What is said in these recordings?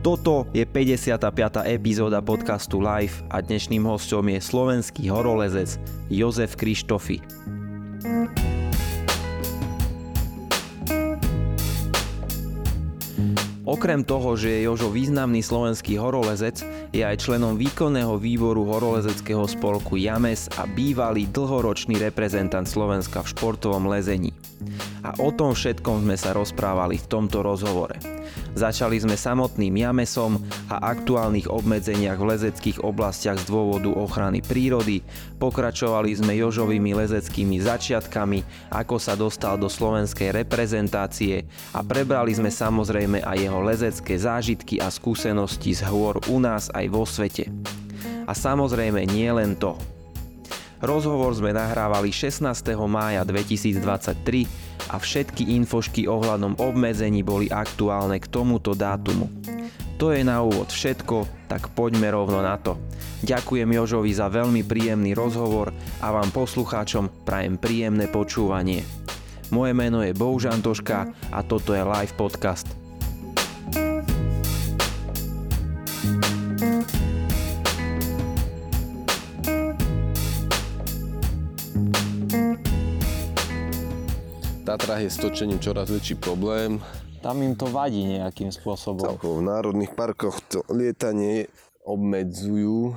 Toto je 55. epizóda podcastu LAJF a dnešným hosťom je slovenský horolezec Jozef Krištoffy. Okrem toho, že je Jožo významný slovenský horolezec, je aj členom výkonného výboru horolezeckého spolku James a bývalý dlhoročný reprezentant Slovenska v športovom lezení. A o tom všetkom sme sa rozprávali v tomto rozhovore. Začali sme samotným Jamesom a aktuálnych obmedzeniach v lezeckých oblastiach z dôvodu ochrany prírody, pokračovali sme Jožovými lezeckými začiatkami, ako sa dostal do slovenskej reprezentácie a prebrali sme samozrejme aj jeho lezecké zážitky a skúsenosti z hôr u nás aj vo svete. A samozrejme nie len to. Rozhovor sme nahrávali 16. mája 2023, a všetky infošky ohľadom obmedzení boli aktuálne k tomuto dátumu. To je na úvod všetko, tak poďme rovno na to. Ďakujem Jožovi za veľmi príjemný rozhovor a vám poslucháčom prajem príjemné počúvanie. Moje meno je Bohuš Antoška a toto je LAJF Podcast. V Tatrách je s točením čoraz väčší problém. Tam im to vadí nejakým spôsobom. Celkovo v národných parkoch to lietanie obmedzujú.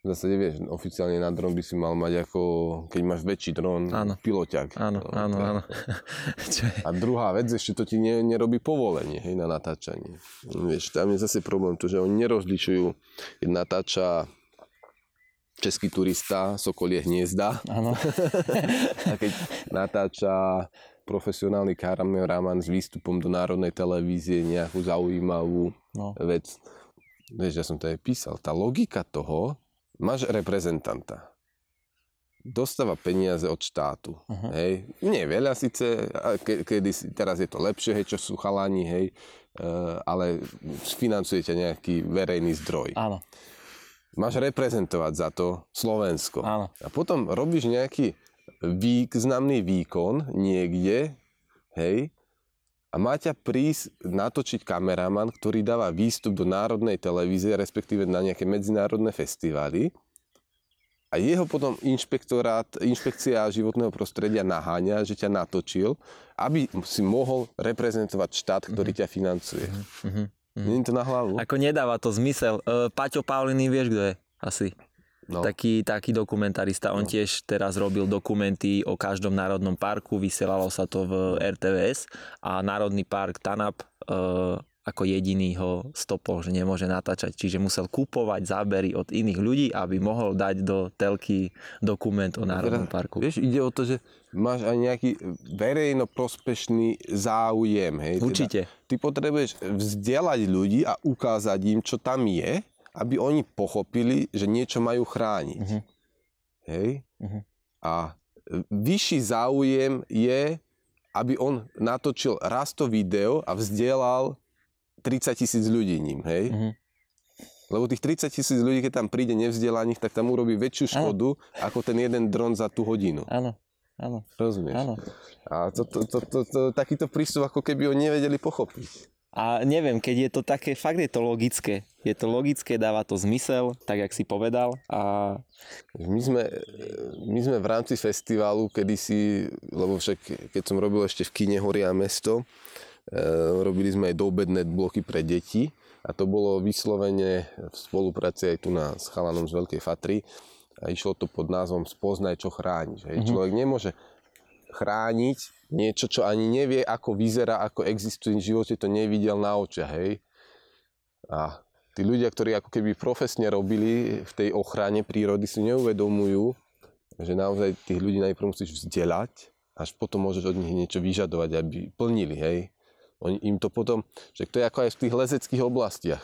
V zásade vieš, oficiálne na dron by si mal mať ako, keď máš väčší dron, piloťák. Áno. A druhá vec, ešte to ti nerobí povolenie, hej, na natáčanie. Vieš, tam je zase problém to, že oni nerozlišujú, keď natáča český turista, sokolie hniezda. Áno. A keď natáča profesionálny kameraman s výstupom do národnej televízie nejakú zaujímavú vec. Vieš, ja som to aj písal. Tá logika toho, máš reprezentanta. Dostáva peniaze od štátu. Uh-huh. Hej. Nie veľa síce, teraz je to lepšie, hej, čo sú chalani, hej, ale financujete nejaký verejný zdroj. Áno. Máš reprezentovať za to Slovensko. Áno. A potom robíš nejaký významný výkon niekde, hej, a má ťa prísť natočiť kameraman, ktorý dáva výstup do národnej televízie, respektíve na nejaké medzinárodné festivály. A jeho potom inšpekcia životného prostredia naháňa, že ťa natočil, aby si mohol reprezentovať štát, ktorý ťa financuje. Mhm. Nie to na hlavu. Ako nedáva to zmysel. Paťo Pauliny, vieš kto je? Asi. No. Taký dokumentarista. On tiež teraz robil dokumenty o každom národnom parku. Vysielalo sa to v RTVS a národný park Tanap ako jediný ho stopol, že nemôže natáčať. Čiže musel kúpovať zábery od iných ľudí, aby mohol dať do telky dokument o národnom parku. Vieš, ide o to, že máš aj nejaký verejnoprospešný záujem. Hej? Určite. Teda, ty potrebuješ vzdelať ľudí a ukázať im, čo tam je, aby oni pochopili, že niečo majú chrániť. Uh-huh. Hej? Uh-huh. A vyšší záujem je, aby on natočil raz to video a vzdelal 30 000 ľudí ním, hej? Mm-hmm. Lebo tých 30 000 ľudí, keď tam príde nevzdelaných, tak tam urobí väčšiu škodu, ako ten jeden dron za tú hodinu. Áno, áno. Rozumieš? Áno. A to, takýto prístup, ako keby ho nevedeli pochopiť. A neviem, keď je to také, fakt je to logické. Je to logické, dáva to zmysel, tak jak si povedal. A my sme v rámci festivalu kedysi, lebo však keď som robil ešte v kine Horia mesto, robili sme aj doobedné bloky pre deti a to bolo vyslovene v spolupráci aj tu s chalanom z Veľkej Fatry a išlo to pod názvom Spoznaj, čo chrániš. Mm-hmm. Človek nemôže chrániť niečo, čo ani nevie, ako vyzerá, ako existuje v živote, to nevidel na očiach, hej. A tí ľudia, ktorí ako keby profesne robili v tej ochrane prírody, si neuvedomujú, že naozaj tých ľudí najprv musíš vzdelať, až potom môžeš od nich niečo vyžadovať, aby plnili, hej. Oni im to potom, že to je ako aj v tých lezeckých oblastiach.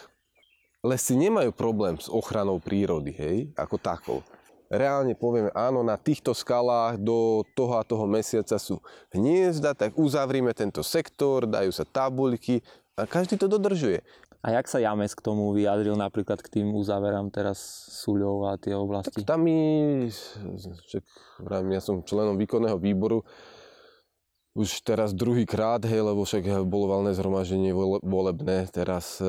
Lesy nemajú problém s ochranou prírody, hej, ako takou. Reálne povieme, áno, na týchto skalách do toho a toho mesiaca sú hniezda, tak uzavrime tento sektor, dajú sa tabuľky a každý to dodržuje. A jak sa James k tomu vyjadril napríklad k tým uzáverám teraz Suľov a tie oblasti? Tak tam ja som členom výkonného výboru, už teraz druhýkrát, hej, lebo však bolo valné zhromaždenie volebné teraz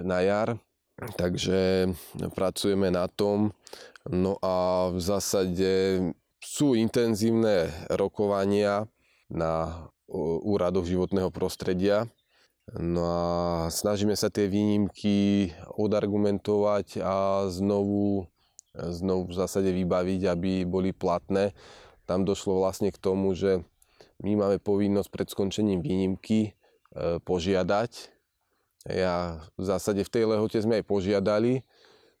na jar. Takže pracujeme na tom. No a v zásade sú intenzívne rokovania na úradoch životného prostredia. No a snažíme sa tie výnimky odargumentovať a znovu v zásade vybaviť, aby boli platné. Tam došlo vlastne k tomu, že my máme povinnosť pred skončením výnimky požiadať. Ja v zásade v tej lehote sme aj požiadali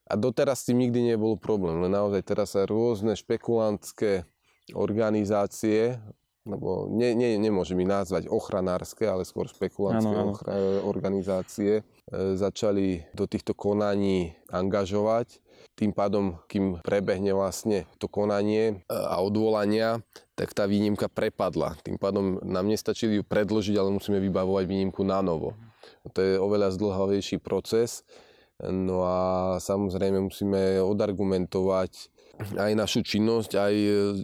a doteraz s tým nikdy nebol problém. Len naozaj teraz sa rôzne špekulantské organizácie, lebo nemôžem ich nazvať ochranárske, ale skôr špekulantské organizácie, začali do týchto konaní angažovať. Tým pádom, kým prebehne vlastne to konanie a odvolania, tak tá výnimka prepadla. Tým pádom nám nestačili ju predĺžiť, ale musíme vybavovať výnimku na novo. To je oveľa zdĺhavejší proces. No a samozrejme musíme odargumentovať aj našu činnosť, aj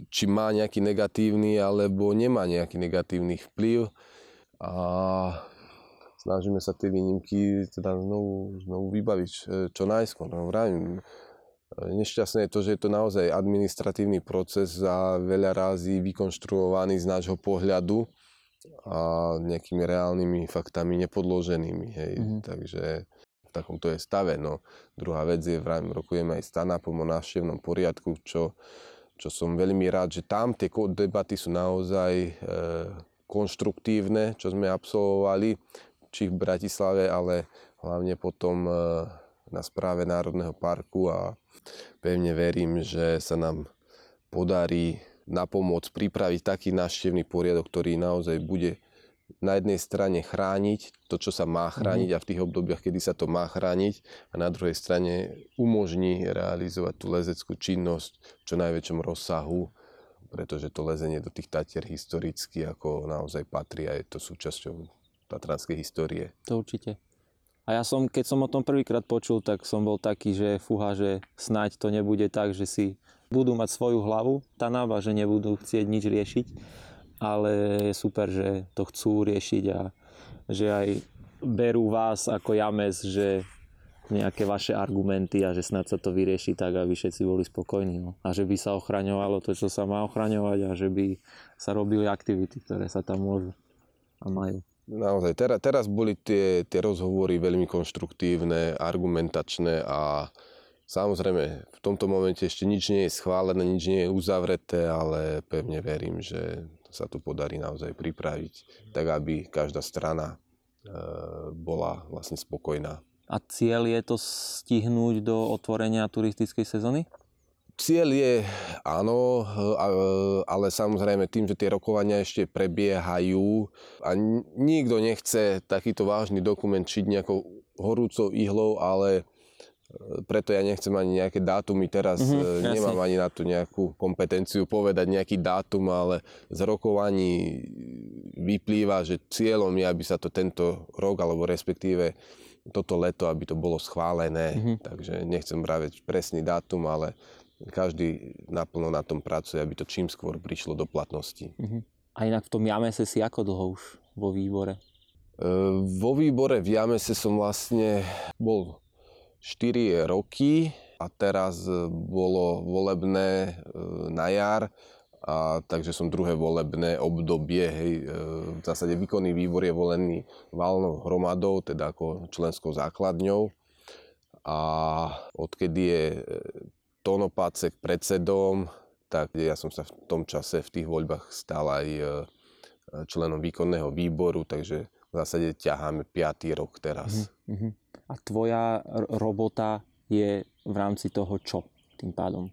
či má nejaký negatívny alebo nemá nejaký negatívny vplyv. A snažíme sa tie výnimky teda znovu vybaviť čo najskôr. No, nešťastné je to, že je to naozaj administratívny proces a veľa razy vykonštruovaný z nášho pohľadu a nejakými reálnymi faktami nepodloženými, hej. Takže v takomto je stave. No, druhá vec je, rokujeme aj s Tanapom o návštevnom poriadku, čo som veľmi rád, že tam tie debaty sú naozaj konštruktívne, čo sme absolvovali, či v Bratislave, ale hlavne potom na správe Národného parku, a pevne verím, že sa nám podarí na pomoc pripraviť taký návštevný poriadok, ktorý naozaj bude na jednej strane chrániť to, čo sa má chrániť a v tých obdobiach, kedy sa to má chrániť, a na druhej strane umožní realizovať tú lezeckú činnosť v čo najväčšom rozsahu, pretože to lezenie do tých Tatier historicky ako naozaj patrí a je to súčasťou tatranskej histórie. To určite. A ja som, keď som o tom prvýkrát počul, tak som bol taký, že fúha, že snáď to nebude tak, že si budú mať svoju hlavu Tanap, že nebudú chcieť nič riešiť, ale je super, že to chcú riešiť a že aj berú vás ako James, že nejaké vaše argumenty a že snáď sa to vyrieši tak, aby všetci boli spokojní. No. A že by sa ochraňovalo to, čo sa má ochraňovať, a že by sa robili aktivity, ktoré sa tam môžu a majú. Naozaj, teraz boli tie rozhovory veľmi konštruktívne, argumentačné a samozrejme v tomto momente ešte nič nie je schválené, nič nie je uzavreté, ale pevne verím, že sa tu podarí naozaj pripraviť tak, aby každá strana bola vlastne spokojná. A cieľ je to stihnúť do otvorenia turistickej sezóny? Cieľ je áno, ale samozrejme tým, že tie rokovania ešte prebiehajú a nikto nechce takýto vážny dokument čiť nejakou horúcou ihlou, ale preto ja nechcem ani nejaké dátumy teraz, nemám jasne. Ani na tú nejakú kompetenciu povedať nejaký dátum, ale z rokovaní vyplýva, že cieľom je, aby sa to tento rok alebo respektíve toto leto, aby to bolo schválené, takže nechcem vraviť presný dátum, ale každý naplno na tom pracuje, aby to čím skôr prišlo do platnosti. A inak v tom Jamese si ako dlho už vo výbore? Vo výbore v Jamese som vlastne bol 4 roky a teraz bolo volebné na jar, a takže som druhé volebné obdobie, hej. V zásade výkonný výbor je volený valnou hromadou, teda ako členskou základňou, a odkedy je Tono Pácek predsedom, tak ja som sa v tom čase v tých voľbách stal aj členom výkonného výboru, takže v zásade ťaháme 5. rok teraz. A tvoja robota je v rámci toho čo tým pádom?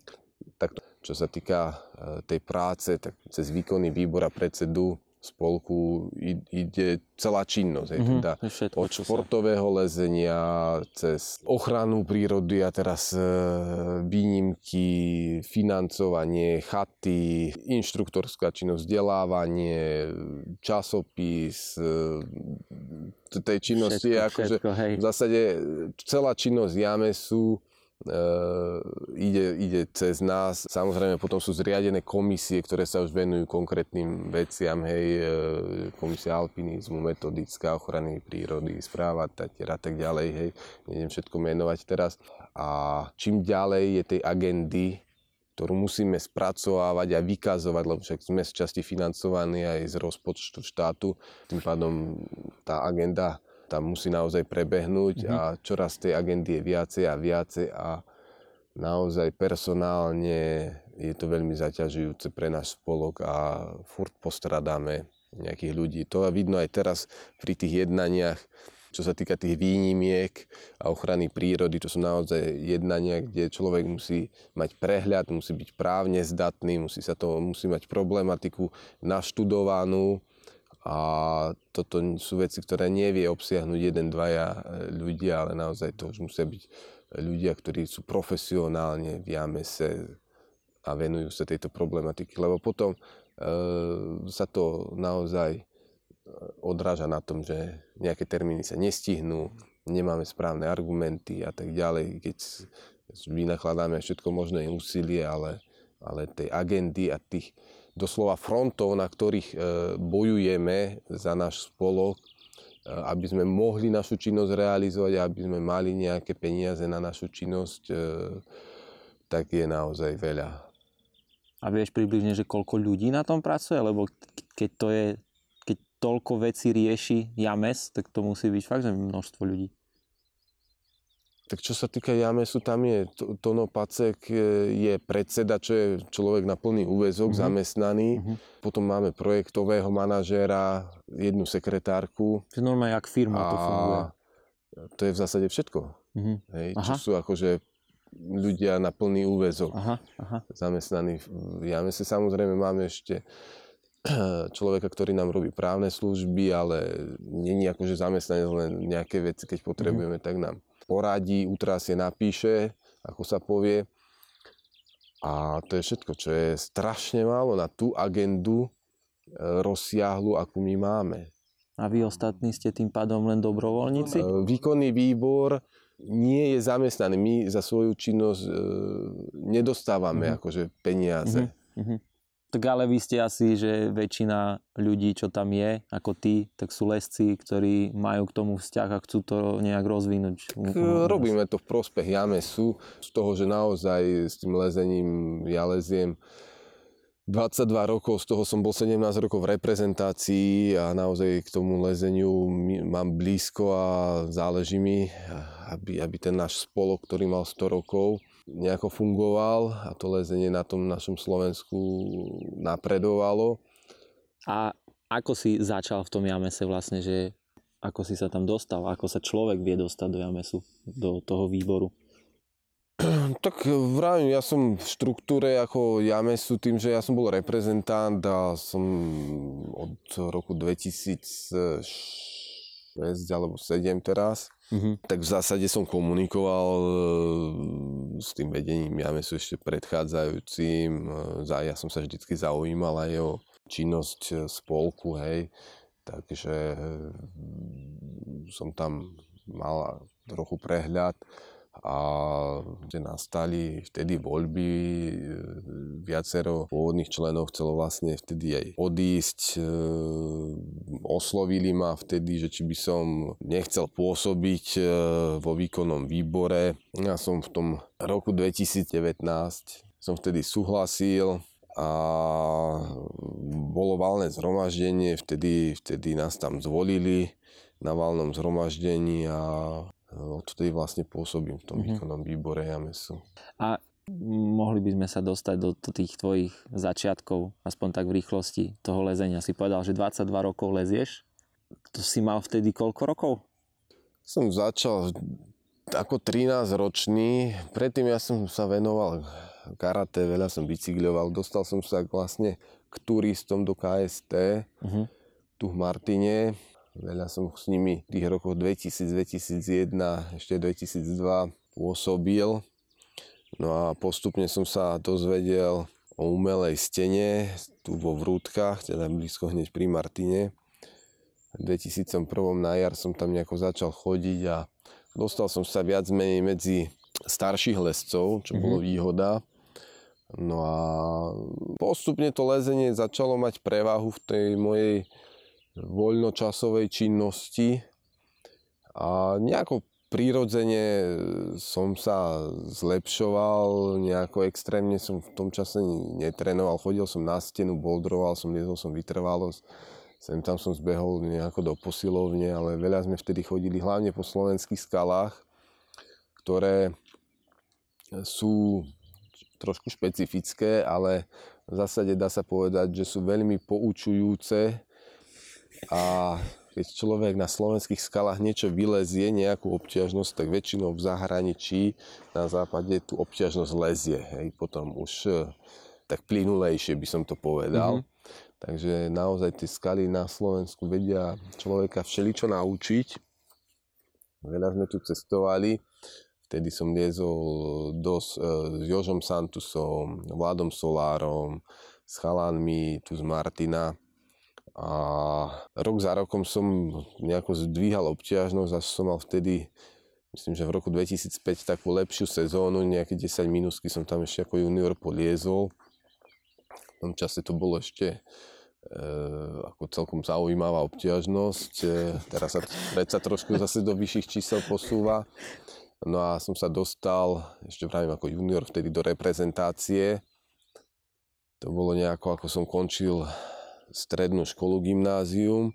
Tak čo sa týka tej práce, tak cez výkonný výbor a predsedu spolku ide celá činnosť, teda od športového lezenia cez ochranu prírody a teraz výnimky, financovanie, chaty, inštruktorská činnosť, vzdelávanie, časopis, tej činnosti všetko, je akože v zásade celá činnosť Jamesu ide cez nás. Samozrejme potom sú zriadené komisie, ktoré sa už venujú konkrétnym veciam, hej, komisia alpinizmu, metodická, ochrany prírody, správa tatiera, tak ďalej, hej, nejdem všetko menovať teraz. A čím ďalej je tej agendy, ktorú musíme spracovávať a vykazovať, lebo však sme z časti financovaní aj z rozpočtu štátu, tým pádom tá agenda tam musí naozaj prebehnúť a čoraz tej agendy je viacej a viacej a naozaj personálne je to veľmi zaťažujúce pre náš spolok a furt postradáme nejakých ľudí. To vidno aj teraz pri tých jednaniach, čo sa týka tých výnimiek a ochrany prírody, to sú naozaj jednania, kde človek musí mať prehľad, musí byť právne zdatný, musí mať problematiku naštudovanú. A toto sú veci, ktoré nevie obsiahnuť jeden, dvaja ľudia, ale naozaj to už musia byť ľudia, ktorí sú profesionálne v jamese a venujú sa tejto problematiky, lebo potom sa to naozaj odráža na tom, že nejaké termíny sa nestihnú, nemáme správne argumenty a tak ďalej, keď vynakladáme všetko možné úsilie, ale tej agendy a tých doslova frontov, na ktorých bojujeme za náš spolok, aby sme mohli našu činnosť realizovať a aby sme mali nejaké peniaze na našu činnosť, tak je naozaj veľa. A vieš približne, že koľko ľudí na tom pracuje? Lebo keď toľko vecí rieši James, tak to musí byť fakt, že množstvo ľudí. Tak čo sa týka Jamesu, tam je Tono Pacek, je predseda, čo je človek na plný úväzok, zamestnaný. Potom máme projektového manažéra, jednu sekretárku. To je normálne, jak firma to funguje. To je v zásade všetko. Hej, čo sú akože ľudia na plný úväzok, zamestnaní v Jamese. Samozrejme máme ešte človeka, ktorý nám robí právne služby, ale nie je akože zamestnanec, len nejaké veci, keď potrebujeme, tak nám poradí, utrasie, napíše, ako sa povie. A to je všetko, čo je strašne málo na tú agendu rozsiahlu, akú my máme. A vy ostatní ste tým pádom len dobrovoľníci? Výkonný výbor nie je zamestnaný. My za svoju činnosť nedostávame akože peniaze. Tak ale vy ste asi, že väčšina ľudí, čo tam je, ako ty, tak sú lesci, ktorí majú k tomu vzťah a chcú to nejak rozvinúť. Robíme to v prospech Jamesu, z toho, že naozaj s tým lezením ja leziem 22 rokov, z toho som bol 17 rokov v reprezentácii a naozaj k tomu lezeniu mám blízko a záleží mi, aby ten náš spolok, ktorý mal 100 rokov, nejako fungoval a to lezenie na tom našom Slovensku napredovalo. A ako si začal v tom Jamese vlastne, že ako si sa tam dostal, ako sa človek vie dostať do Jamesu, do toho výboru? Tak vravím, ja som v štruktúre ako Jamesu tým, že ja som bol reprezentant a som od roku 2006 alebo 2007 teraz, tak v zásade som komunikoval s tým vedením Jamesu ešte predchádzajúcim. Ja som sa vždycky zaujímal aj o činnosť spolku, hej. Takže som tam mal trochu prehľad. A nastali vtedy voľby, viacero pôvodných členov chcelo vlastne vtedy aj odísť. Oslovili ma vtedy, že či by som nechcel pôsobiť vo výkonnom výbore. Ja som v tom roku 2019 som vtedy súhlasil a bolo valné zhromaždenie, vtedy nás tam zvolili na valnom zhromaždení a odtedy vlastne pôsobím v tom výkonnom výbore Jamesu. A mohli by sme sa dostať do tých tvojich začiatkov, aspoň tak v rýchlosti toho lezenia. Si povedal, že 22 rokov lezieš. To si mal vtedy koľko rokov? Som začal ako 13-ročný. Predtým ja som sa venoval karate, veľa som bicykľoval. Dostal som sa vlastne k turistom do KST, tu v Martine. Veľa som s nimi v tých rokoch 2000, 2001, ešte 2002 pôsobil. No a postupne som sa dozvedel o umelej stene tu vo Vrútkach, teda blízko hneď pri Martine. V 2001 na jar som tam nejako začal chodiť a dostal som sa viac menej medzi starších lescov, čo bolo výhoda. No a postupne to lezenie začalo mať prevahu v tej mojej voľnočasovej činnosti a nejako prirodzene som sa zlepšoval, nejako extrémne som v tom čase netrénoval, chodil som na stenu, boldroval som, liezol som vytrvalosť, sem tam som zbehol nejako do posilovne, ale veľa sme vtedy chodili, hlavne po slovenských skalách, ktoré sú trošku špecifické, ale v zásade dá sa povedať, že sú veľmi poučujúce a keď človek na slovenských skalách niečo vylezie, nejakú obťažnosť, tak väčšinou v zahraničí na západe tú obťažnosť lezie. Hej. Potom už tak plynulejšie by som to povedal. Takže naozaj tie skaly na Slovensku vedia človeka všeličo naučiť. Veľa sme tu cestovali. Vtedy som liezol dosť s Jožom Santusom, Vladom Solárom, s chalanmi tu z Martina. A rok za rokom som nejako zdvíhal obťažnosť, až som mal vtedy, myslím, že v roku 2005 takú lepšiu sezónu, nejaké 10 minusky som tam ešte ako junior poliezol. V tom čase to bolo ešte ako celkom zaujímavá obťažnosť, teraz sa predsa trošku zase do vyšších čísel posúva. No a som sa dostal, ešte vravím ako junior vtedy do reprezentácie. To bolo nejako, ako som končil strednú školu, gymnázium.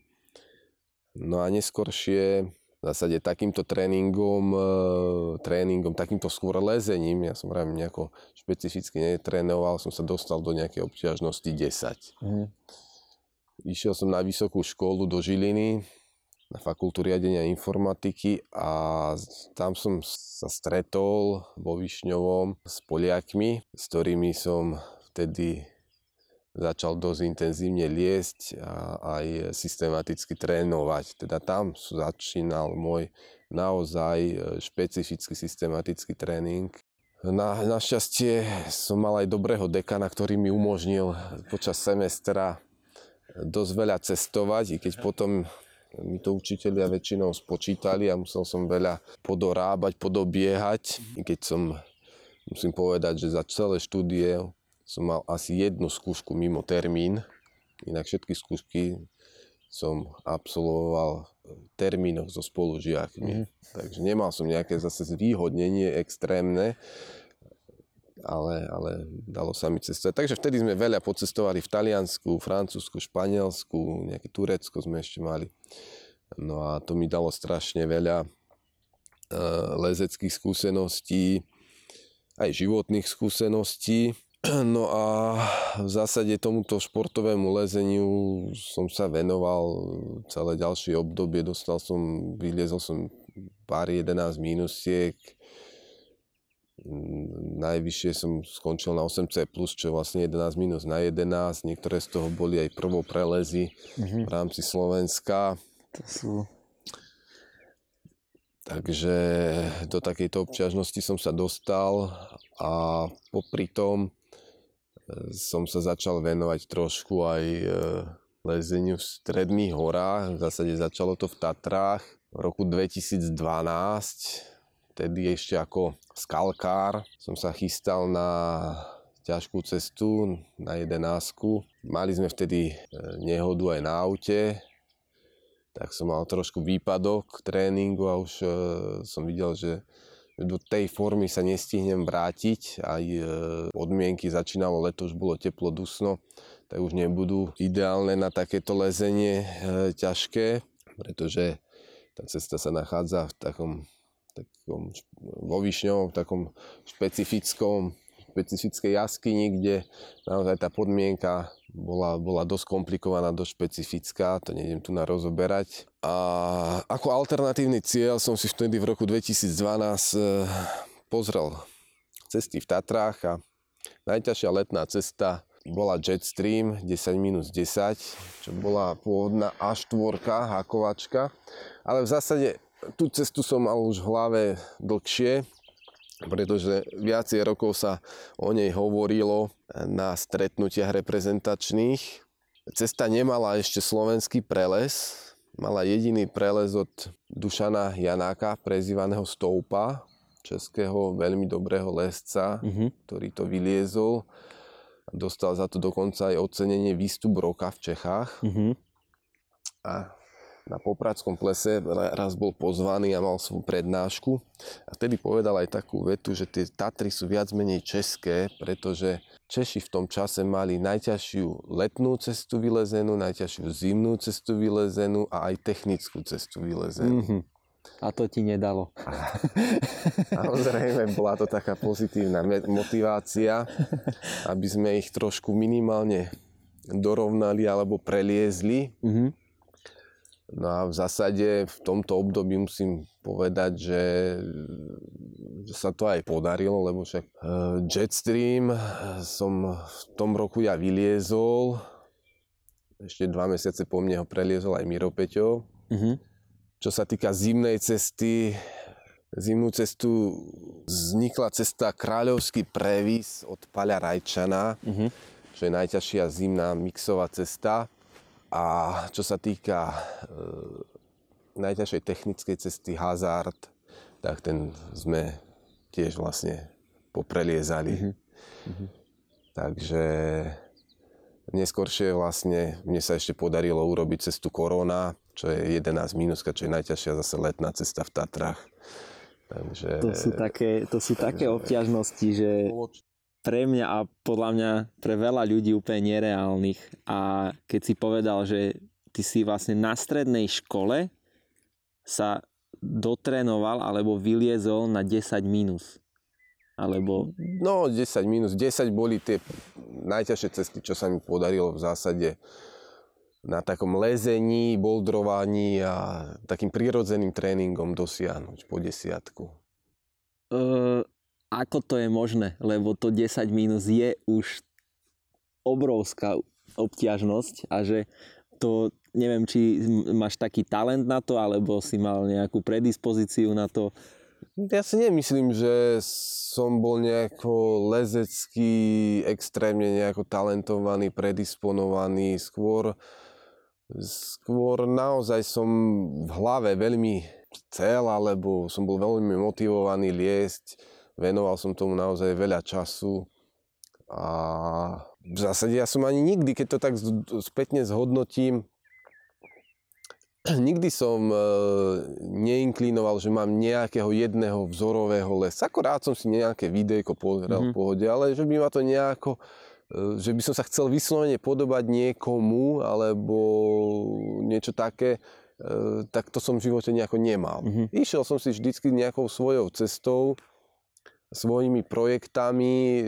No a neskoršie v zásade takýmto tréningom, takýmto skôr lezením, ja som vravím nejako špecificky netrénoval, som sa dostal do nejakej obťažnosti 10. Išiel som na vysokú školu do Žiliny, na Fakultu riadenia informatiky a tam som sa stretol vo Višňovom s Poliakmi, s ktorými som vtedy začal dosť intenzívne liesť a aj systematicky trénovať. Teda tam začínal môj naozaj špecifický systematický tréning. Našťastie som mal aj dobrého dekana, ktorý mi umožnil počas semestra dosť veľa cestovať, i keď potom mi to učitelia väčšinou spočítali a musel som veľa podorábať, podobiehať. I keď som, musím povedať, že za celé štúdie som mal asi jednu skúšku mimo termín, inak všetky skúšky som absolvoval v termínoch so spolužiakmi. Takže nemal som nejaké zase zvýhodnenie extrémne, ale dalo sa mi cestovať. Takže vtedy sme veľa pocestovali v Taliansku, Francúzsku, Španielsku, nejaké Turecko sme ešte mali. No a to mi dalo strašne veľa lezeckých skúseností, aj životných skúseností. No a v zásade tomuto športovému lezeniu som sa venoval celé ďalšie obdobie. Vyliezol som pár 11 mínusiek. Najvyššie som skončil na 8C+, čo je vlastne 11 minus na 11. Niektoré z toho boli aj prvoprelezy v rámci Slovenska. To sú... Takže do takejto obťažnosti som sa dostal a popri tom som sa začal venovať trošku aj lezeniu v stredných horách. V zásade začalo to v Tatrách v roku 2012. Vtedy ešte ako skalkár som sa chystal na ťažkú cestu, na 11-ku. Mali sme vtedy nehodu aj na aute, tak som mal trošku výpadok tréningu a už som videl, že do tej formy sa nestihnem vrátiť, aj podmienky, začínalo leto, už bolo teplo, dusno, tak už nebudú ideálne na takéto lezenie ťažké, pretože tá cesta sa nachádza v takom vo Višňovom, takom špecifickej jaskyni, kde naozaj tá podmienka bola dosť komplikovaná, dosť špecifická, to nejdem tu na rozoberať. A ako alternatívny cieľ som si vtedy v roku 2012 pozrel cesty v Tatrách a najťažšia letná cesta bola Jetstream 10-10, čo bola pôvodná A4 hakovačka, ale v zásade tú cestu som mal už v hlave dlhšie, pretože viacej rokov sa o nej hovorilo na stretnutiach reprezentačných. Cesta nemala ešte slovenský preles, mala jediný preles od Dušana Janáka, prezývaného Stoupa, českého veľmi dobrého lesca, ktorý to vyliezol. Dostal za to dokonca aj ocenenie výstup roka v Čechách. A na Poprádskom plese raz bol pozvaný a mal svoju prednášku. A vtedy povedal aj takú vetu, že tie Tatry sú viac menej české, pretože Češi v tom čase mali najťažšiu letnú cestu vylezenú, najťažšiu zimnú cestu vylezenú a aj technickú cestu vylezenú. A to ti nedalo. Samozrejme, bola to taká pozitívna motivácia, aby sme ich trošku minimálne dorovnali alebo preliezli. No a v zásade v tomto období musím povedať, že sa to aj podarilo, lebo však Jetstream som v tom roku ja vyliezol, ešte 2 mesiace po mne ho preliezol aj Miro Peťo. Čo sa týka zimnej cesty, zimnú cestu vznikla cesta Kráľovský Previs od Paľa Rajčana, čo je najťažšia zimná mixová cesta. A čo sa týka najťažšej technickej cesty Hazard, tak ten sme tiež vlastne popreliezali. Takže neskôršie vlastne mne sa ešte podarilo urobiť cestu Korona, čo je 11 minúska, čo je najťažšia zase letná cesta v Tatrách. Takže, to sú také obťažnosti, že pre mňa a podľa mňa pre veľa ľudí úplne nereálnych. A keď si povedal, že ty si vlastne na strednej škole sa dotrenoval alebo vyliezol na 10 minus. Alebo... No 10 minus. 10 boli tie najťažšie cesty, čo sa mi podarilo v zásade na takom lezení, boldrovaní a takým prirodzeným tréningom dosiahnuť po 10. Ako to je možné, lebo to 10 minus je už obrovská obťažnosť a že to, neviem, či máš taký talent na to, alebo si mal nejakú predispozíciu na to. Ja si nemyslím, že som bol nejako lezecký, extrémne nejako talentovaný, predisponovaný. Skôr naozaj som v hlave veľmi chcel, alebo som bol veľmi motivovaný liesť. Venoval som tomu naozaj veľa času a v zásade ja som ani nikdy, keď to tak spätne zhodnotím, nikdy som neinklinoval, že mám nejakého jedného vzorového lesa. Akorát som si nejaké videjko pozrel v pohode, ale že by ma to nejako, že by som sa chcel vyslovene podobať niekomu alebo niečo také, tak to som v živote nejako nemal. Išiel som si vždycky nejakou svojou cestou, svojimi projektami.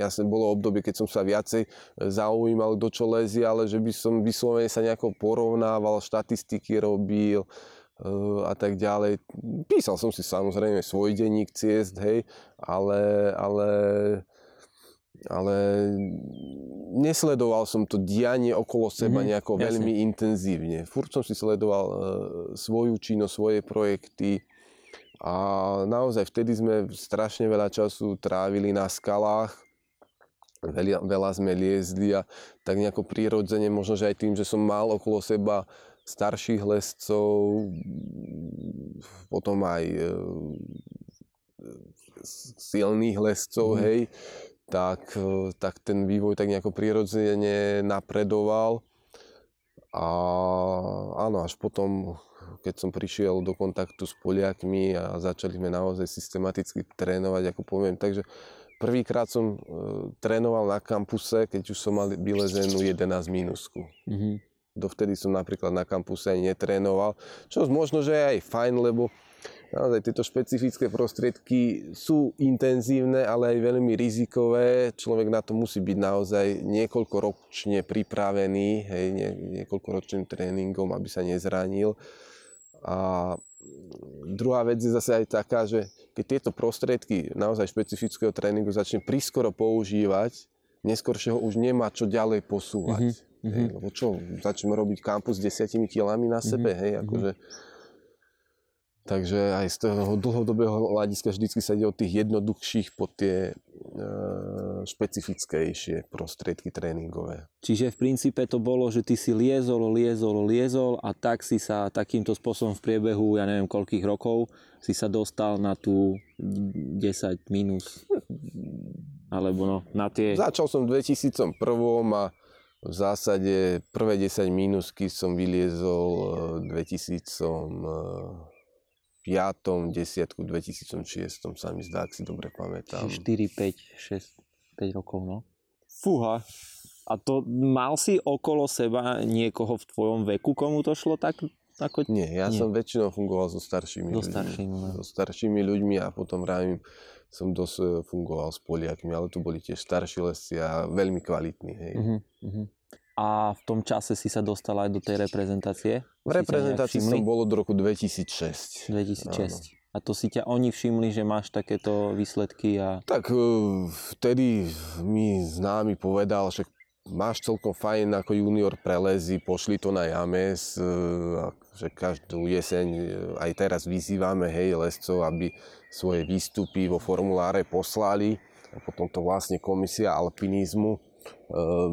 Jasne, bolo obdobie, keď som sa viacej zaujímal, do čo lezí, ale že by som vyslovene sa nejako porovnával, štatistiky robil a tak ďalej. Písal som si samozrejme svoj denník ciest, hej, ale nesledoval som to dianie okolo seba nejako veľmi intenzívne. Furt som si sledoval svoju činnosť, svoje projekty. A naozaj vtedy sme strašne veľa času trávili na skalách, veľa sme liezli a tak nejako prirodzene, možno že aj tým, že som mal okolo seba starších lescov, potom aj silných lescov, hej, tak ten vývoj tak nejako prirodzene napredoval a áno, až potom keď som prišiel do kontaktu s Poliakmi a začali sme naozaj systematicky trénovať, ako poviem. Takže prvýkrát som trénoval na kampuse, keď už som mal vylezenú 11 minusku. Dovtedy som napríklad na kampuse aj netrénoval, čo možno, že je aj fajn, lebo naozaj tieto špecifické prostriedky sú intenzívne, ale aj veľmi rizikové. Človek na to musí byť naozaj niekoľkoročne pripravený, hej, niekoľkoročným tréningom, aby sa nezranil. A druhá vec je zase aj taká, že keď tieto prostriedky naozaj špecifického tréningu začne prískoro používať, neskôršie ho už nemá čo ďalej posúvať. Hej, lebo čo, začneme robiť kampus s 10 kilami na sebe, hej, akože... Takže aj z toho dlhodobého hľadiska vždycky sa ide od tých jednoduchších po tie špecifickejšie prostriedky tréningové. Čiže v princípe to bolo, že ty si liezol a tak si sa takýmto spôsobom v priebehu, ja neviem koľkých rokov, si sa dostal na tú 10 minus, alebo no, na tie... Začal som v 2001 a v zásade prvé 10 minusky som vyliezol v 2005, 10, 2006, sa mi zdá, ak si dobre pamätám. 4, 5, 6, 5 rokov, no. Fúha. A to mal si okolo seba niekoho v tvojom veku, komu to šlo tak? Ako... Nie, Nie. Som väčšinou fungoval so staršími ľuďmi a potom rámim som dosť fungoval s Poliakmi, ale tu boli tiež starší lesci a veľmi kvalitní, hej. A v tom čase si sa dostal aj do tej reprezentácie? V reprezentácii som bol od roku 2006. 2006. Áno. A to si ťa oni všimli, že máš takéto výsledky? A... Tak vtedy mi známy povedal, že máš celkom fajn ako junior prelezy, pošli to na James, že každú jeseň aj teraz vyzývame, hej, lescov, aby svoje výstupy vo formuláre poslali a potom to vlastne komisia alpinizmu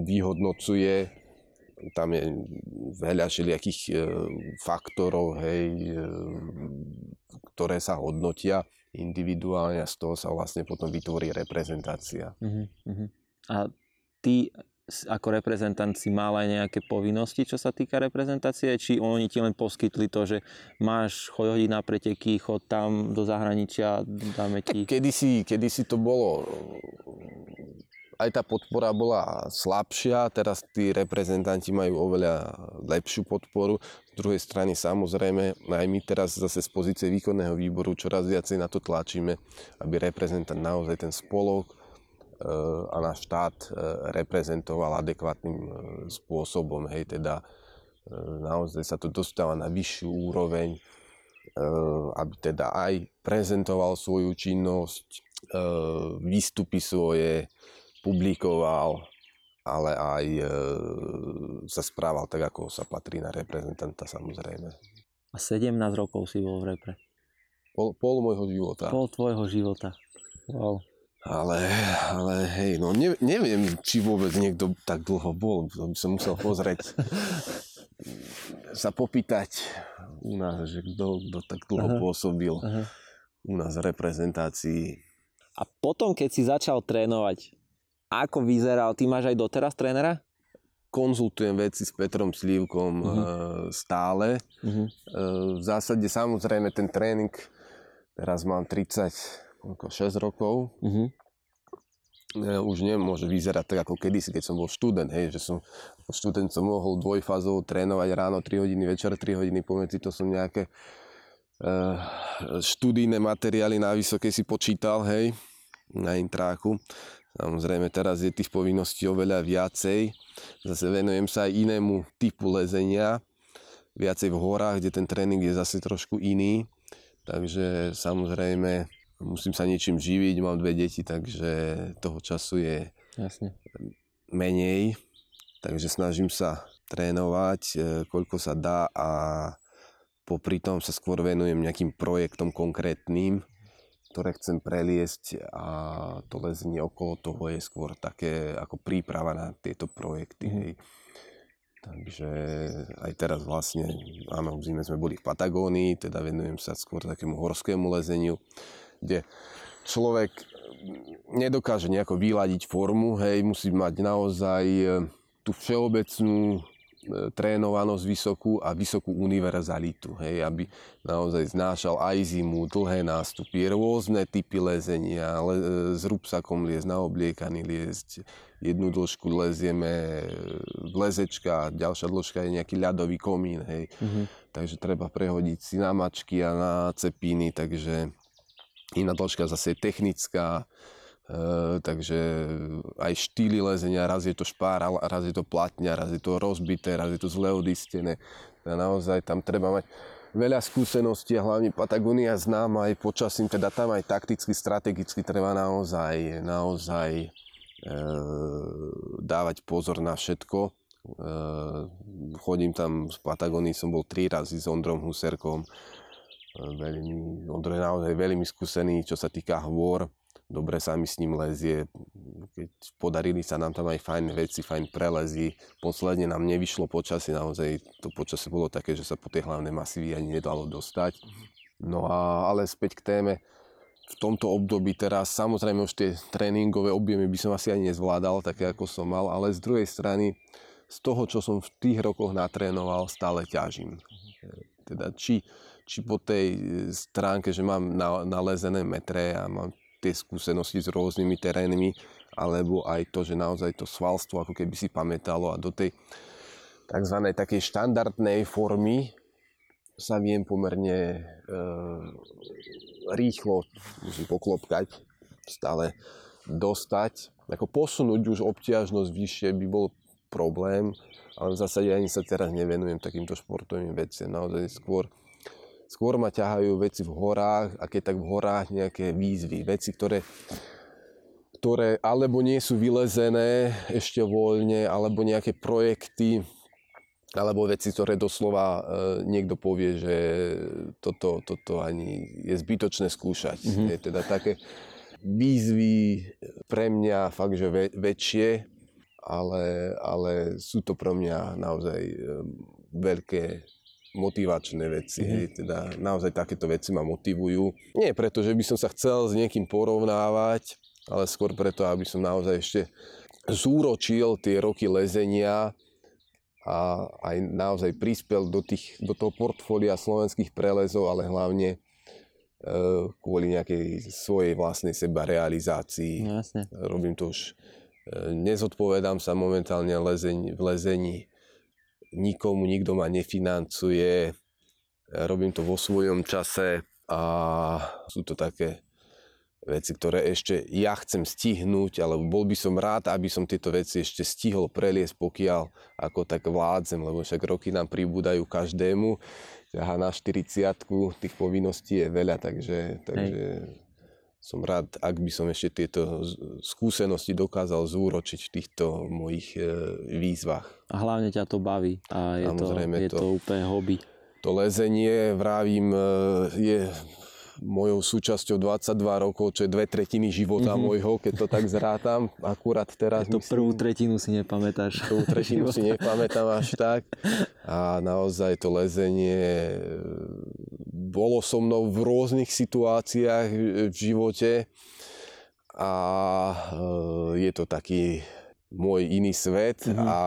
vyhodnocuje, tam je veľa všelijakých faktorov, hej, ktoré sa hodnotia individuálne a z toho sa vlastne potom vytvorí reprezentácia. A ty ako reprezentant si mal aj nejaké povinnosti, čo sa týka reprezentácie? Či oni ti len poskytli to, že máš chodiť na preteky, chod tam do zahraničia, dáme ti... Kedysi to bolo... Aj tá podpora bola slabšia, teraz tí reprezentanti majú oveľa lepšiu podporu. Z druhej strany samozrejme, aj my teraz zase z pozície výkonného výboru čoraz viacej na to tlačíme, aby reprezentant naozaj ten spolok a náš štát reprezentoval adekvátnym spôsobom. Hej, teda naozaj sa to dostáva na vyššiu úroveň, aby teda aj prezentoval svoju činnosť, výstupy svoje, publikoval, ale aj sa správal tak, ako sa patrí na reprezentanta, samozrejme. A 17 rokov si bol v repre. Pol môjho života. Pol tvojho života. Wow. Ale hej, no neviem, či vôbec niekto tak dlho bol, by som musel pozrieť, sa popýtať u nás, že kto tak dlho pôsobil u nás v reprezentácii. A potom, keď si začal trénovať, ako vyzeral? Ty máš aj doteraz trénera? Konzultujem veci s Petrom Slívkom stále. V zásade samozrejme ten tréning, teraz mám 36 rokov. Už nemôže vyzerať tak ako kedysi, keď som bol študent. Hej, že som mohol dvojfázovo trénovať ráno 3 hodiny, večer 3 hodiny, pomedzi to som nejaké študijné materiály na vysokej si počítal, hej, na intráku. Samozrejme, teraz je tých povinností oveľa viacej. Zase venujem sa aj inému typu lezenia. Viacej v horách, kde ten tréning je zase trošku iný. Takže samozrejme, musím sa niečím živiť, mám 2 deti, takže toho času je jasne menej. Takže snažím sa trénovať, koľko sa dá a popri tom sa skôr venujem nejakým projektom konkrétnym, ktoré chcem preliesť a to lezenie okolo toho je skôr také ako príprava na tieto projekty. Hej. Takže aj teraz vlastne, áno, v zime sme boli v Patagónii, teda venujem sa skôr takému horskému lezeniu, kde človek nedokáže nejako vyladiť formu, hej, musí mať naozaj tú všeobecnú trénovanosť vysokú a vysokú univerzalitu, hej, aby naozaj znášal aj zimu, dlhé nástupy, rôzne typy lezenia, s rúbsakom liezť, naobliekaný liezť, jednu dĺžku lezieme v lezečka, ďalšia dĺžka je nejaký ľadový komín, hej, takže treba prehodiť si na mačky a na cepiny, takže iná dĺžka zase je technická. Takže aj štýly lezenia, raz je to špára, raz je to platňa, raz je to rozbité, raz je to zle odistené. A naozaj tam treba mať veľa skúseností a hlavne Patagónia známa aj počasím, teda tam aj takticky, strategicky treba naozaj dávať pozor na všetko. Chodím tam z Patagónii, som bol 3 razy s Ondrom Huserkom. Ondro je naozaj veľmi skúsený, čo sa týka hôr. dobre sami s ním lezie. Keď podarili sa nám tam aj fajn veci, fajn prelezy. Posledne nám nevyšlo počasie, naozaj to počasie bolo také, že sa po tie hlavné masívy ani nedalo dostať. No a ale späť k téme. V tomto období teraz, samozrejme už tie tréningové objemy by som asi ani nezvládal, také ako som mal, ale z druhej strany, z toho, čo som v tých rokoch natrénoval, stále ťažím. Teda či po tej stránke, že mám nalezené metre a mám tie skúsenosti s rôznymi terénmi, alebo aj to, že naozaj to svalstvo ako keby si pamätalo a do tej takzvanej takej štandardnej formy sa viem pomerne rýchlo, musím poklopkať, stále dostať. Ako posunúť už obťažnosť vyššie by bol problém, ale v zásade ani sa teraz nevenujem takýmto športovým veciam. Naozaj skôr ma ťahajú veci v horách, a keď tak v horách nejaké výzvy, veci, ktoré alebo nie sú vylezené ešte voľne, alebo nejaké projekty, alebo veci, ktoré doslova niekto povie, že toto ani je zbytočné skúšať. Mm-hmm. Je teda také výzvy pre mňa fakt, že väčšie, ale sú to pre mňa naozaj veľké motivačné veci. Mm-hmm. Teda naozaj takéto veci ma motivujú. Nie preto, že by som sa chcel s niekým porovnávať, ale skôr preto, aby som naozaj ešte zúročil tie roky lezenia a aj naozaj prispel do toho portfólia slovenských prelezov, ale hlavne kvôli nejakej svojej vlastnej sebarealizácii. No, jasne. Robím to už, nezodpovedám sa momentálne v lezení nikomu, nikto ma nefinancuje, robím to vo svojom čase a sú to také veci, ktoré ešte ja chcem stihnúť, alebo bol by som rád, aby som tieto veci ešte stihol preliesť, pokiaľ ako tak vládzem, lebo však roky nám pribúdajú každému. Ťahá na 40-ku, tých povinností je veľa, takže som rád, ak by som ešte tieto skúsenosti dokázal zúročiť v týchto mojich výzvach. A hlavne ťa to baví a je to úplne hobby. To lezenie, vravím, je mojou súčasťou 22 rokov, čo je 2/3 života môjho, keď to tak zrátam. Akurát teraz je to myslím, prvú tretinu si nepamätáš. Prvú tretinu si nepamätám až tak. A naozaj to lezenie bolo so mnou v rôznych situáciách v živote. A je to taký môj iný svet. Mm-hmm. A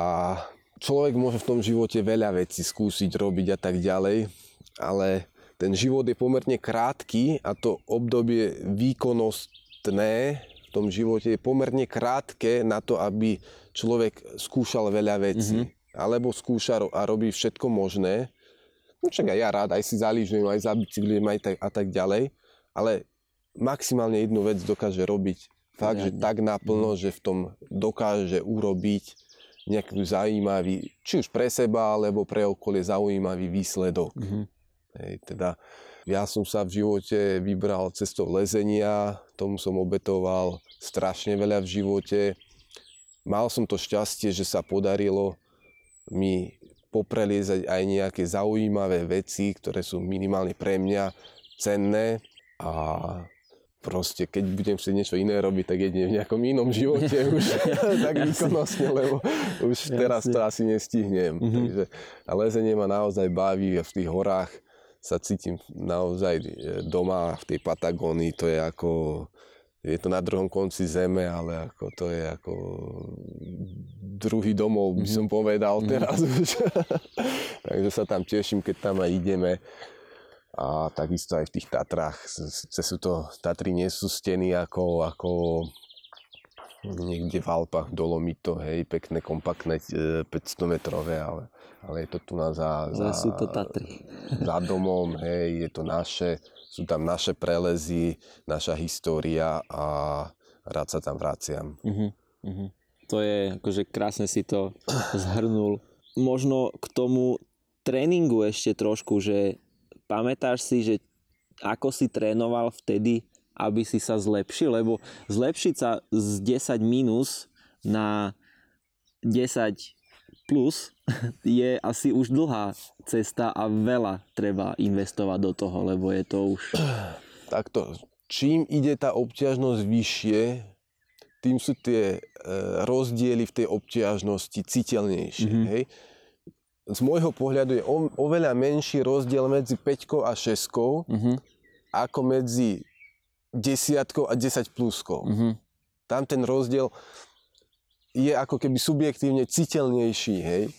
človek môže v tom živote veľa vecí skúsiť, robiť a tak ďalej. Ale ten život je pomerne krátky a to obdobie výkonnostné v tom živote je pomerne krátke na to, aby človek skúšal veľa vecí. Mm-hmm. Alebo skúša a robí všetko možné. No však aj ja rád, aj si zalížujem, aj zabicyklujem a tak ďalej. Ale maximálne jednu vec dokáže robiť fakt, že tak naplno, že v tom dokáže urobiť nejaký zaujímavý, či už pre seba, alebo pre okolie zaujímavý výsledok. Mm-hmm. Hej, teda ja som sa v živote vybral cestou lezenia, tomu som obetoval strašne veľa v živote. Mal som to šťastie, že sa podarilo mi popreliezať aj nejaké zaujímavé veci, ktoré sú minimálne pre mňa cenné. A proste, keď budem chcieť niečo iné robiť, tak jedine v nejakom inom živote už tak výkonnostne, lebo už teraz to asi nestihnem. Mm-hmm. Takže lezenie ma naozaj baví a v tých horách sa cítim naozaj doma v tej Patagónii, to je ako, je to na druhom konci zeme, ale ako to je ako druhý domov, by som povedal teraz už. Takže sa tam teším, keď tam aj ideme. A takisto aj v tých Tatrách, Tatry nie sú steny ako niekde v Alpách, Dolomito, hej, pekné, kompaktné, 500-metrové, ale je to tu sú to Tatry. Za domom, hej, je to naše, sú tam naše prelezy, naša história a rád sa tam vraciam. Uh-huh, uh-huh. To je, akože krásne si to zhrnul. Možno k tomu tréningu ešte trošku, že pamätáš si, že ako si trénoval vtedy, aby si sa zlepšil, lebo zlepšiť sa z 10 minus na 10 plus je asi už dlhá cesta a veľa treba investovať do toho, lebo je to už... Takto, čím ide tá obťažnosť vyššie, tým sú tie rozdiely v tej obťažnosti citeľnejšie. Mm-hmm. Hej? Z môjho pohľadu je oveľa menší rozdiel medzi 5 a 6 mm-hmm. ako medzi 10 a 10 pluskou. Mm-hmm. Tam ten rozdiel je ako keby subjektívne citeľnejší, hej.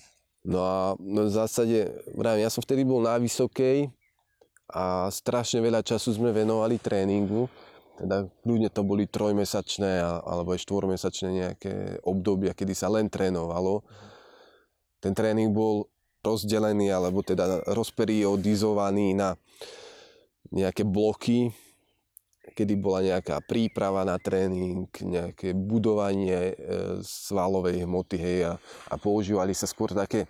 No a v zásade, ja som vtedy bol na vysokej a strašne veľa času sme venovali tréningu. Teda ľudne to boli trojmesačné alebo aj štvormesačné nejaké obdobia, kedy sa len trénovalo. Ten tréning bol rozdelený alebo teda rozperiodizovaný na nejaké bloky, kedy bola nejaká príprava na tréning, nejaké budovanie svalovej hmoty, hej, a používali sa skôr také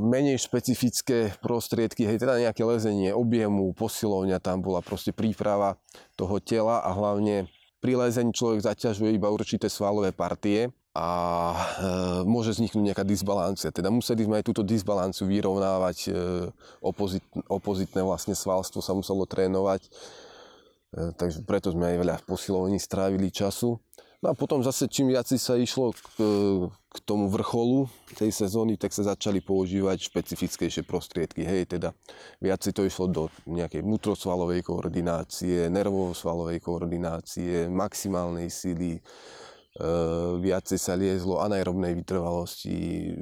menej špecifické prostriedky, hej, teda nejaké lezenie objemu, posilovňa, tam bola proste príprava toho tela a hlavne pri lezení človek zaťažuje iba určité svalové partie a môže vzniknúť nejaká disbalancia. Teda museli sme aj túto disbalanciu vyrovnávať, opozitné vlastne svalstvo sa muselo trénovať. Takže preto sme aj veľa v posilovni strávili času. No a potom zase čím viac sa išlo k tomu vrcholu tej sezóny, tak sa začali používať špecifickejšie prostriedky. Hej, teda viac to išlo do nejakej vnútrosvalovej koordinácie, nervovosvalovej koordinácie, maximálnej sily, viac sa liezlo anaerobnej vytrvalosti,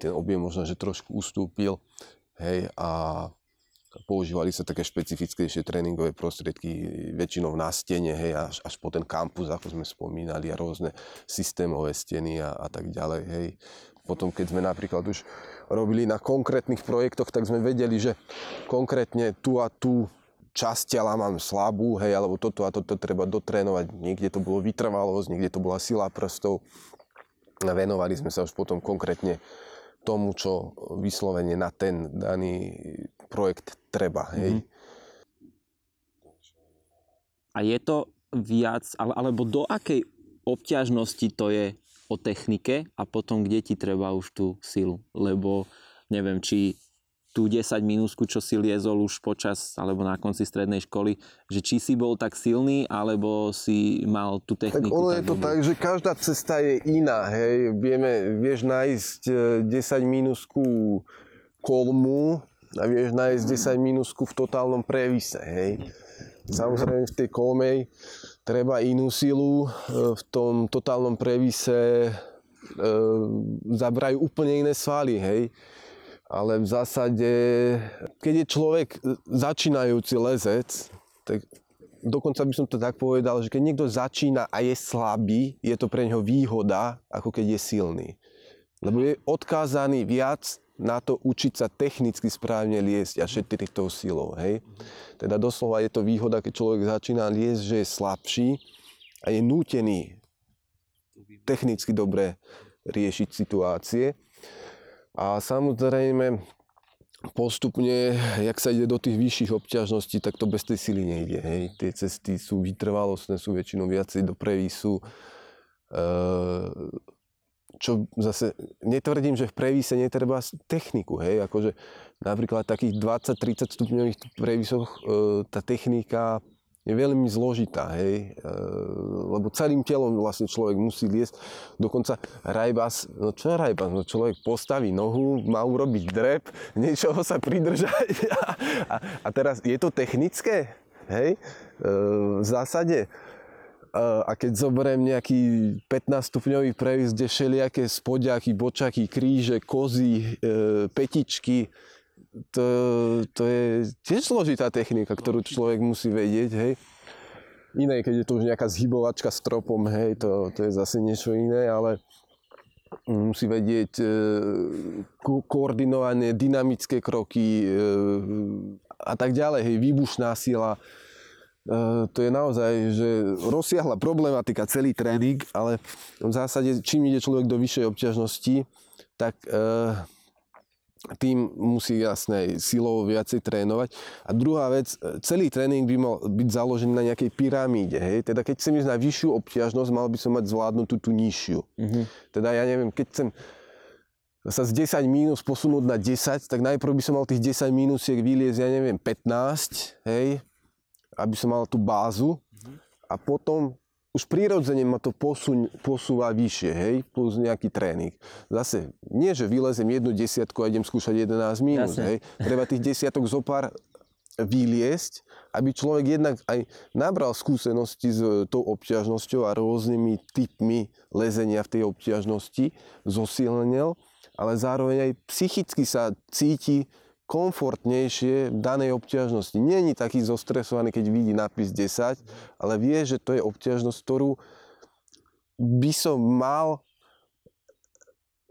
ten objem možno, že trošku ustúpil, hej, a používali sa také špecifickejšie tréningové prostriedky, väčšinou na stene, hej, až po ten kampus, ako sme spomínali, a rôzne systémové steny a tak ďalej, hej. Potom, keď sme napríklad už robili na konkrétnych projektoch, tak sme vedeli, že konkrétne tu a tu časť tela mám slabú, hej, alebo toto a toto treba dotrénovať. Niekde to bolo vytrvalosť, niekde to bola sila prstov. Venovali sme sa už potom konkrétne tomu, čo vyslovene na ten daný projekt treba, hej. A je to viac, alebo do akej obťažnosti to je o technike a potom kde ti treba už tú silu, lebo neviem, či tú 10 minúsku, čo si liezol už počas, alebo na konci strednej školy, že či si bol tak silný, alebo si mal tú techniku. Tak ono je to tak, že každá cesta je iná, hej. Vieš nájsť 10 minúsku kolmu a vieš nájsť 10 minúsku v totálnom previse, hej. Samozrejme v tej kolmej treba inú silu, v tom totálnom previse zabrajú úplne iné svaly, hej. Ale v zásade, keď je človek začínajúci lezec, tak dokonca by som to tak povedal, že keď niekto začína a je slabý, je to pre neho výhoda, ako keď je silný. Lebo je odkázaný viac na to učiť sa technicky správne liesť a šetriť tou silou, hej. Teda doslova je to výhoda, keď človek začína liesť, že je slabší a je nútený technicky dobre riešiť situácie. A samozrejme, postupne, jak sa ide do tých vyšších obťažností, tak to bez tej sily nejde, hej. Tie cesty sú vytrvalostné, sú väčšinou viacej do previsu. Čo zase, netvrdím, že v previse netreba techniku, hej. Akože napríklad takých 20-30 stupňových previsoch tá technika je veľmi zložitá, hej, lebo celým telom vlastne človek musí liesť, dokonca rajbas, no človek postaví nohu, má urobiť drep, niečoho sa pridržať a teraz je to technické, hej, v zásade. A keď zoberiem nejaký 15 stupňový previs, kde všelijaké spodiaky, bočaky, kríže, kozy, petičky, to je tiež zložitá technika, ktorú človek musí vedieť, hej. Iné, keď je to už nejaká zhybovačka stropom, hej, to je zase niečo iné, ale musí vedieť koordinované dynamické kroky a tak ďalej, hej, výbušná sila. To je naozaj, že rozsiahla problematika celý tréning, ale v zásade, čím ide človek do vyššej obťažnosti, tak tým musí jasne silou viacej trénovať. A druhá vec, celý tréning by mal byť založený na nejakej pyramíde, hej. Teda keď chcem ísť na vyššiu obťažnosť, mal by som mať zvládnutú tú nižšiu. Mm-hmm. Teda ja neviem, keď chcem sa z 10 minus posunúť na 10, tak najprv by som mal tých 10 minusiek vyliezť, ja neviem, 15, hej. aby som mal tú bázu a potom už prirodzene ma to posúva vyššie, hej, plus nejaký tréning. Zase, nie že vylezem jednu desiatku a idem skúšať 11 minút, hej. Treba tých desiatok zopár vyliesť, aby človek jednak aj nabral skúsenosti s tou obťažnosťou a rôznymi typmi lezenia v tej obťažnosti, zosilnil, ale zároveň aj psychicky sa cíti komfortnejšie v danej obťažnosti. Není taký zostresovaný, keď vidí nápis 10, ale vie, že to je obťažnosť, ktorú by som mal,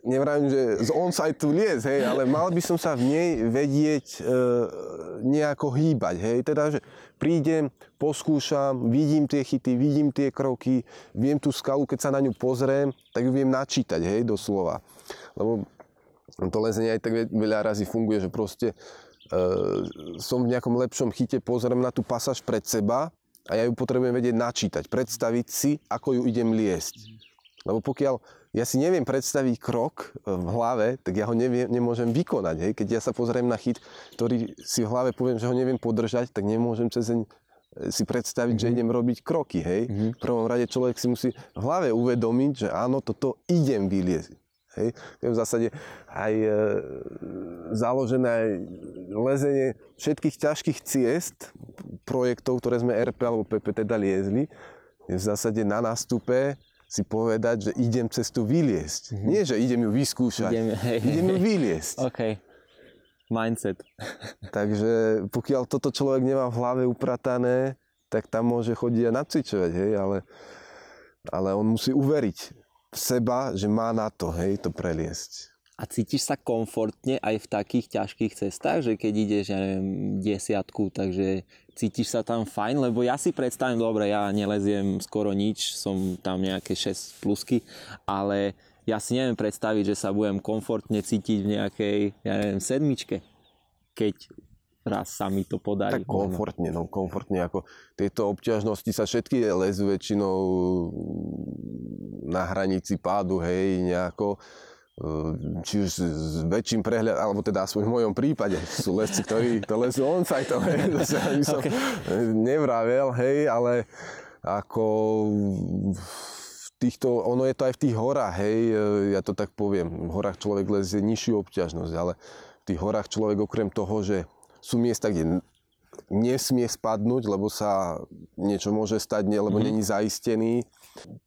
nevravím, že z on-site-u liez, hej, ale mal by som sa v nej vedieť nejako hýbať, hej. Teda, že prídem, poskúšam, vidím tie chyty, vidím tie kroky, viem tú skalu, keď sa na ňu pozriem, tak ju viem načítať, hej, doslova. Lebo to lezenie aj tak veľa razy funguje, že proste som v nejakom lepšom chyte, pozriem na tú pasáž pred seba a ja ju potrebujem vedieť načítať, predstaviť si, ako ju idem liesť. Lebo pokiaľ ja si neviem predstaviť krok v hlave, tak ja ho nemôžem vykonať. Hej? Keď ja sa pozriem na chyt, ktorý si v hlave poviem, že ho neviem podržať, tak nemôžem cez deň si predstaviť, že idem robiť kroky. Hej? V prvom rade človek si musí v hlave uvedomiť, že áno, toto idem vyliezť. Hej. To je v zásade aj založené lezenie všetkých ťažkých ciest, projektov, ktoré sme RP alebo PP teda liezli, je v zásade na nástupe si povedať, že idem cestu vyliesť. Nie, že idem ju vyskúšať, idem ju vyliesť. Okay. Mindset. Takže pokiaľ toto človek nemá v hlave upratané, tak tam môže chodiť a nacvičovať, hej, ale on musí uveriť v seba, že má na to, hej, to preliesť. A cítiš sa komfortne aj v takých ťažkých cestách, že keď ideš, ja neviem, 10, takže cítiš sa tam fajn, lebo ja si predstavím, dobre, ja neleziem skoro nič, som tam nejaké 6 plusky, ale ja si neviem predstaviť, že sa budem komfortne cítiť v nejakej, ja neviem, 7, keď raz sa mi to podarí. Tak komfortne, no komfortne, ako tieto obťažnosti sa všetky lezú väčšinou na hranici pádu, hej, nejako, či už s väčším prehľadom, alebo teda aspoň v mojom prípade, sú lesci, ktorí to lezú on-site, hej, zase by som nevravel, hej, ale ako týchto, ono je to aj v tých horách, hej, ja to tak poviem, v horách človek lezie nižšiu obťažnosť, ale v tých horách človek okrem toho, že sú miesta, kde nesmie spadnúť, lebo sa niečo môže stať, lebo není zaistený.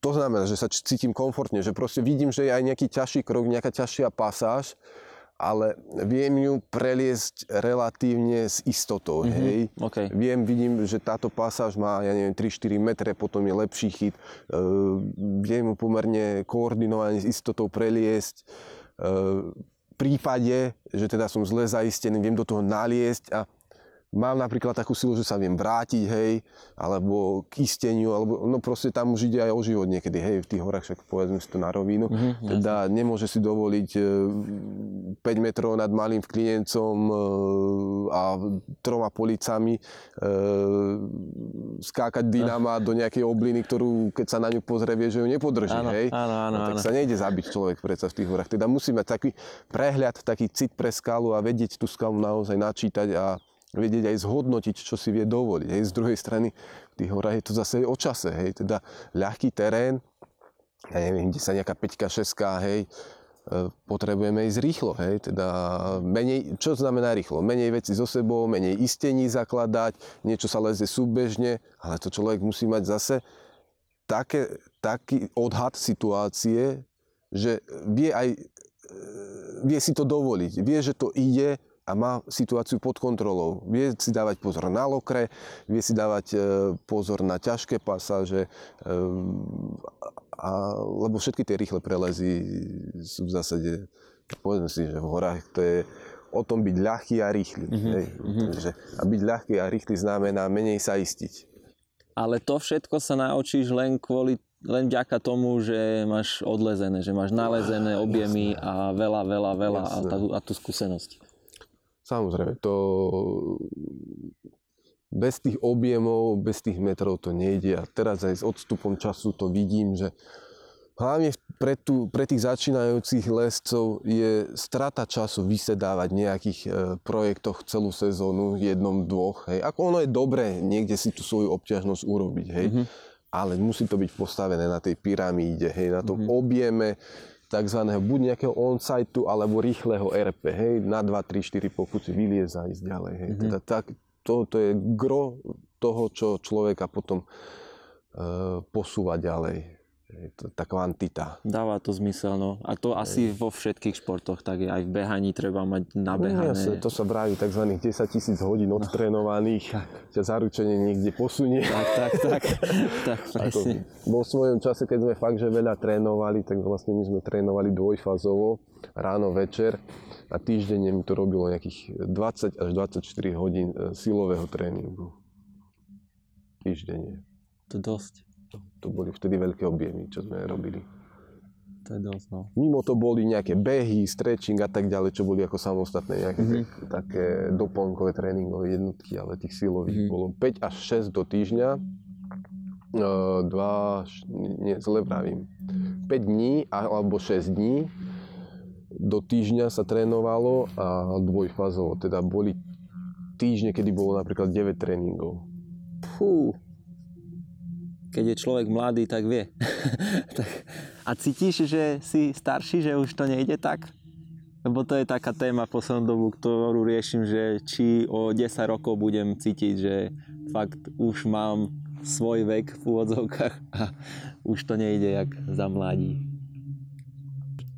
To znamená, že sa cítim komfortne, že proste vidím, že je aj nejaký ťažší krok, nejaká ťažšia pasáž, ale viem ju preliesť relatívne s istotou, hej. Okay. Vidím, že táto pasáž má, ja neviem, 3-4 metre, potom je lepší chyt. Viem ju pomerne koordinovane s istotou preliesť. V prípade, že teda som zle zaistený, viem do toho naliesť a mám napríklad takú silu, že sa viem vrátiť, hej, alebo k isteniu, alebo no proste tam už ide aj o život niekedy, hej, v tých horách, však povedzme si to na rovinu, teda nemôže si dovoliť 5 metrov nad malým vklinencom a 3 policami skákať dynama do nejakej obliny, ktorú keď sa na ňu pozrie, vie, že ju nepodrží, hej. Áno, tak sa nejde zabiť človek predsa v tých horách, teda musí mať taký prehľad, taký cit pre skalu a vedieť tú skalu naozaj načítať a vedieť aj zhodnotiť, čo si vie dovoliť. Hej. Z druhej strany, v tých horách je to zase o čase, hej. Teda ľahký terén, ja neviem, kde sa nejaká 5-ka, 6-ka, hej, potrebujeme ísť rýchlo, hej. Teda menej, čo znamená rýchlo? Menej veci so sebou, menej istení zakladať, niečo sa lezie súbežne, ale to človek musí mať zase taký odhad situácie, že vie si to dovoliť, vie, že to ide, a má situáciu pod kontrolou. Vie si dávať pozor na lokre, vie si dávať pozor na ťažké pasáže, lebo všetky tie rýchle prelezy sú v zásade, povedzme si, že v horách to je o tom byť ľahký a rýchly. A byť ľahký a rýchly znamená menej sa istiť. Ale to všetko sa naučíš len vďaka tomu, že máš odlezené, že máš nalezené objemy a veľa a tú skúsenosť. Samozrejme, to bez tých objemov, bez tých metrov to nejde a teraz aj s odstupom času to vidím, že Hlavne pre tých začínajúcich lescov je strata času vysedávať v nejakých projektoch celú sezónu, jednom, dvoch. Hej. Ako ono je dobré niekde si tú svoju obťažnosť urobiť, hej. Mm-hmm. Ale musí to byť postavené na tej pyramíde, hej, na tom mm-hmm. objeme takzvaného buď nejakého on-site-u alebo rýchleho RP, hej, na 2, 3, 4 pokusy vyliezť a ísť ďalej, hej. Mm-hmm. Teda tak, to je gro toho, čo človeka potom posúva ďalej. Tá kvantita. Dáva to zmysel, no. A to asi vo všetkých športoch, tak aj v behaní treba mať nabehané. No, to sa vraví tzv. 10 000 hodín odtrénovaných. Ťa zaručenie niekde posunie. Tak presne. Vo svojom čase, keď sme fakt, že veľa trénovali, tak vlastne my sme trénovali dvojfázovo, ráno, večer a týždenne mi to robilo nejakých 20 až 24 hodín silového tréningu. Týždenne. To dosť. To boli vtedy veľké objemy, čo sme robili. To je dosť, no. Mimo to boli nejaké behy, stretching a tak ďalej, čo boli ako samostatné nejaké také doplnkové tréningové jednotky, ale tých silových bolo 5 až 6 do týždňa. 5 dní alebo 6 dní do týždňa sa trénovalo a dvojfázovo. Teda boli týždne, kedy bolo napríklad 9 tréningov. Fú. Keď je človek mladý, tak vie. A cítiš, že si starší, že už to nejde tak? Lebo to je taká téma poslednú dobu, ktorú riešim, že či o 10 rokov budem cítiť, že fakt už mám svoj vek v úvodzovkách a už to nejde jak za mladí.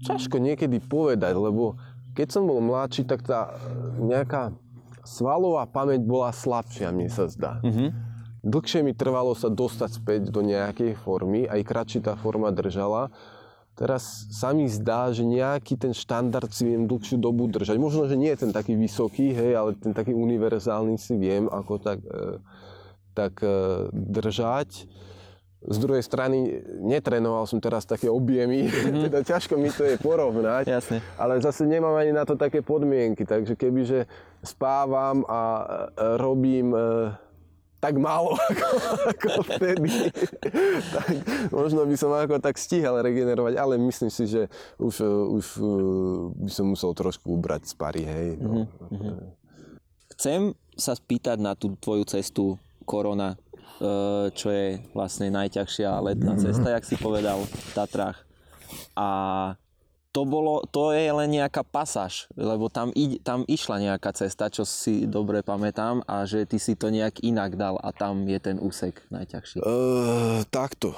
Ťažko niekedy povedať, lebo keď som bol mladší, tak tá nejaká svalová pamäť bola slabšia, mne sa zdá. Mm-hmm. Dlhšie mi trvalo sa dostať späť do nejakej formy, aj kratšie tá forma držala. Teraz sa mi zdá, že nejaký ten štandard si viem dlhšiu dobu držať. Možno, že nie je ten taký vysoký, hej, ale ten taký univerzálny si viem ako tak držať. Z druhej strany netrénoval som teraz také objemy, teda ťažko mi to je porovnať. Jasne. Ale zase nemám ani na to také podmienky, takže kebyže spávam a robím tak málo ako vtedy. Tak, možno by som ako tak stihal regenerovať, ale myslím si, že už by som musel trošku ubrať z pary, hej. No. Mm-hmm. Chcem sa spýtať na tú tvoju cestu Korona, čo je vlastne najťažšia letná cesta, jak si povedal, v Tatrách. A to je len nejaká pasáž, lebo tam išla nejaká cesta, čo si dobre pamätám, a že ty si to nejak inak dal a tam je ten úsek najťažší. Takto.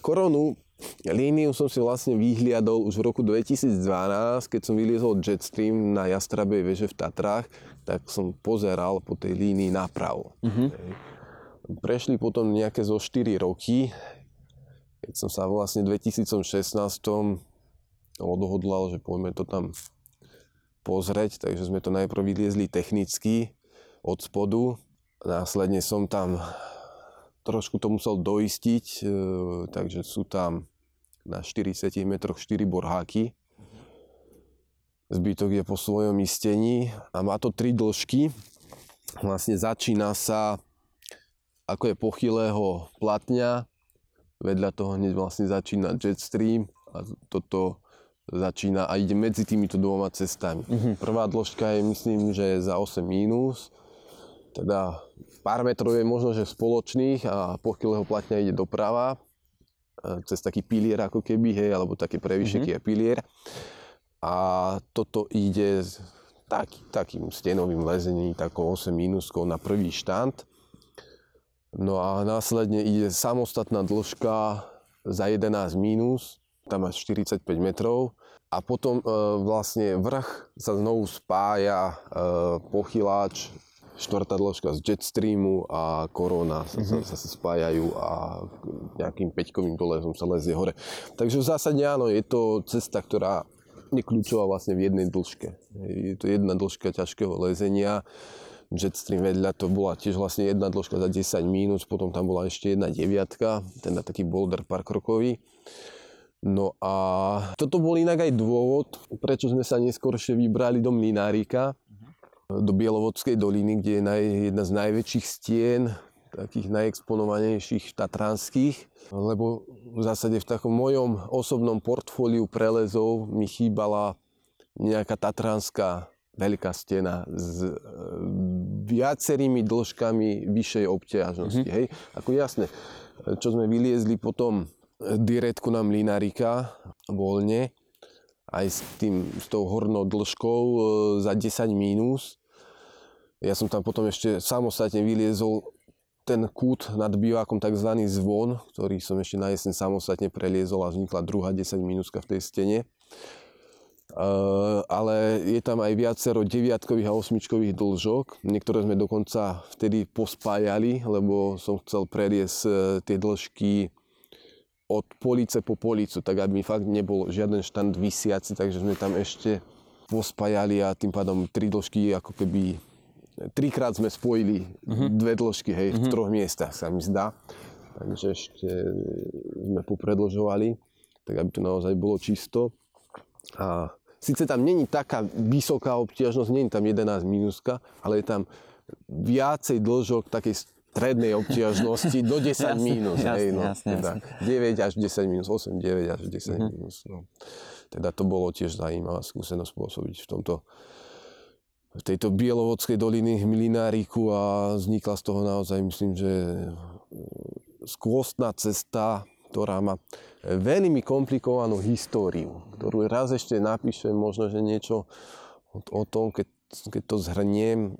Koronu, líniu som si vlastne vyhliadol už v roku 2012, keď som vyliezol Jetstream na Jastrabej veže v Tatrách, tak som pozeral po tej línii napravo. Uh-huh. Prešli potom nejaké zo 4 roky, keď som sa vlastne v 2016 odhodlal, že poďme to tam pozrieť, takže sme to najprv vyliezli technicky od spodu. Následne som tam trošku to musel doistiť, takže sú tam na 40 metroch 4 borháky. Zbytok je po svojom istení a má to 3 dĺžky. Vlastne začína sa, ako je pochylého platňa, vedľa toho hneď vlastne začína Jetstream a toto začína a ide medzi týmito dvoma cestami. Mm-hmm. Prvá dĺžka je, myslím, že za 8 mínus, teda pár metrov je možno, že spoločných a pochylého platňa ide doprava, cez taký pilier ako keby, hej, alebo také prevyšeky a pilier. A toto ide takým stenovým lezením, takou 8 mínuskou na prvý štand. No a následne ide samostatná dĺžka za 11 mínus, tam až 45 metrov a potom vlastne vrch sa znovu spája pochyláč, štvrtá dĺžka z Jetstreamu a Korona sa spájajú a nejakým peťkovým dolezom sa lezie hore. Takže v zásade áno, je to cesta, ktorá je kľúčová vlastne v jednej dĺžke. Je to jedna dĺžka ťažkého lezenia. Jetstream vedľa to bola tiež vlastne jedna dĺžka za 10 minút, potom tam bola ešte jedna deviatka, teda taký boulder parkrokový. No a toto bol inak aj dôvod, prečo sme sa neskôršie vybrali do Mlynárika, do Bielovodskej doliny, kde je jedna z najväčších stien, takých najexponovanejších tatranských, lebo v zásade v takom mojom osobnom portfóliu prelezov mi chýbala nejaká tatranská veľká stena s viacerými dĺžkami vyššej obťažnosti. Hej? Ako jasné, čo sme vyliezli potom diretku na Mlynarika voľne, aj s tou hornou dĺžkou za 10 minus. Ja som tam potom ešte samostatne vyliezol ten kút nad bivákom, takzvaný zvon, ktorý som ešte na jeseň samostatne preliezol a vznikla druhá 10 minuska v tej stene. Ale je tam aj viacero 9-kových a 8-kových dĺžok. Niektoré sme dokonca vtedy pospájali, lebo som chcel preliesť tie dĺžky od police po policu, tak aby mi fakt nebol žiaden štand vysiaci, takže sme tam ešte pospájali a tým pádom tri dĺžky, ako keby trikrát sme spojili dve dĺžky, hej, v troch miestach sa mi zdá. Takže ešte sme popredlžovali, tak aby to naozaj bolo čisto. A sice tam není taká vysoká obťažnosť, není tam 11 minuska, ale je tam viacej dĺžok takej strednej obťažnosti do 10 jasne, minus. Jasne, hej, no, jasne, teda jasne. 9 až 10 minus, 8, 9 až 10 minus. No. Teda to bolo tiež zaujímavá skúsenosť pôsobiť v tejto Bielovodskej doliny Mlynáriku a vznikla z toho naozaj, myslím, že skvostná cesta, ktorá má veľmi komplikovanú históriu, ktorú raz ešte napíšem, možno, že niečo o tom, keď to zhrniem.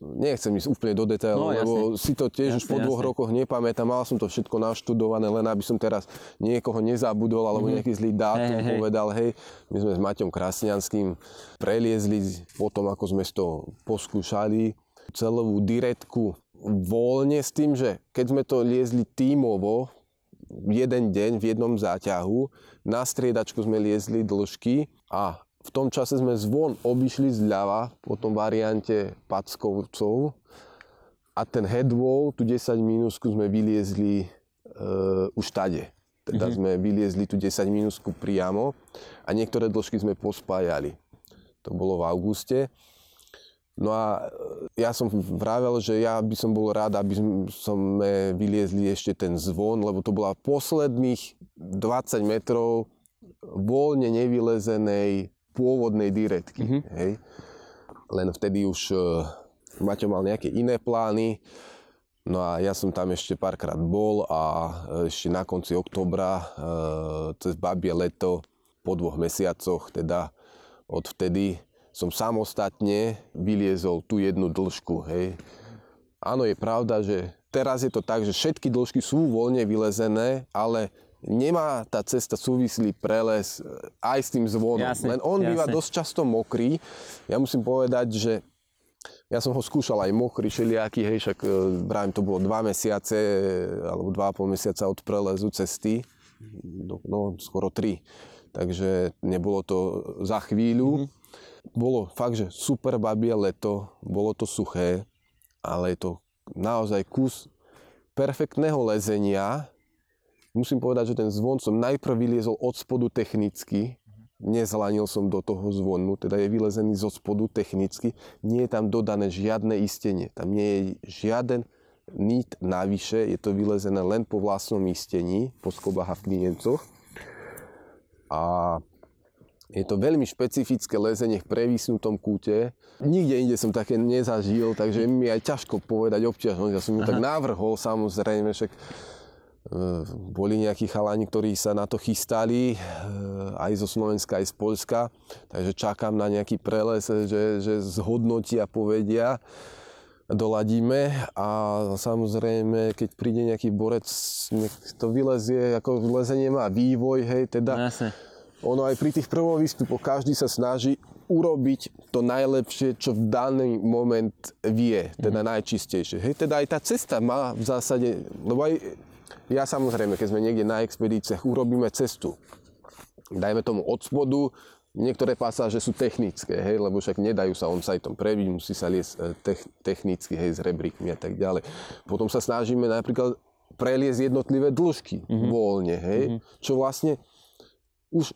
Nechcem ísť úplne do detailov, lebo si to tiež už po dvoch rokoch nepamätám, mal som to všetko naštudované, len aby som teraz niekoho nezabudol, alebo nejaký zlý dátum povedal, hej. My sme s Maťom Krajčiarom preliezli potom, ako sme to poskúšali, celú diretku voľne s tým, že keď sme to liezli tímovo, jeden deň v jednom záťahu. Na striedačku sme liezli dĺžky a v tom čase sme zvon obišli zľava po tom variante Packovcov a ten headwall, tu 10 minusku sme vyliezli už tade. Teda sme vyliezli tu 10 minusku priamo a niektoré dĺžky sme pospájali. To bolo v auguste. No a ja som vravel, že ja by som bol rád, aby sme vyliezli ešte ten zvon, lebo to bola posledných 20 metrov voľne nevylezenej pôvodnej diretky. Hej. Len vtedy už Maťo mal nejaké iné plány. No a ja som tam ešte párkrát bol a ešte na konci októbra cez babie leto po 2 mesiacoch, teda odvtedy som samostatne vyliezol tú jednu dĺžku, hej. Áno, je pravda, že teraz je to tak, že všetky dĺžky sú voľne vylezené, ale nemá tá cesta súvislý preles aj s tým zvonom. Jasne, len on býva dosť často mokrý. Ja musím povedať, že ja som ho skúšal aj mokrý, šelijaký, hej, však brám, to bolo 2 mesiace alebo 2,5 mesiaca od prelezu cesty, no skoro 3. Takže nebolo to za chvíľu. Bolo fakt, že super babie leto, bolo to suché, ale je to naozaj kus perfektného lezenia. Musím povedať, že ten zvon som najprv vyliezol od spodu technicky, nezlanil som do toho zvonu, teda je vylezený zo spodu technicky, nie je tam dodané žiadne istenie, tam nie je žiaden nít navyše, je to vylezené len po vlastnom istení, po skobách a v klinencoch. A je to veľmi špecifické lezenie v previsnutom kúte. Nikde inde som také nezažil, takže mi aj ťažko povedať obťažnosť. Ja som ju tak navrhol, samozrejme, však boli nejakí chalani, ktorí sa na to chystali, aj zo Slovenska, aj z Poľska. Takže čakám na nejaký preles, že zhodnotia, povedia, doladíme. A samozrejme, keď príde nejaký borec, to vylezie, ako lezenie má vývoj, hej, teda. Ono aj pri tých prvovýstupoch každý sa snaží urobiť to najlepšie, čo v daný moment vie, teda najčistejšie. Hej, teda aj tá cesta má v zásade, lebo aj ja samozrejme, keď sme niekde na expedíciách, urobíme cestu, dajme tomu od spodu, niektoré pasáže sú technické, hej, lebo však nedajú sa on-site-om prebiť, musí sa liesť technicky, hej, s rebríkmi a tak ďalej. Potom sa snažíme napríklad preliesť jednotlivé dĺžky voľne, hej, čo vlastne už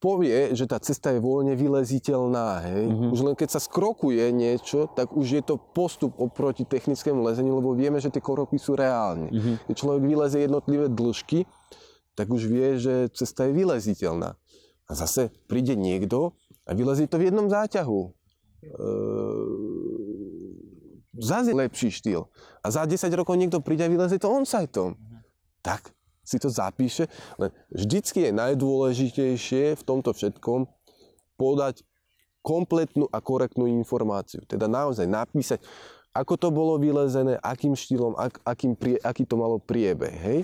povie, že tá cesta je voľne vyleziteľná, hej. Mm-hmm. Už len keď sa skrokuje niečo, tak už je to postup oproti technickému lezeniu, lebo vieme, že tie kroky sú reálne. Mm-hmm. Keď človek vyleze jednotlivé dĺžky, tak už vie, že cesta je vyleziteľná. A zase príde niekto a vylezí to v jednom záťahu. Zase lepší štýl. A za 10 rokov niekto príde a vylezie to onsite-om. Tak si to zapíše, len vždycky je najdôležitejšie v tomto všetkom podať kompletnú a korektnú informáciu. Teda naozaj napísať, ako to bolo vylezené, akým štýlom, aký to malo priebeh, hej?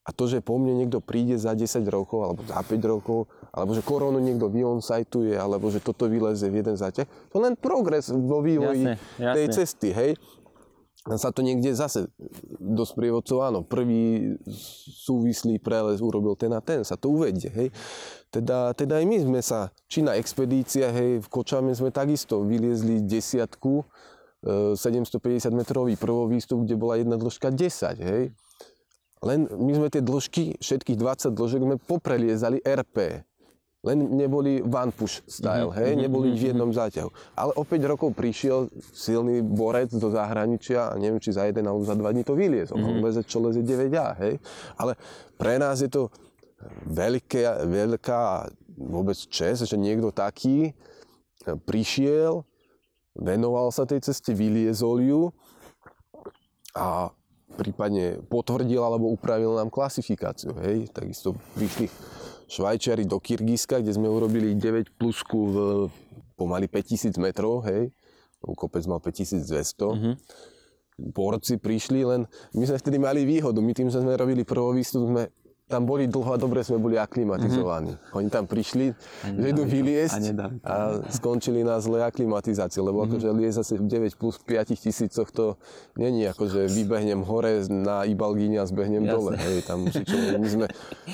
A to, že po mne niekto príde za 10 rokov, alebo za 5 rokov, alebo že koronu niekto vyonsajtuje, alebo že toto vyleze v jeden záťah, to len progres vo vývoji tej cesty, hej? Sa to niekde zase do sprievodcov, áno, prvý súvislý prelez urobil ten a ten, sa to uvedie, hej. Teda aj my sme sa, či na expedícia, hej, v Kočame sme takisto vyliezli 10, 750 metrový prvovýstup, kde bola jedna dĺžka 10, hej. Len my sme tie dĺžky, všetkých 20 dĺžek sme popreliezali RP. Len neboli one push style, hej, neboli v jednom záťahu. Ale o 5 rokov prišiel silný borec do zahraničia a neviem, či za 1 alebo za 2 dní to vyliezol. On leze, čo leze 9A, hej. Ale pre nás je to veľká vôbec česť, že niekto taký prišiel, venoval sa tej ceste, vyliezol ju a prípadne potvrdil alebo upravil nám klasifikáciu, hej. Takisto prišli Švajčiari do Kirgizska, kde sme urobili 9 plusku v pomaly 5000 metrov, hej. Kopec mal 5200. Mm-hmm. Borci prišli, len my sme vtedy mali výhodu. My tým, že sme robili prvovýstup, sme tam boli dlho a dobre sme boli aklimatizovaní. Mm-hmm. Oni tam prišli, že idú vyliesť a skončili na zlé aklimatizácie, lebo akože liesť zase 9 plus v 5000 to není akože vybehnem hore na Ibalgíne a zbehnem dole. Hej, tam my sme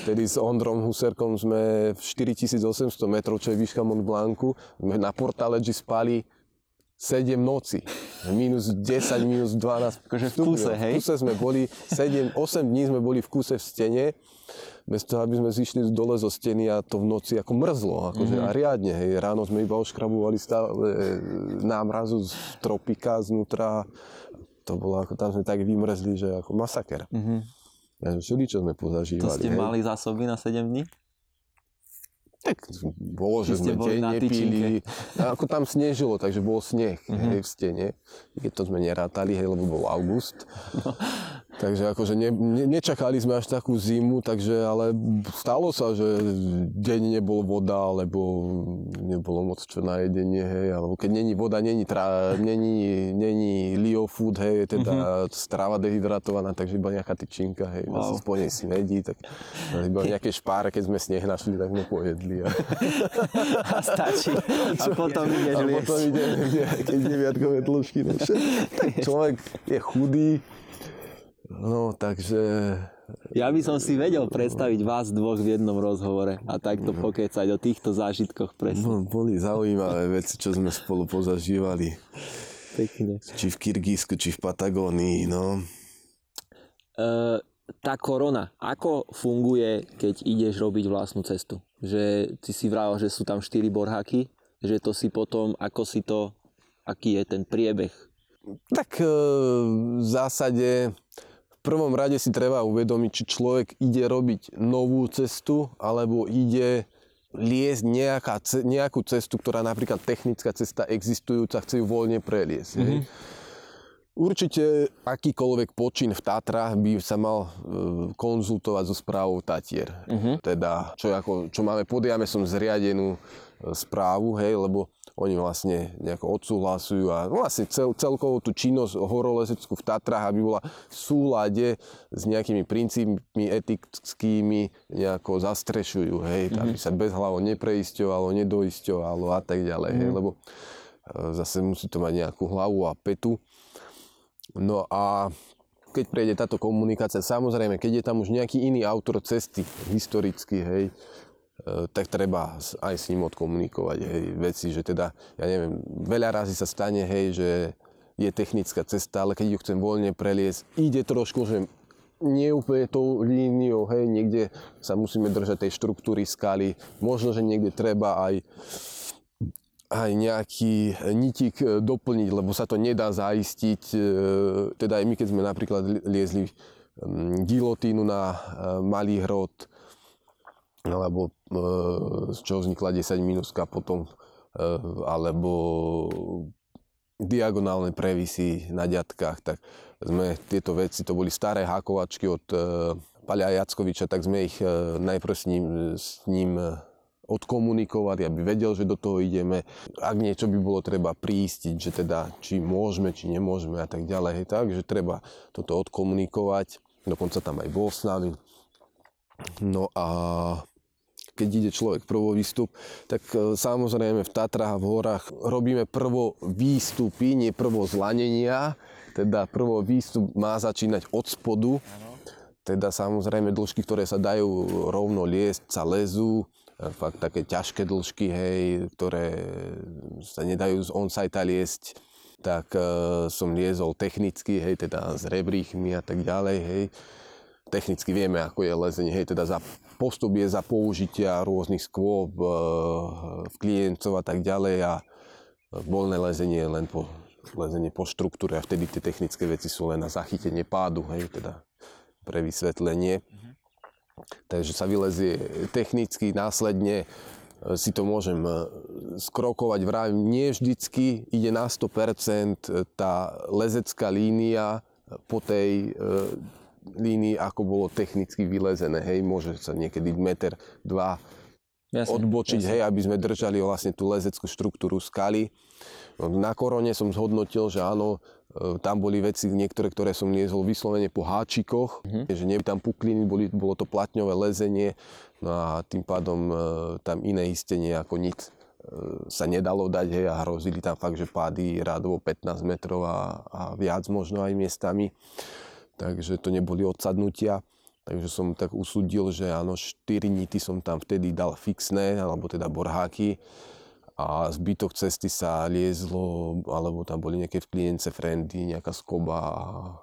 tedy s Ondrom Huserkom sme v 4800 metrov, čo je výška Mont Blancu, na Portaleggi spali 7 noci, minus 10, minus 12 akože v kuse, hej? V kuse sme boli, 8 dní sme boli v kuse v stene, bez toho, aby sme zišli dole zo steny a to v noci ako mrzlo, akože a riadne, hej, ráno sme iba oškrabovali stále námrazu z tropika znútra, to bolo ako, tam sme tak vymrzli, že ako masaker. Ja všude, čo sme pozažívali. To ste mali zásoby na 7 dní? Tak bolo, že sme deň nepili, ako tam snežilo, takže bol sneh hej, v stene, keď to sme nerátali, hej, lebo bol august, takže akože nečakali sme až takú zimu, takže ale stalo sa, že deň nebol voda, alebo nebolo moc čo na jedenie, hej, alebo keď není voda, není leo food, hej, teda strava dehydratovaná, takže iba nejaká tyčinka, hej, asi po nej smedí, tak iba nejaké špáre, keď sme sneh našli, tak sme pojedli. A stačí. A potom ideš liesť. A potom ideš deviatkové dĺžky. No človek je chudý. No, takže... Ja by som si vedel predstaviť vás dvoch v jednom rozhovore a takto pokecať o týchto zážitkoch presne. Boli zaujímavé veci, čo sme spolu pozažívali. Pekne. Či v Kirgizsku, či v Patagónii, no. Tá korona, ako funguje, keď ideš robiť vlastnú cestu? Že ty si vravel, že sú tam 4 borháky, že to si potom, aký je ten priebeh? Tak v zásade v prvom rade si treba uvedomiť, či človek ide robiť novú cestu, alebo ide liesť nejakú cestu, ktorá napríklad technická cesta existujúca, chce ju voľne preliesť. Mm-hmm. Určite akýkoľvek počin v Tatrách by sa mal konzultovať so správou Tatier. Teda, čo máme pod Jamesom zriadenú správu, hej, lebo oni vlastne nejako odsúhlasujú a vlastne celkovú tú činnosť horolezeckú v Tatrách, aby bola v súlade s nejakými princípmi etickými nejako zastrešujú, hej, aby sa bezhlavo nepreisťovalo, nedoisťovalo a tak ďalej, hej, lebo zase musí to mať nejakú hlavu a petu. No a keď prejde táto komunikácia, samozrejme, keď je tam už nejaký iný autor cesty, historicky, hej, tak treba aj s ním odkomunikovať, hej, veci, že teda, ja neviem, veľa razy sa stane, hej, že je technická cesta, ale keď ju chcem voľne preliesť, ide trošku, že nie úplne tou líniou, hej, niekde sa musíme držať tej štruktúry skaly, možno, že niekde treba aj nejaký nitík doplniť, lebo sa to nedá zaistiť, teda aj my, keď sme napríklad liezli gilotínu na Malý hrot, alebo z čoho vznikla 10 minuska potom, alebo diagonálne previsy na ďatkách, tak sme tieto veci, to boli staré hákovačky od Paľa Jackoviča, tak sme ich najprv s ním odkomunikovali, aby vedel, že do toho ideme. Ak niečo by bolo treba príistiť, že teda či môžeme, či nemôžeme a tak ďalej, takže treba toto odkomunikovať, dokonca tam aj bol s nami. No a keď ide človek prvovýstup, tak samozrejme v Tatrách, v horách robíme prvovýstupy, nie prvozlanenia. Teda prvovýstup má začínať od spodu. Teda samozrejme dĺžky, ktoré sa dajú rovno liesť, sa lezú. Fakt také ťažké dĺžky, hej, ktoré sa nedajú z on-site liesť. Tak som liezol technicky, hej, teda s rebríchmi a tak ďalej, hej. Technicky vieme, ako je lezenie, hej, teda za postup je za použitia rôznych skôb, kliencov a tak ďalej a voľné lezenie je len lezenie po štruktúre a vtedy tie technické veci sú len na zachytenie pádu, hej, teda pre vysvetlenie. Takže sa vylezie technicky, následne si to môžem skrokovať, vravím, nie vždycky ide na 100% tá lezecká línia po tej línii, ako bolo technicky vylezené, hej, môže sa niekedy meter, dva odbočiť, hej, aby sme držali vlastne tú lezeckú štruktúru skaly. Na Korone som zhodnotil, že áno, tam boli veci niektoré, ktoré som liezol vyslovene po háčikoch, že nie tam pukliny, bolo to platňové lezenie, no a tým pádom tam iné istenie ako nič sa nedalo dať, hej, a hrozili tam fakt, že pády rádovo 15 metrov a viac možno aj miestami. Takže to neboli odsadnutia, takže som tak usúdil, že áno, 4 nity som tam vtedy dal fixné, alebo teda borháky a zbytok cesty sa liezlo, alebo tam boli nejaké vklience, frendy, nejaká skoba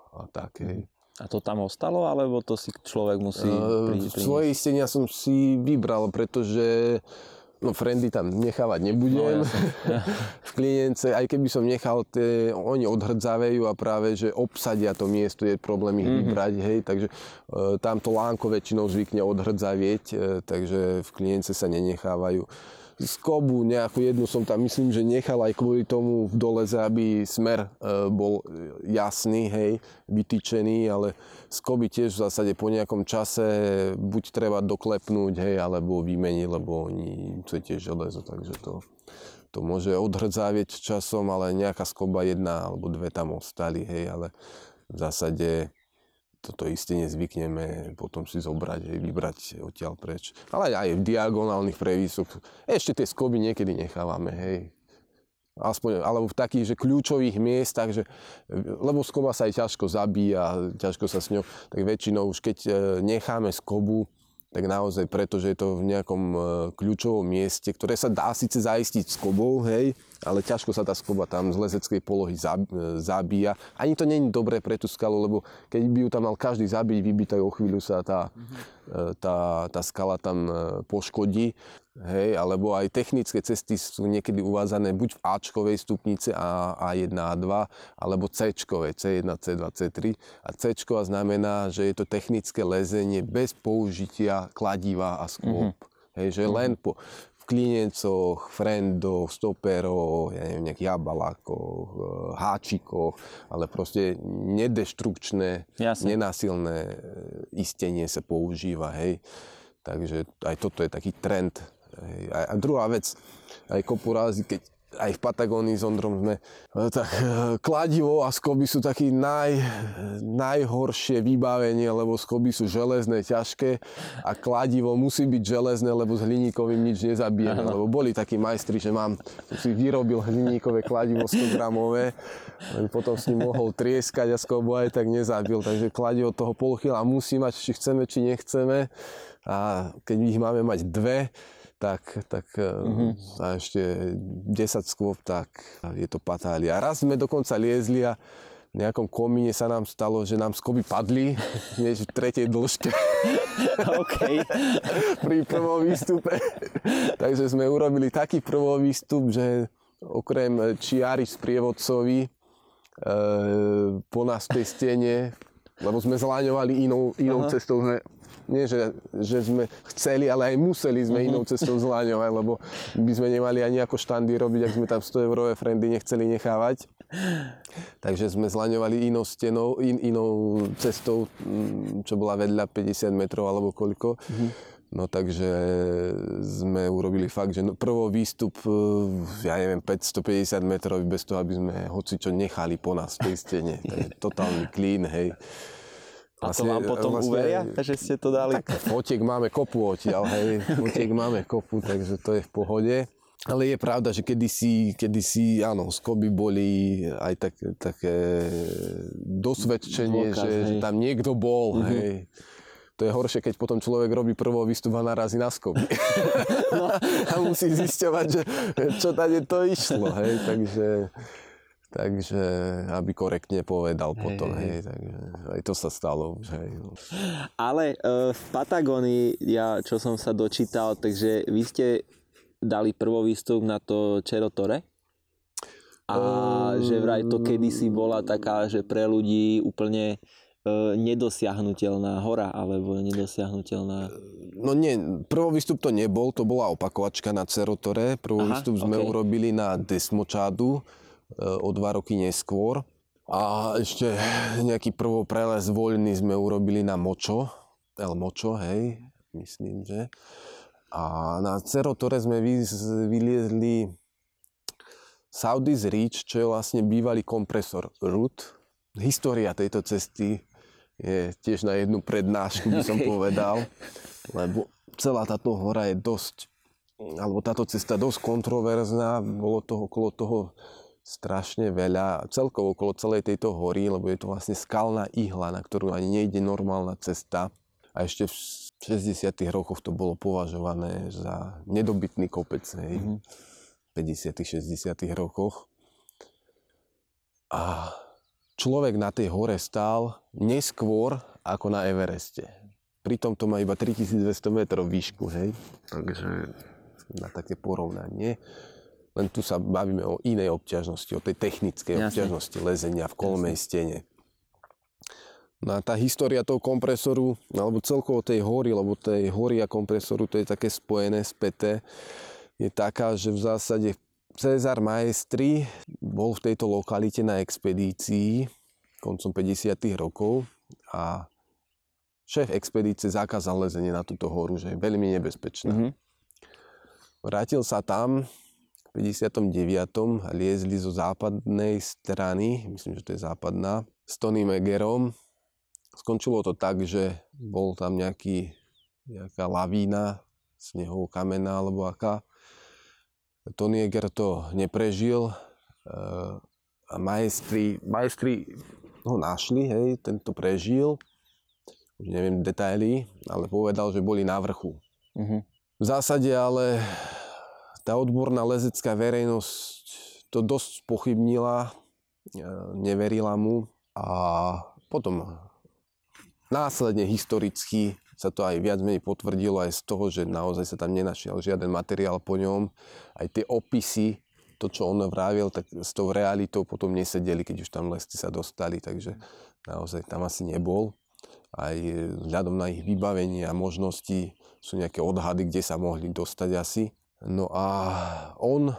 a také. A to tam ostalo, alebo to si človek musí priniesť? Svoje istenia som si vybral, pretože no frendy tam nechávať nebudem, no, ja. V klience, aj keby som nechal, oni odhrdzavejú a práve, že obsadia to miesto, je problém ich vybrať, hej, takže tamto lánko väčšinou zvykne odhrdzavieť, takže v klience sa nenechávajú. Skobu nejakú jednu som tam myslím, že nechal aj kvôli tomu v doleze, aby smer bol jasný, hej, vytýčený, ale skoby tiež v zásade po nejakom čase buď treba doklepnúť, hej, alebo vymeniť, lebo oni to je tiež železo, takže to môže odhrdzávieť časom, ale nejaká skoba jedna alebo dve tam ostali, hej, ale v zásade toto istenie zvykneme potom si zobrať, hej, vybrať odtiaľ preč. Ale aj v diagonálnych previsoch. Ešte tie skoby niekedy nechávame, hej. Aspoň, alebo v takých, že kľúčových miestach, že, lebo skoba sa aj ťažko zabíja, ťažko sa s ňou, tak väčšinou už keď necháme skobu, tak naozaj preto, že je to v nejakom kľúčovom mieste, ktoré sa dá síce zaistiť skobou, hej, ale ťažko sa tá skoba tam z lezeckej polohy zabíja. Ani to není dobré pre tú skalu, lebo keď by ju tam mal každý zabiť, vybiť, tak o chvíľu sa tá skala tam poškodí. Hej, alebo aj technické cesty sú niekedy uvádzané buď v A-čkovej stupnice A1, A2, alebo C-čkovej, C1, C2, C3. A C-čková znamená, že je to technické lezenie bez použitia kladiva a skôb. Hej, že len po kliencoch, frendoch, stoperoch, ja neviem, nejakých jabalákoch, háčikoch, ale proste nedeštrukčné, nenásilné istenie sa používa, hej. Takže aj toto je taký trend. A druhá vec, aj kopurázy, keď aj v Patagónii s Ondrom sme, tak kladivo a skoby sú také najhoršie vybavenie, lebo skoby sú železné, ťažké a kladivo musí byť železné, lebo s hliníkovým nič nezabijeme, lebo boli takí majstri, že som si vyrobil hliníkové kladivo 100 gramové, len potom s ním mohol trieskať a skobu aj tak nezabil, takže kladivo toho polchyla musí mať, či chceme, či nechceme a keď ich máme mať dve, tak a ešte 10 skôb, tak je to patália. Raz sme dokonca liezli a v nejakom komíne sa nám stalo, že nám skoby padli, než v tretej dĺžke. Okay. Pri prvom výstupe. Takže sme urobili taký prvý výstup, že okrem čiary sprievodcovi po nás tej stene, lebo sme zlaňovali inou cestou. Nie, že sme chceli, ale aj museli sme inou cestou zlaňovať, lebo by sme nemali ani ako štandy robiť, ak sme tam 100-eurové frendy nechceli nechávať. Takže sme zlaňovali inou stenou, inou cestou, čo bola vedľa 50 metrov alebo koľko. No takže sme urobili fakt, že prvý výstup, ja neviem, 550 metrov bez toho, aby sme hocičo nechali po nás v tej stene. Takže totálny clean, hej. Vlastne, a to vám potom uveria, že ste to dali? Tak fotiek máme kopu odtiaľ, hej. Fotiek máme kopu, takže to je v pohode. Ale je pravda, že kedysi áno, skoby boli aj také dosvedčenie, že tam niekto bol, hej. To je horšie, keď potom človek robí prvý výstup a narazí na skoby. No. A musí zisťovať, že čo tady to išlo, hej, takže aby korektne povedal potom, hej, takže aj to sa stalo, hej. Ale v Patagónii, ja čo som sa dočítal, takže vy ste dali prvý výstup na to Cerro Torre? A že vraj to kedysi bola taká, že pre ľudí úplne nedosiahnutelná hora, alebo nedosiahnutelná... No nie, prvý výstup to nebol, to bola opakovačka na Cerro Torre. Prvý výstup sme urobili na Desmočádu o 2 roky neskôr. A ešte nejaký prvý prelez voľný sme urobili na Močo, El Močo, hej, myslím, že. A na Cerro Torre sme vyliezli Saudis Ridge, čo je vlastne bývalý kompresor route. História tejto cesty je tiež na jednu prednášku, by som povedal, lebo celá táto hora je dosť, alebo táto cesta dosť kontroverzná, bolo toho okolo toho strašne veľa, celkovo okolo celej tejto hory, lebo je to vlastne skalná ihla, na ktorú ani nejde normálna cesta a ešte v 60. rokoch to bolo považované za nedobytný kopec, hej, v 50. 60. rokoch. A človek na tej hore stál neskôr ako na Evereste. Pritom to má iba 3200 metrov výšku, hej. Takže na také porovnanie. Len tu sa bavíme o inej obťažnosti, o tej technickej obťažnosti lezenia v kolmej stene. No a tá história toho kompresoru, alebo celkovo tej hory, lebo tej hory a kompresoru, to je také spojené, späté, je taká, že v zásade César Maestri bol v tejto lokalite na expedícii koncom 50. rokov a šéf expedície zakázal lezenie na túto horu, že je veľmi nebezpečná. Vrátil sa tam v 59. a liezli zo západnej strany, myslím, že to je západná, s Tonym Egerom. Skončilo to tak, že bol tam nejaká lavína, snehová kamená alebo aká. Tony Eger to neprežil a majstri ho našli, hej, tento prežil, už neviem detaily, ale povedal, že boli na vrchu. V zásade ale tá odborná lezecká verejnosť to dosť pochybnila, neverila mu a potom následne historicky sa to aj viac menej potvrdilo aj z toho, že naozaj sa tam nenašiel žiaden materiál po ňom. Aj tie opisy, to čo on vravil, tak s tou realitou potom nesedeli, keď už tam lesci sa dostali, takže naozaj tam asi nebol. Aj vzhľadom na ich vybavenie a možnosti sú nejaké odhady, kde sa mohli dostať asi. No a on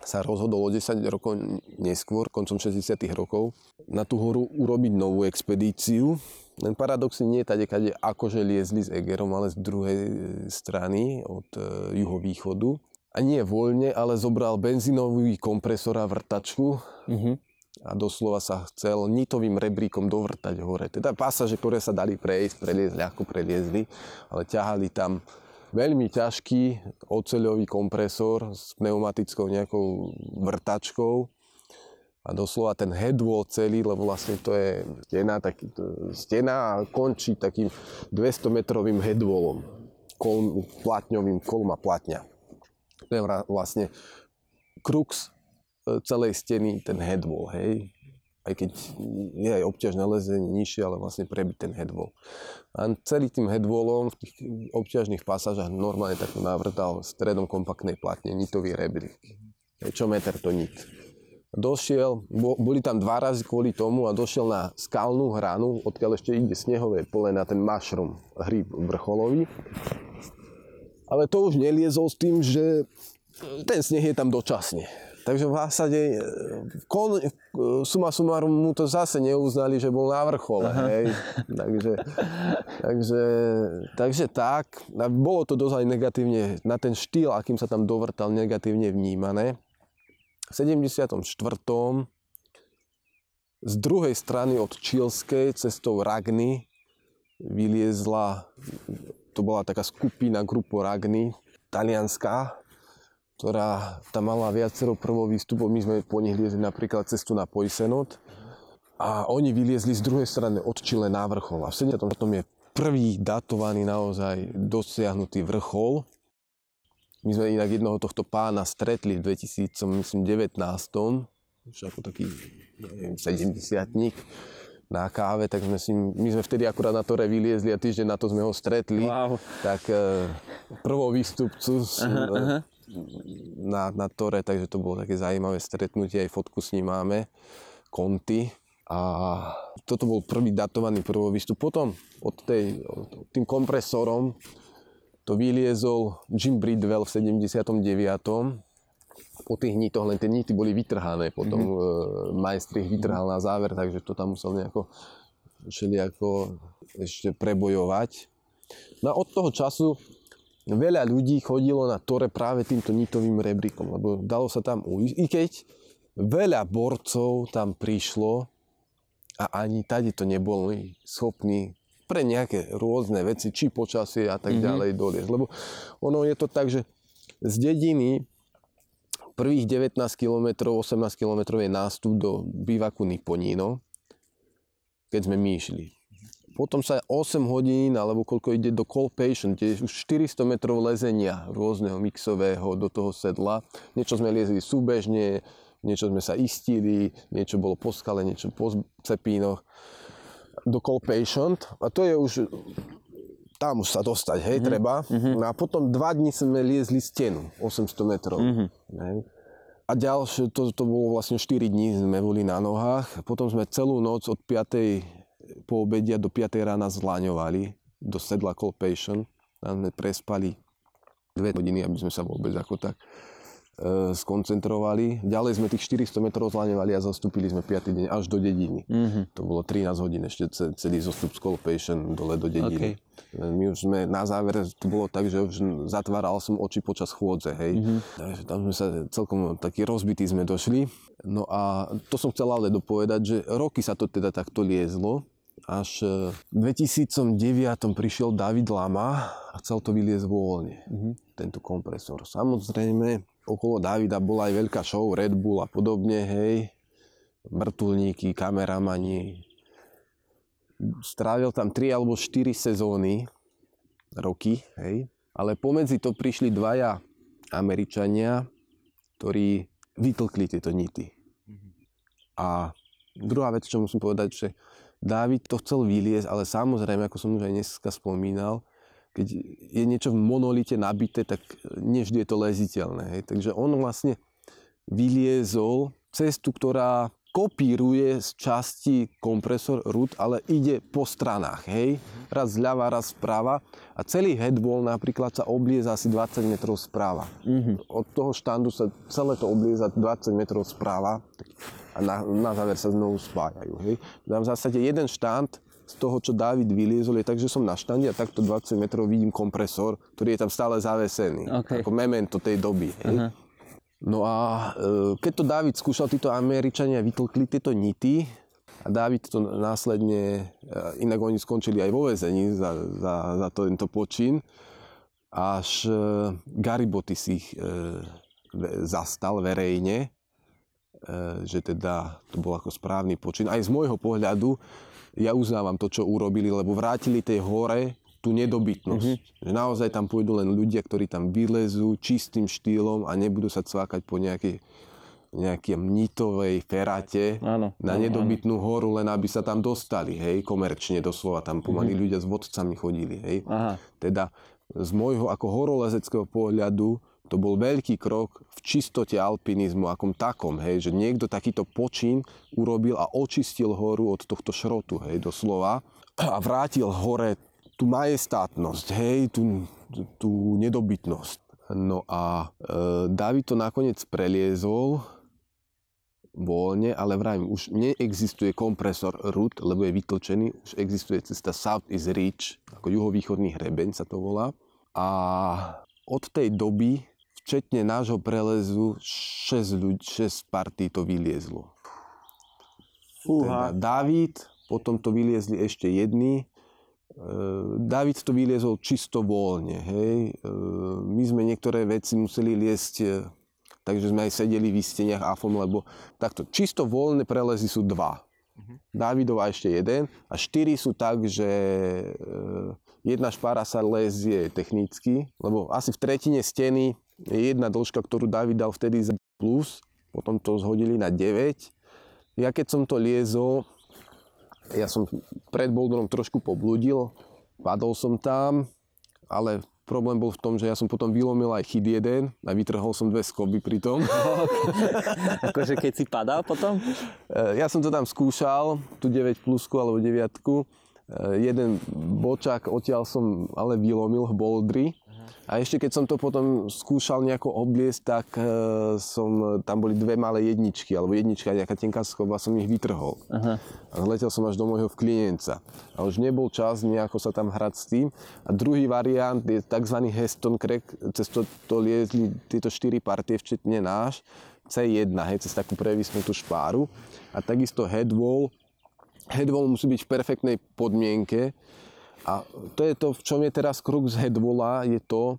sa rozhodol o 10 rokov neskôr, koncom 60. rokov, na tú horu urobiť novú expedíciu. Len paradoxne nie tadekade akože liezli s Egerom, ale z druhej strany od juhovýchodu. A nie voľne, ale zobral benzínový kompresor a vrtačku a doslova sa chcel nitovým rebríkom dovrtať hore. Teda pasaže, ktoré sa dali preliezť, ľahko preliezli, ale ťahali tam veľmi ťažký oceľový kompresor s pneumatickou nejakou vrtačkou. A doslova ten headwall celý, lebo vlastne to je stena a končí takým 200-metrovým headwallom, platňovým, kolma platňa. To je vlastne krux celej steny, ten headwall, hej. aj keď nie aj obťaž na lezenie nižšie, ale vlastne prebyť ten headwall. A celý tým headwallom v tých obťažných pasážach normálne takto navrtal stredom kompaktnej platne nitový rebrík. Čo meter to nit. Došiel, boli tam dva razy kvôli tomu a došiel na skalnú hranu, odkiaľ ešte ide snehové pole na ten mushroom, hríb vrcholový. Ale to už neliezol s tým, že ten sneh je tam dočasne. Takže v zásade, suma sumarum mu to zase neuznali, že bol na vrchole, hej. Takže tak, a bolo to dosť negatívne, na ten štýl, akým sa tam dovrtal, negatívne vnímané. V 74. z druhej strany od čílskej cestou Ragny vyliezla, to bola taká skupina, grupo Ragny, talianská, ktorá tam mala viacero prvých výstupov. My sme po nich liezli napríklad cestu na Pojsenot a oni vyliezli z druhej strany od Čile na vrchol. A v 70. je prvý datovaný naozaj dosiahnutý vrchol. My sme inak jednoho tohto pána stretli v 2019, už ako taký 70-tník na káve, tak my sme vtedy akurát na Tore vyliezli a týždeň na to sme ho stretli. Wow. Tak prvou výstupcu na Tore, takže to bolo také zaujímavé stretnutie, aj fotku s ním máme, Konty. A toto bol prvý datovaný prvovýstup. Potom tým kompresorom to vyliezol Jim Bridwell v 79. Po tých nitoch, len tie nity boli vytrhané, potom Maestri ich vytrhal na záver, takže to tam musel nejako všelijako ešte prebojovať. No od toho času veľa ľudí chodilo na Tore práve týmto nitovým rebríkom, lebo dalo sa tam ujsť, i keď veľa borcov tam prišlo a ani tady to neboli schopní pre nejaké rôzne veci, či počasie a tak ďalej doliezť. Lebo ono je to tak, že z dediny prvých 19 km, 18 km je nástup do bývaku Niponino, keď sme my išli. Potom sa 8 hodín, alebo koľko ide do Call Patient, kde je už 400 metrov lezenia rôzneho mixového do toho sedla. Niečo sme liezli súbežne, niečo sme sa istili, niečo bolo po skale, niečo po cepínoch. Do Call Patient a to je už, tam už sa dostať, hej, treba. A potom 2 dní sme liezli stenu, 800 metrov. A ďalšie, to bolo vlastne 4 dní sme boli na nohách. Potom sme celú noc od 5. po obedia do 5 rána zlaňovali do sedla Call Patient. Tam sme prespali 2 hodiny, aby sme sa vôbec ako tak skoncentrovali. Ďalej sme tých 400 metrov zlaňovali a zastúpili sme 5. deň až do dediny. To bolo 13 hodín ešte celý zostup z Call Patient dole do dediny. Okay. My už sme na záver, to bolo tak, že už zatváral som oči počas chôdze, hej. Takže tam sme sa celkom taký rozbití sme došli. No a to som chcel ale dopovedať, že roky sa to teda takto liezlo. Až v 2009 prišiel David Lama a chcel to vyliezť voľne, tento kompresor. Samozrejme, okolo Davida bola aj veľká show, Red Bull a podobne, hej. Vrtuľníky, kameramani. Strávil tam 3 alebo 4 sezóny, roky, hej. Ale pomedzi to prišli dvaja Američania, ktorí vytlkli tieto nity. A druhá vec, čo musím povedať, že Dávid to chcel vyliezť, ale samozrejme, ako som už aj dneska spomínal, keď je niečo v monolite nabité, tak nie vždy je to leziteľné. Hej. Takže on vlastne vyliezol cestu, ktorá kopíruje z časti kompresor root, ale ide po stranách, hej. Raz zľava, raz zprava a celý headwall napríklad sa oblieza asi 20 metrov zprava. Od toho štandu sa celé to oblieza 20 metrov zprava a na záver sa znovu spájajú, hej. Tam v zásade jeden štand z toho, čo David vyliezol, je tak, že som na štande a takto 20 metrov vidím kompresor, ktorý je tam stále zavesený, ako memento tej doby, hej. No a keď to Dávid skúšal, títo Američania vytlkli tieto nity a Dávid to následne, inak oni skončili aj vo väzení za tento počin, až Gariboty si ich zastal verejne, že teda to bol ako správny počin. Aj z môjho pohľadu, ja uznávam to, čo urobili, lebo vrátili tej hore tú nedobytnosť. Že naozaj tam pôjdu len ľudia, ktorí tam vylezú čistým štýlom a nebudú sa cvákať po nejakej nejaké mnitovej ferate na nedobytnú horu, len aby sa tam dostali, hej, komerčne doslova. Tam pomaly ľudia s vodcami chodili, hej. Aha. Teda z môjho ako horolezeckého pohľadu to bol veľký krok v čistote alpinizmu, akom takom, hej, že niekto takýto počin urobil a očistil horu od tohto šrotu, hej, doslova, a vrátil hore tú majestátnosť, hej, tú nedobytnosť. No a David to nakoniec preliezol voľne, ale vrajím, už neexistuje kompresor RUT, lebo je vytlčený, už existuje cesta South is Ridge, ako juhovýchodný hrebeň sa to volá. A od tej doby, včetne nášho prelezu, 6 partí to vyliezlo. Teda David, potom to vyliezli ešte jedni. David to vyliezol čisto voľne, hej. My sme niektoré veci museli liesť, takže sme aj sedeli v steniach AFOM, lebo takto čisto voľné prelezy sú 2. Davidov a ešte jeden. A 4 sú tak, že jedna špára sa lezie technicky, lebo asi v tretine steny je jedna dĺžka, ktorú David dal vtedy za plus, potom to zhodili na 9. Ja keď som to liezol, ja som pred boulderom trošku pobludil, padol som tam, ale problém bol v tom, že ja som potom vylomil aj chyt jeden a vytrhol som 2 skoby pri tom. Akože keď si padal potom? Ja som to tam skúšal, tú 9 plusku alebo 9. Jeden bočák odtiaľ som ale vylomil boldry. A ešte keď som to potom skúšal nejako obliesť, tak tam boli 2 malé jedničky, alebo jednička, nejaká tenká schoba, som ich vytrhol. Aha. A letel som až do môjho vklienca. A už nebol čas nejako sa tam hrať s tým. A druhý variant je tzv. Heston Crack, cez to liezli tieto 4 partie, včetne náš, C1, hej, cez takú previsnutú špáru. A takisto headwall. Headwall musí byť v perfektnej podmienke. A to je to, v čom je teraz kruk z headwalla, je to,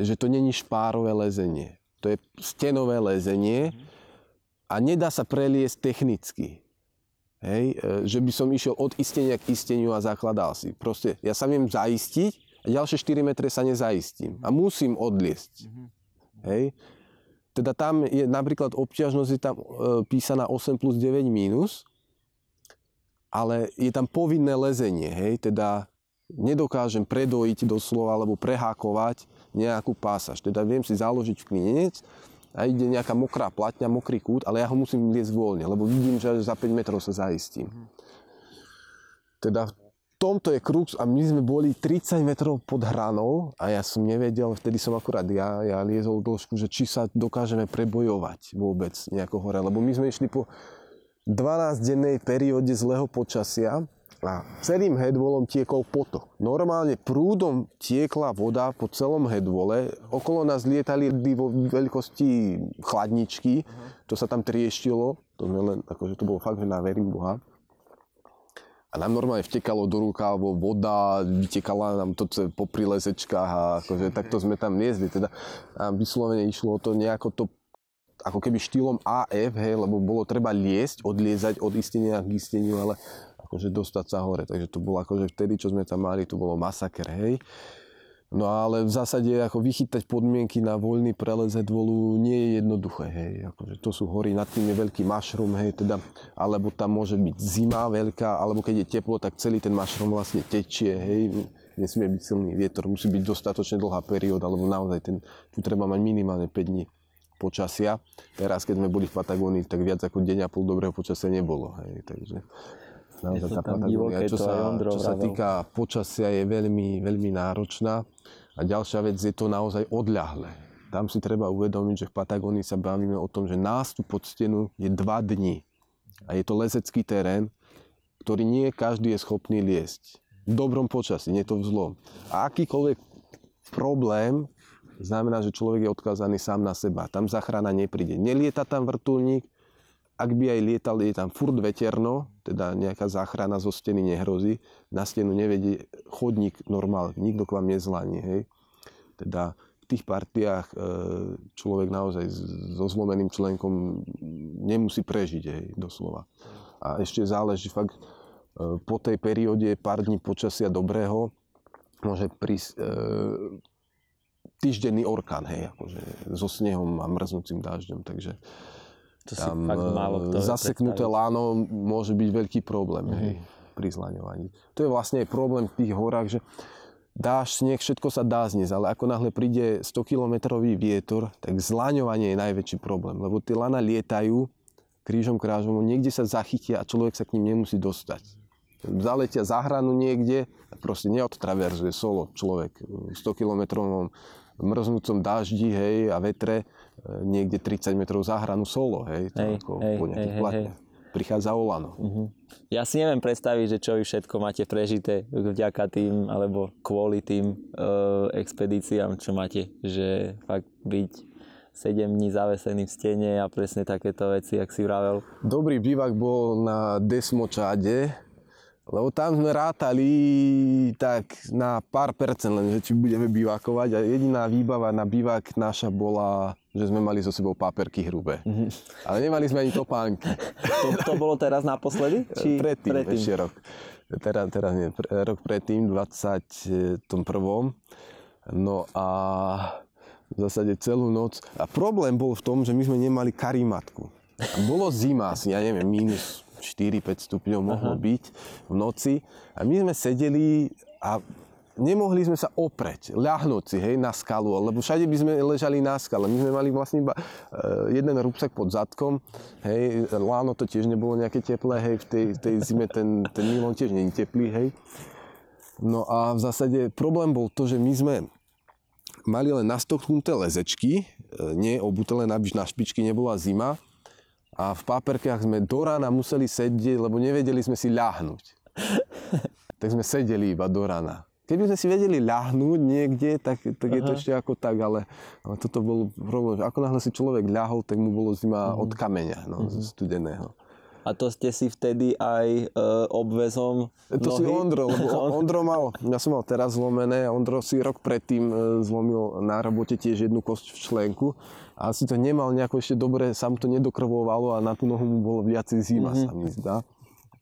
že to není špárové lezenie. To je stenové lezenie a nedá sa preliesť technicky. Hej, že by som išiel od istenia k isteniu a zakladal si. Proste ja sa viem zaistiť a ďalšie 4 metre sa nezaistím. A musím odliesť. Hej. Teda tam je napríklad obťažnosť, je tam písaná 8+, 9-. Ale je tam povinné lezenie, hej, teda nedokážem predojiť doslova alebo prehákovať nejakú pásaž. Teda viem si založiť klinec a ide nejaká mokrá platňa, mokrý kút, ale ja ho musím liesť voľne, lebo vidím, že za 5 metrov sa zaistím. Teda v tomto je krux a my sme boli 30 metrov pod hranou a ja som nevedel, vtedy som akurát ja liezol dĺžku, že či sa dokážeme prebojovať vôbec nejako hore, lebo my sme išli po 12-dennej perióde zlého počasia a celým headwallom tiekol potok. Normálne prúdom tiekla voda po celom headwalle, okolo nás lietali vo veľkosti chladničky, to sa tam trieštilo, to sme len, akože to bolo fakt, že na verím Boha. A nám normálne vtekalo do rukávov voda, vytekala nám to po prilezečkách a akože takto sme tam liezli. Teda a vyslovene išlo o to nejako to ako keby štýlom AF, hej, lebo bolo treba liesť, odliezať od istenia k isteniu, ale akože dostať sa hore. Takže to bolo akože vtedy, čo sme tam mali, to bolo masaker, hej. No ale v zásade ako vychytať podmienky na voľný prelez headwallu nie je jednoduché, hej. Akože to sú hory, nad tým je veľký mushroom, hej, teda, alebo tam môže byť zima veľká, alebo keď je teplo, tak celý ten mushroom vlastne tečie, hej. Nesmie byť silný vietor, musí byť dostatočne dlhá perióda, alebo naozaj tu treba mať minimálne 5 dní počasia. Teraz, keď sme boli v Patagónii, tak viac ako deň a pol dobrého počasia nebolo. Hej. Takže naozaj tá Patagónia, čo sa týka počasia, je veľmi, veľmi náročná. A ďalšia vec, je to naozaj odľahlé. Tam si treba uvedomiť, že v Patagónii sa bavíme o tom, že nástup pod stenu je 2 dni. A je to lezecký terén, ktorý nie každý je schopný liesť. V dobrom počasí, nie to v zlom. A akýkoľvek problém znamená, že človek je odkázaný sám na seba. Tam záchrana nepríde. Nelieta tam vrtuľník. Ak by aj lietal, je tam furt veterno, teda nejaká záchrana zo steny nehrozí. Na stenu nevedie chodník normálne. Nikto k vám nezlani, hej. Teda v tých partiách človek naozaj so zlomeným členkom nemusí prežiť, hej, doslova. A ešte záleží fakt po tej perióde pár dní počasia dobrého môže prísť týždenný orkán, hej, akože so snehom a mrznúcim dážďom, takže Tam zaseknuté láno môže byť veľký problém hej, pri zlaňovaní. To je vlastne problém v tých horách, že dáš sneh, všetko sa dá zniesť, ale ako náhle príde 100-kilometrový vietor, tak zlaňovanie je najväčší problém, lebo tie lana lietajú krížom krážom, niekde sa zachytia a človek sa k ním nemusí dostať. Zaletia za hranu niekde a proste neodtraverzuje solo človek v 100-kilometrovom mrznúcom dáždi hej, a vetre niekde 30 metrov za hranu solo, hej, to ako po nejakých platniach. Prichádza olano. Uh-huh. Ja si neviem predstaviť, že čo vy všetko máte prežité vďaka tým, alebo kvôli tým expedíciám, čo máte, že fakt byť 7 dní zavesený v stene a presne takéto veci, jak si vravel. Dobrý bývak bol na Desmočáde, lebo tam sme rátali tak na pár percent len, že či budeme bivakovať a jediná výbava na bivak naša bola, že sme mali so sebou páperky hrubé. Mm-hmm. Ale nemali sme ani topánky. To bolo teraz naposledy? Či predtým? Ešte rok. Teraz nie, rok predtým, 21. No a v zásade celú noc. A problém bol v tom, že my sme nemali karimatku. A bolo zima asi, ja neviem, minus 4-5 stupňov mohlo byť v noci a my sme sedeli a nemohli sme sa opreť, ľahnúť si hej, na skalu, lebo všade by sme ležali na skale. My sme mali vlastne iba jeden rúbsak pod zadkom, hej, láno to tiež nebolo nejaké teplé, hej, v tej zime ten nylon tiež není teplý, hej. No a v zásade problém bol to, že my sme mali len nastoknuté lezečky, nie obutelé, aby na špičky nebola zima. A v páperkách sme do rána museli sedieť, lebo nevedeli sme si ľahnuť. Tak sme sedeli iba do rána. Keby sme si vedeli ľahnuť niekde, tak je to ešte ako tak, ale toto bol problém. Ako náhle si človek ľahol, tak mu bolo zima od kameňa, zo studeného. A to ste si vtedy aj obväzom nohy? To si Ondro, lebo Ondro mal, ja som mal teraz zlomené, a Ondro si rok predtým zlomil na robote tiež jednu kosť v členku. A si to nemal nejako ešte dobre, sa mu to nedokrvovalo a na tú nohu mu bolo viac zima, sa mi zdá.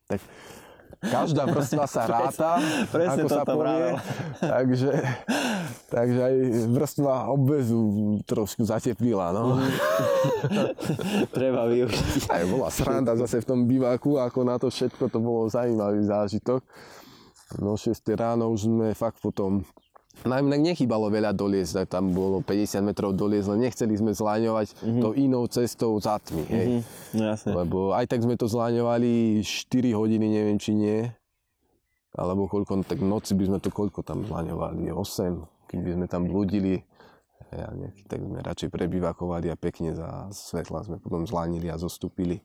Tak každá vrstva sa ráta, presne ako sa povie. Takže aj vrstva obväzu trošku zateplila, no. Treba využiť. Aj bola sranda zase v tom biváku, ako na to všetko, to bolo zaujímavý zážitok. No 6 ráno už sme fakt potom, nám nechýbalo veľa doliesť, tam bolo 50 metrov doliesť, len nechceli sme zláňovať to inou cestou za tmy, hej. No jasne. Lebo aj tak sme to zláňovali 4 hodiny, neviem či nie, alebo koľko, tak v noci by sme to koľko tam zláňovali, 8, keď by sme tam blúdili, tak sme radšej prebývakovali a pekne za svetla sme potom zlánili a zostúpili.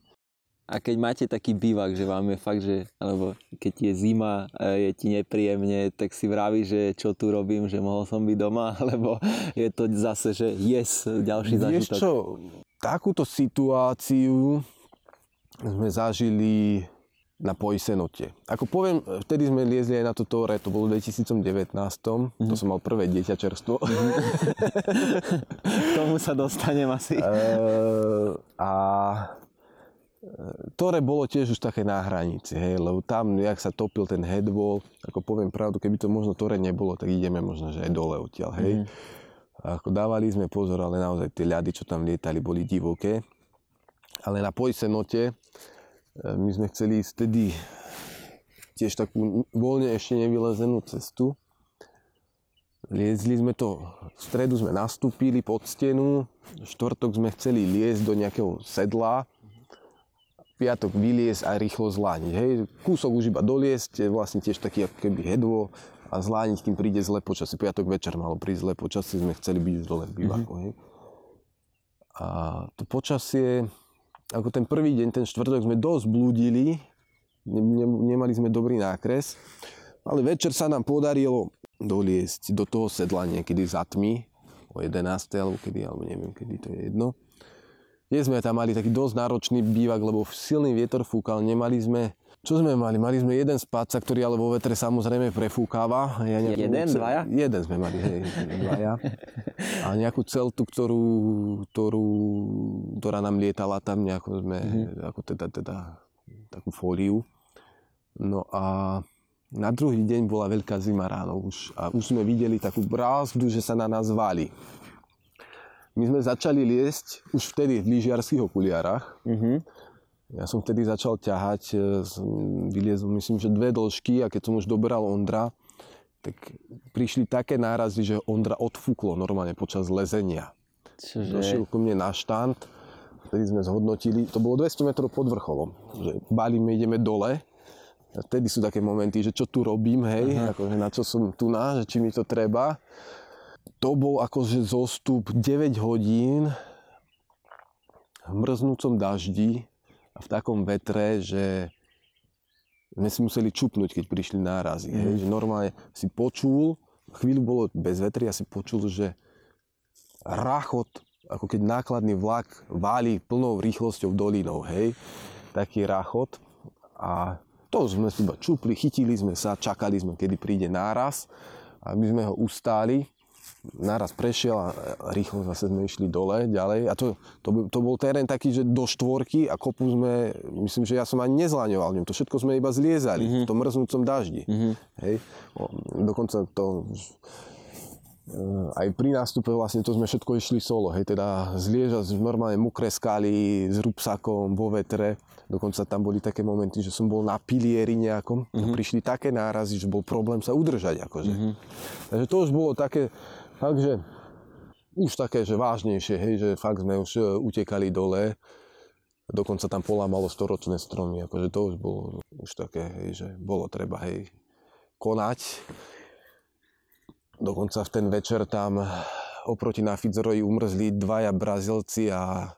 A keď máte taký bivak, že vám je fakt, že, alebo keď je zima, je ti nepríjemne, tak si vravíš, že čo tu robím, že mohol som byť doma, lebo je to zase, že ďalší zážitok. Vieš čo, takúto situáciu sme zažili na Pojsenote. Ako poviem, vtedy sme liezli aj na to Torre, to bolo v 2019, to som mal prvé dieťa čerstvo. K tomu sa dostanem asi. Torre bolo tiež už také na hranici, hej, lebo tam, jak sa topil ten headwall, ako poviem pravdu, keby to možno Torre nebolo, tak ideme možno, že aj dole odtiaľ, hej. Ako dávali sme pozor, ale naozaj tie ľady, čo tam lietali, boli divoké. Ale na Pojsenote my sme chceli ísť vtedy tiež takú voľne ešte nevylezenú cestu. Liezli sme to, v stredu sme nastúpili pod stenu, v štvrtok sme chceli liezť do nejakého sedla, piatok vyliesť a rýchlo zlániť, hej. Kúsok už iba doliesť, vlastne tiež taký ako keby hedvo a zlániť, kým príde zlé počasie. Piatok večer malo prísť zlé počasie, sme chceli byť už dole v bivaku, hej. A to počasie, ako ten prvý deň, ten štvrtok sme dosť blúdili, nemali sme dobrý nákres, ale večer sa nám podarilo doliesť do toho sedla niekedy za tmy, o 11. alebo neviem kedy, to je jedno. Dnes sme tam mali taký dosť náročný bývak, lebo silný vietor fúkal, nemali sme, čo sme mali? Mali sme jeden spáca, ktorý ale vo vetre samozrejme prefúkáva. Dvaja? Jeden sme mali, hej, dvaja. A nejakú celtu, ktorá nám lietala tam, nejako sme, ako teda takú fóliu. No a na druhý deň bola veľká zima ráno už a už sme videli takú brázdu, že sa na nás valí. My sme začali liesť už vtedy v lyžiarských okuliárach. Uh-huh. Ja som vtedy začal ťahať, vyliezol myslím, že dve dĺžky, a keď som už doberal Ondra, tak prišli také nárazy, že Ondra odfúklo normálne počas lezenia. Čože? Došiel ku mne na štand, vtedy sme zhodnotili, to bolo 200 metrov pod vrcholom, že balíme, ideme dole. A vtedy sú také momenty, že čo tu robím, hej, akože na čo som tu na, že či mi to treba. To bol akože zostup 9 hodín v mrznúcom daždi a v takom vetre, že sme si museli čupnúť, keď prišli nárazy. Hej, že normálne si počul, chvíľu bolo bez vetri, a si počul, že rachot, ako keď nákladný vlak válí plnou rýchlosťou dolinou, hej, taký rachot. A to sme si iba čupli, chytili sme sa, čakali sme, kedy príde náraz, a my sme ho ustáli. Náraz prešiel a rýchlo zase sme išli dole, ďalej. A to bol terén taký, že do štvorky a kopu sme, myslím, že ja som ani nezlaňoval v ňom. To všetko sme iba zliezali v tom mrznúcom daždi. Hej. Dokonca to aj pri nástupe vlastne to sme všetko išli solo. Hej, teda zlieža normálne mokré skaly s rúbsakom vo vetre. Dokonca tam boli také momenty, že som bol na pilieri nejakom. Prišli také nárazy, že bol problém sa udržať akože. Takže to už bolo také... Takže už také, že vážnejšie, hej, že fakt sme už utekali dole. Dokonca tam polámalo storočné stromy, akože to už bolo už také, hej, že bolo treba, hej, konať. Dokonca v ten večer tam oproti na Fitzroyi umrzli dvaja Brazílci a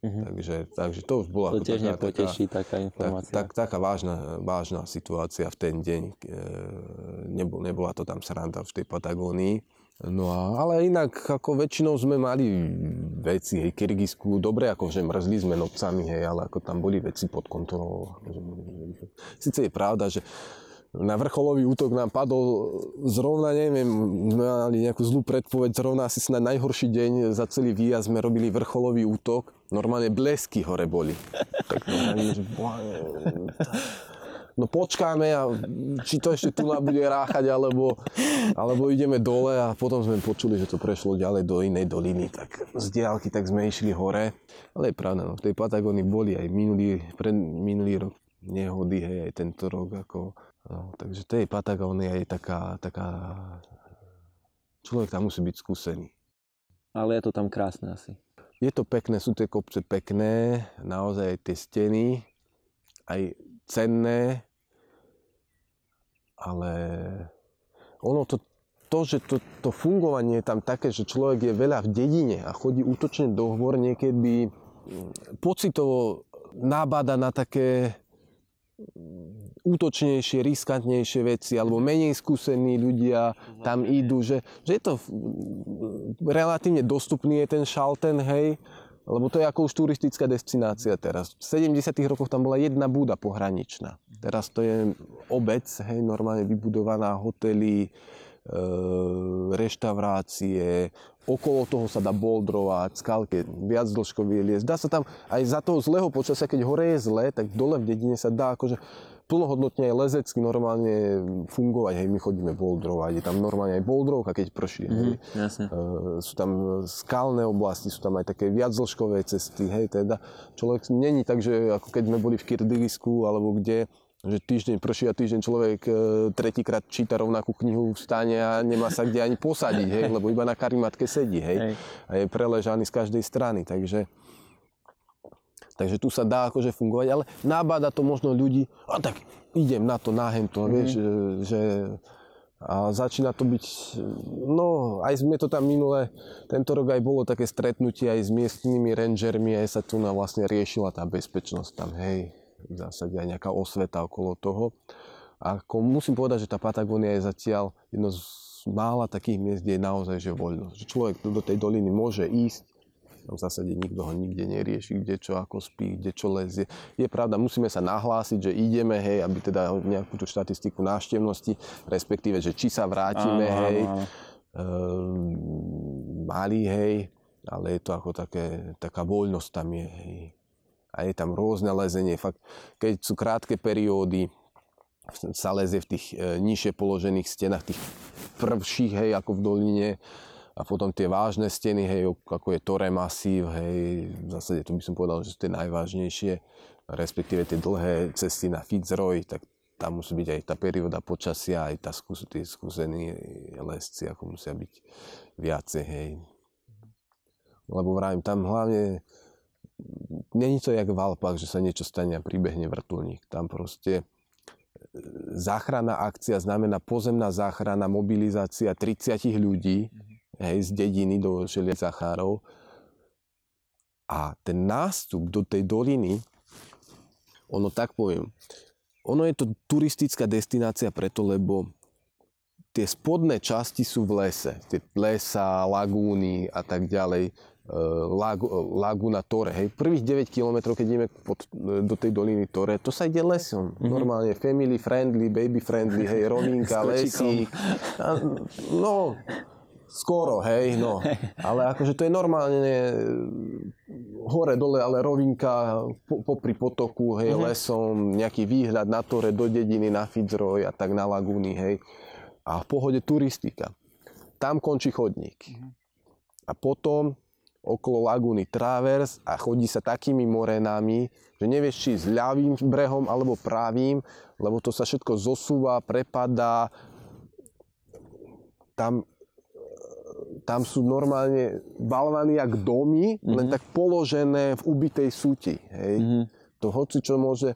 takže to už bola to tiež nepoteší taká informácia. Taká vážna situácia v ten deň. Nebola to tam sranda v tej Patagónii. No a, ale inak ako väčšinou sme mali veci, hej, Kirgizsku, dobre ako že mrzli sme nocami, hej, ale ako tam boli veci pod kontrolou. Sice je pravda, že na vrcholový útok nám padol zrovna, neviem, sme mali nejakú zlú predpoveď, zrovna asi snad najhorší deň za celý výjazd sme robili vrcholový útok. Normálne blesky hore boli. Tak normálne, že no počkáme, a či to ešte tu nám bude ráchať, alebo ideme dole, a potom sme počuli, že to prešlo ďalej do inej doliny, tak z diaľky tak sme išli hore. Ale je pravda, no, v tej Patagónii boli aj minulý rok nehody, hej, aj tento rok, ako... No, takže tej Patagónia je taká... Človek tam musí byť skúsený. Ale je to tam krásne asi. Je to pekné, sú tie kopce pekné, naozaj tie steny, aj cenné, ale ono to fungovanie je tam také, že človek je veľa v dedine a chodí útočne do hôr, niekedy pocitovo nabáda na také útočnejšie, riskantnejšie veci, alebo menej skúsení ľudia tam idú, že je to relatívne dostupný je ten Šalten, hej, lebo to je ako už turistická destinácia teraz. V 70. rokoch tam bola jedna búda pohraničná. Teraz to je obec, hej, normálne vybudovaná, hotely, reštaurácie, okolo toho sa dá boldrovať, skalke, viac dĺžkový lies. Dá sa tam aj za toho zlého počasia, keď hore je zlé, tak dole v dedine sa dá akože plnohodnotne aj lezecky normálne fungovať. Hej, my chodíme boldrovať, je tam normálne aj boldrovka, keď prší. Jasne. Sú tam skalné oblasti, sú tam aj také viac dĺžkové cesty, hej, teda človek není tak, že ako keď sme boli v Kirgizsku alebo kde, že týždeň prší a týždeň človek tretíkrát číta rovnakú knihu v stane a nemá sa kde ani posadiť, hej, lebo iba na karimatke sedí, hej, a je preležaný z každej strany, takže tu sa dá akože fungovať, ale nabáda to možno ľudí, a tak idem na to, nahento, vieš, že a začína to byť, no aj sme to tam minule, tento rok aj bolo také stretnutie aj s miestnymi rangermi, aj sa tu na vlastne riešila tá bezpečnosť tam, hej, v zásade aj nejaká osveta okolo toho. A musím povedať, že tá Patagónia je zatiaľ jedno z mála takých miest, kde je naozaj že voľnosť. Že človek do tej doliny môže ísť, v zásade nikto ho nikde nerieši, kde čo ako spí, kde čo lezie. Je pravda, musíme sa nahlásiť, že ideme, hej, aby teda nejakú tú štatistiku návštevnosti, respektíve, že či sa vrátime, hej, mali, hej, ale je to ako taká voľnosť tam je, hej. A je tam rôzne lezenie, fakt, keď sú krátke periódy, sa lezie v tých nižšie položených stenách, tých prvších, hej, ako v doline, A potom tie vážne steny, hej, ako je Torre masív, hej, v zásade to by som povedal, že sú tie najvážnejšie, respektíve tie dlhé cesty na Fitzroy, tak tam musí byť aj tá perióda počasia, aj tá tie skúsení lesci, ako musia byť viacej, hej. Lebo vravím, tam hlavne není to jak v Alpách, že sa niečo stane a pribehne vrtuľník. Tam proste záchranná akcia znamená pozemná záchrana, mobilizácia 30 ľudí, hej, z dediny do všeliek záchárov. A ten nástup do tej doliny, ono tak poviem, ono je to turistická destinácia preto, lebo tie spodné časti sú v lese. Tie lesa, lagúny a tak ďalej. Laguna Torre, hej. Prvých 9 km, keď ideme do tej doliny Torre, to sa ide lesom. Normálne family friendly, baby friendly, hej, rovinka, lesík. No... Skoro, hej, no. Ale akože to je normálne hore, dole, ale rovinka popri potoku, hej, lesom, nejaký výhľad na Torre, do dediny, na Fitzroy a tak na lagúny, hej. A v pohode turistika. Tam končí chodník. A potom okolo lagúny Traverse a chodí sa takými morenami, že nevieš, či s ľavým brehom alebo pravým, lebo to sa všetko zosúva, prepadá. Tam sú normálne balvany jak domy, len tak položené v ubitej súti. Hej. To hocičo môže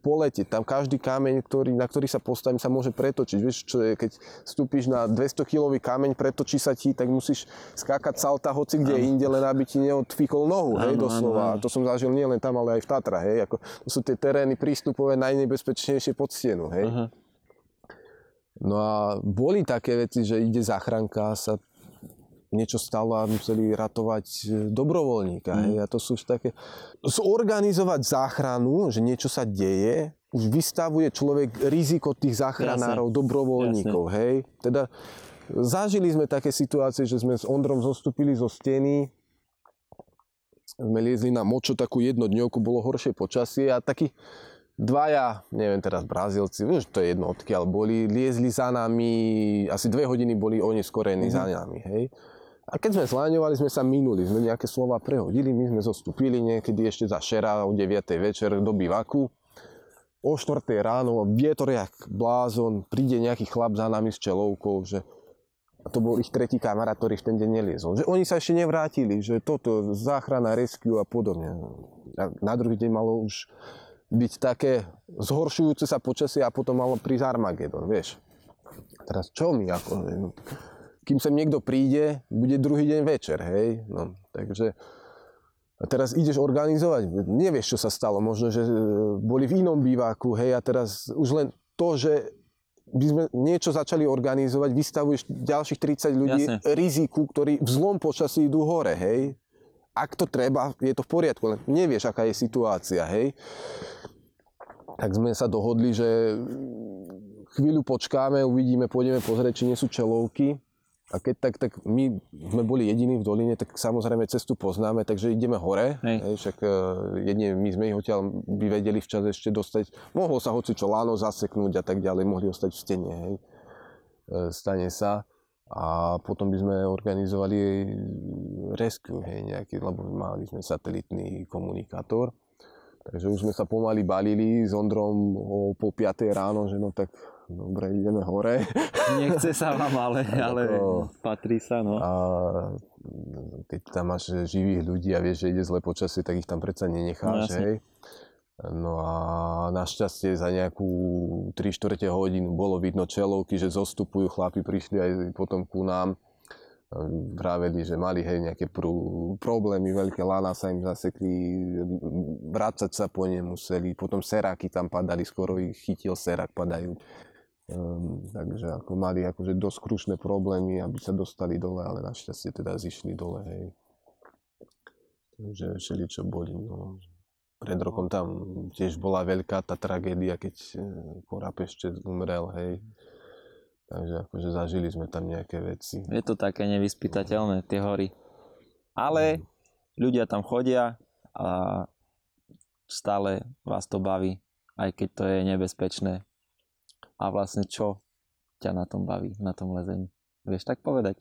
poletieť. Tam každý kameň, na ktorý sa postavím, sa môže pretočiť. Vieš, čo je, keď vstúpiš na 200-kilový kameň, pretočí sa ti, tak musíš skákať salta hoci kde inde, len aby ti neodfíkol nohu, hej, doslova. Ano. To som zažil nielen tam, ale aj v Tatra, hej. Ako, to sú tie terény prístupové najnebezpečnejšie pod stenu, hej. Aha. No a boli také veci, že ide záchranka, sa niečo stalo a museli ratovať dobrovoľníka. Hej. A to sú už také... Zorganizovať záchranu, že niečo sa deje, už vystavuje človek riziko tých záchranárov, jasne, dobrovoľníkov. Jasne. Hej. Teda zažili sme také situácie, že sme s Ondrom zostúpili zo steny, sme liezli na močo, takú jednodňovku, bolo horšie počasie a taký dvaja, neviem teraz, Brazílci, už to je jedno odkiaľ boli, liezli za nami, asi 2 hodiny boli oni skorení za nami, hej. A keď sme zláňovali, sme sa minuli, sme nejaké slova prehodili, my sme zostúpili niekedy ešte za šera o 9. večer do bivaku. O 4. ráno, vietor jak blázon, príde nejaký chlap za nami s čelovkou, že... A to bol ich tretí kamarát, ktorý v ten deň neliezol. Že oni sa ešte nevrátili, že toto, záchrana, rescue a podobne. A na druhý deň malo už byť také zhoršujúce sa počasie a potom malo prísť Armagedon, vieš. Teraz čo mi ako... Kým sem niekto príde, bude druhý deň večer, hej. No, takže... A teraz ideš organizovať, nevieš, čo sa stalo. Možno, že boli v inom býváku, hej. A teraz už len to, že by sme niečo začali organizovať, vystavuješ ďalších 30 ľudí, jasne, riziku, ktorí v zlom počasí idú hore, hej. Ak to treba, je to v poriadku, len nevieš, aká je situácia, hej. Tak sme sa dohodli, že chvíľu počkáme, uvidíme, pôjdeme pozrieť, či nie sú čelovky. A keď tak my sme boli jediní v doline, tak samozrejme cestu poznáme, takže ideme hore. Hej, však jedine my sme ich odtiaľ by vedeli včas ešte dostať. Mohlo sa hocičo láno zaseknúť a tak ďalej, mohli ostať v stene, hej. Stane sa. A potom by sme organizovali rescue, hej, nejaký, lebo mali sme satelitný komunikátor. Takže už sme sa pomaly balili s Ondrom o 4:30 ráno, že no tak dobre, ideme hore. Nechce sa vám, ale no, patrí sa, no. A keď tam máš živých ľudí a vieš, že ide zlé počasie, tak ich tam predsa nenecháš, no, hej. No a našťastie za nejakú 3-4 hodinu bolo vidno čelovky, že zostupujú, chlapi prišli aj potom ku nám. Vraveli, že mali, hej, nejaké problémy, veľké lana sa im zasekli, vracať sa po ne museli, potom seráky tam padali, skoro ich chytil serák, padajú. Takže ako mali akože dosť krušné problémy, aby sa dostali dole, ale našťastie teda zišli dole, hej. Takže všeličo boli, no. Pred rokom tam tiež bola veľká tá tragédia, keď Koráp ešte umrel, hej. Takže akože zažili sme tam nejaké veci. Je to také nevyspytateľné, tie hory. Ale ľudia tam chodia a stále vás to baví, aj keď to je nebezpečné. A vlastne čo ťa na tom baví, na tom lezení? Vieš tak povedať?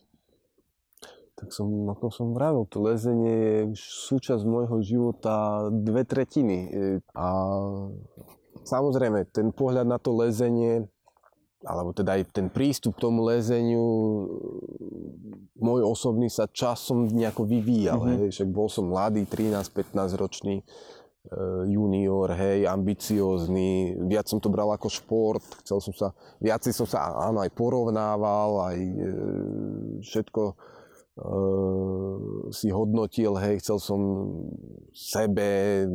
Tak som na to som vravil, to lezenie je súčasť môjho života 2/3. A samozrejme, ten pohľad na to lezenie, alebo teda aj ten prístup k tomu lezeniu, môj osobný sa časom nejako vyvíjal, hej, však bol som mladý, 13-15 ročný junior, hej, ambiciózny, viac som to bral ako šport, viacej som sa áno, aj porovnával, aj všetko si hodnotil, hej, chcel som sebe,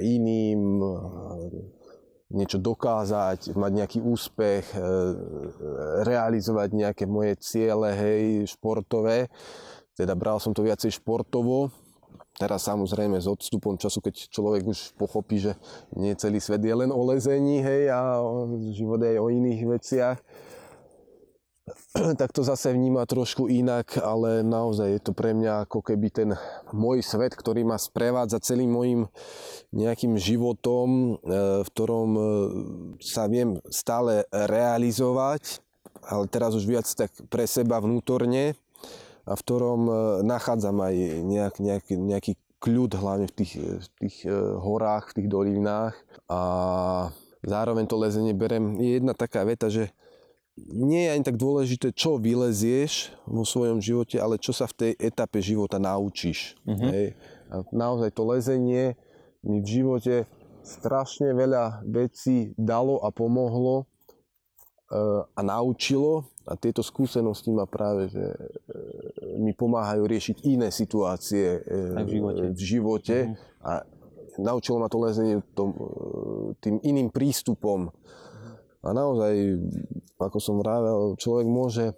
iným, niečo dokázať, mať nejaký úspech, realizovať nejaké moje ciele, hej, športové. Teda bral som to viacej športovo. Teraz samozrejme s odstupom času, keď človek už pochopí, že nie celý svet je len o lezení, hej, a život je aj o iných veciach, tak to zase vníma trošku inak, ale naozaj je to pre mňa ako keby ten môj svet, ktorý ma sprevádza celým mojim nejakým životom, v ktorom sa viem stále realizovať, ale teraz už viac tak pre seba vnútorne, a v ktorom nachádzam aj nejaký kľud, hlavne v tých horách, v tých dolinách. A zároveň to lezenie berem, je jedna taká veta, že nie je ani tak dôležité, čo vylezieš vo svojom živote, ale čo sa v tej etape života naučíš. Hej. A naozaj to lezenie mi v živote strašne veľa vecí dalo a pomohlo a naučilo, a tieto skúsenosti ma práve že mi pomáhajú riešiť iné situácie v živote. A naučilo ma to lezenie tým iným prístupom. A naozaj, ako som vravel, človek môže,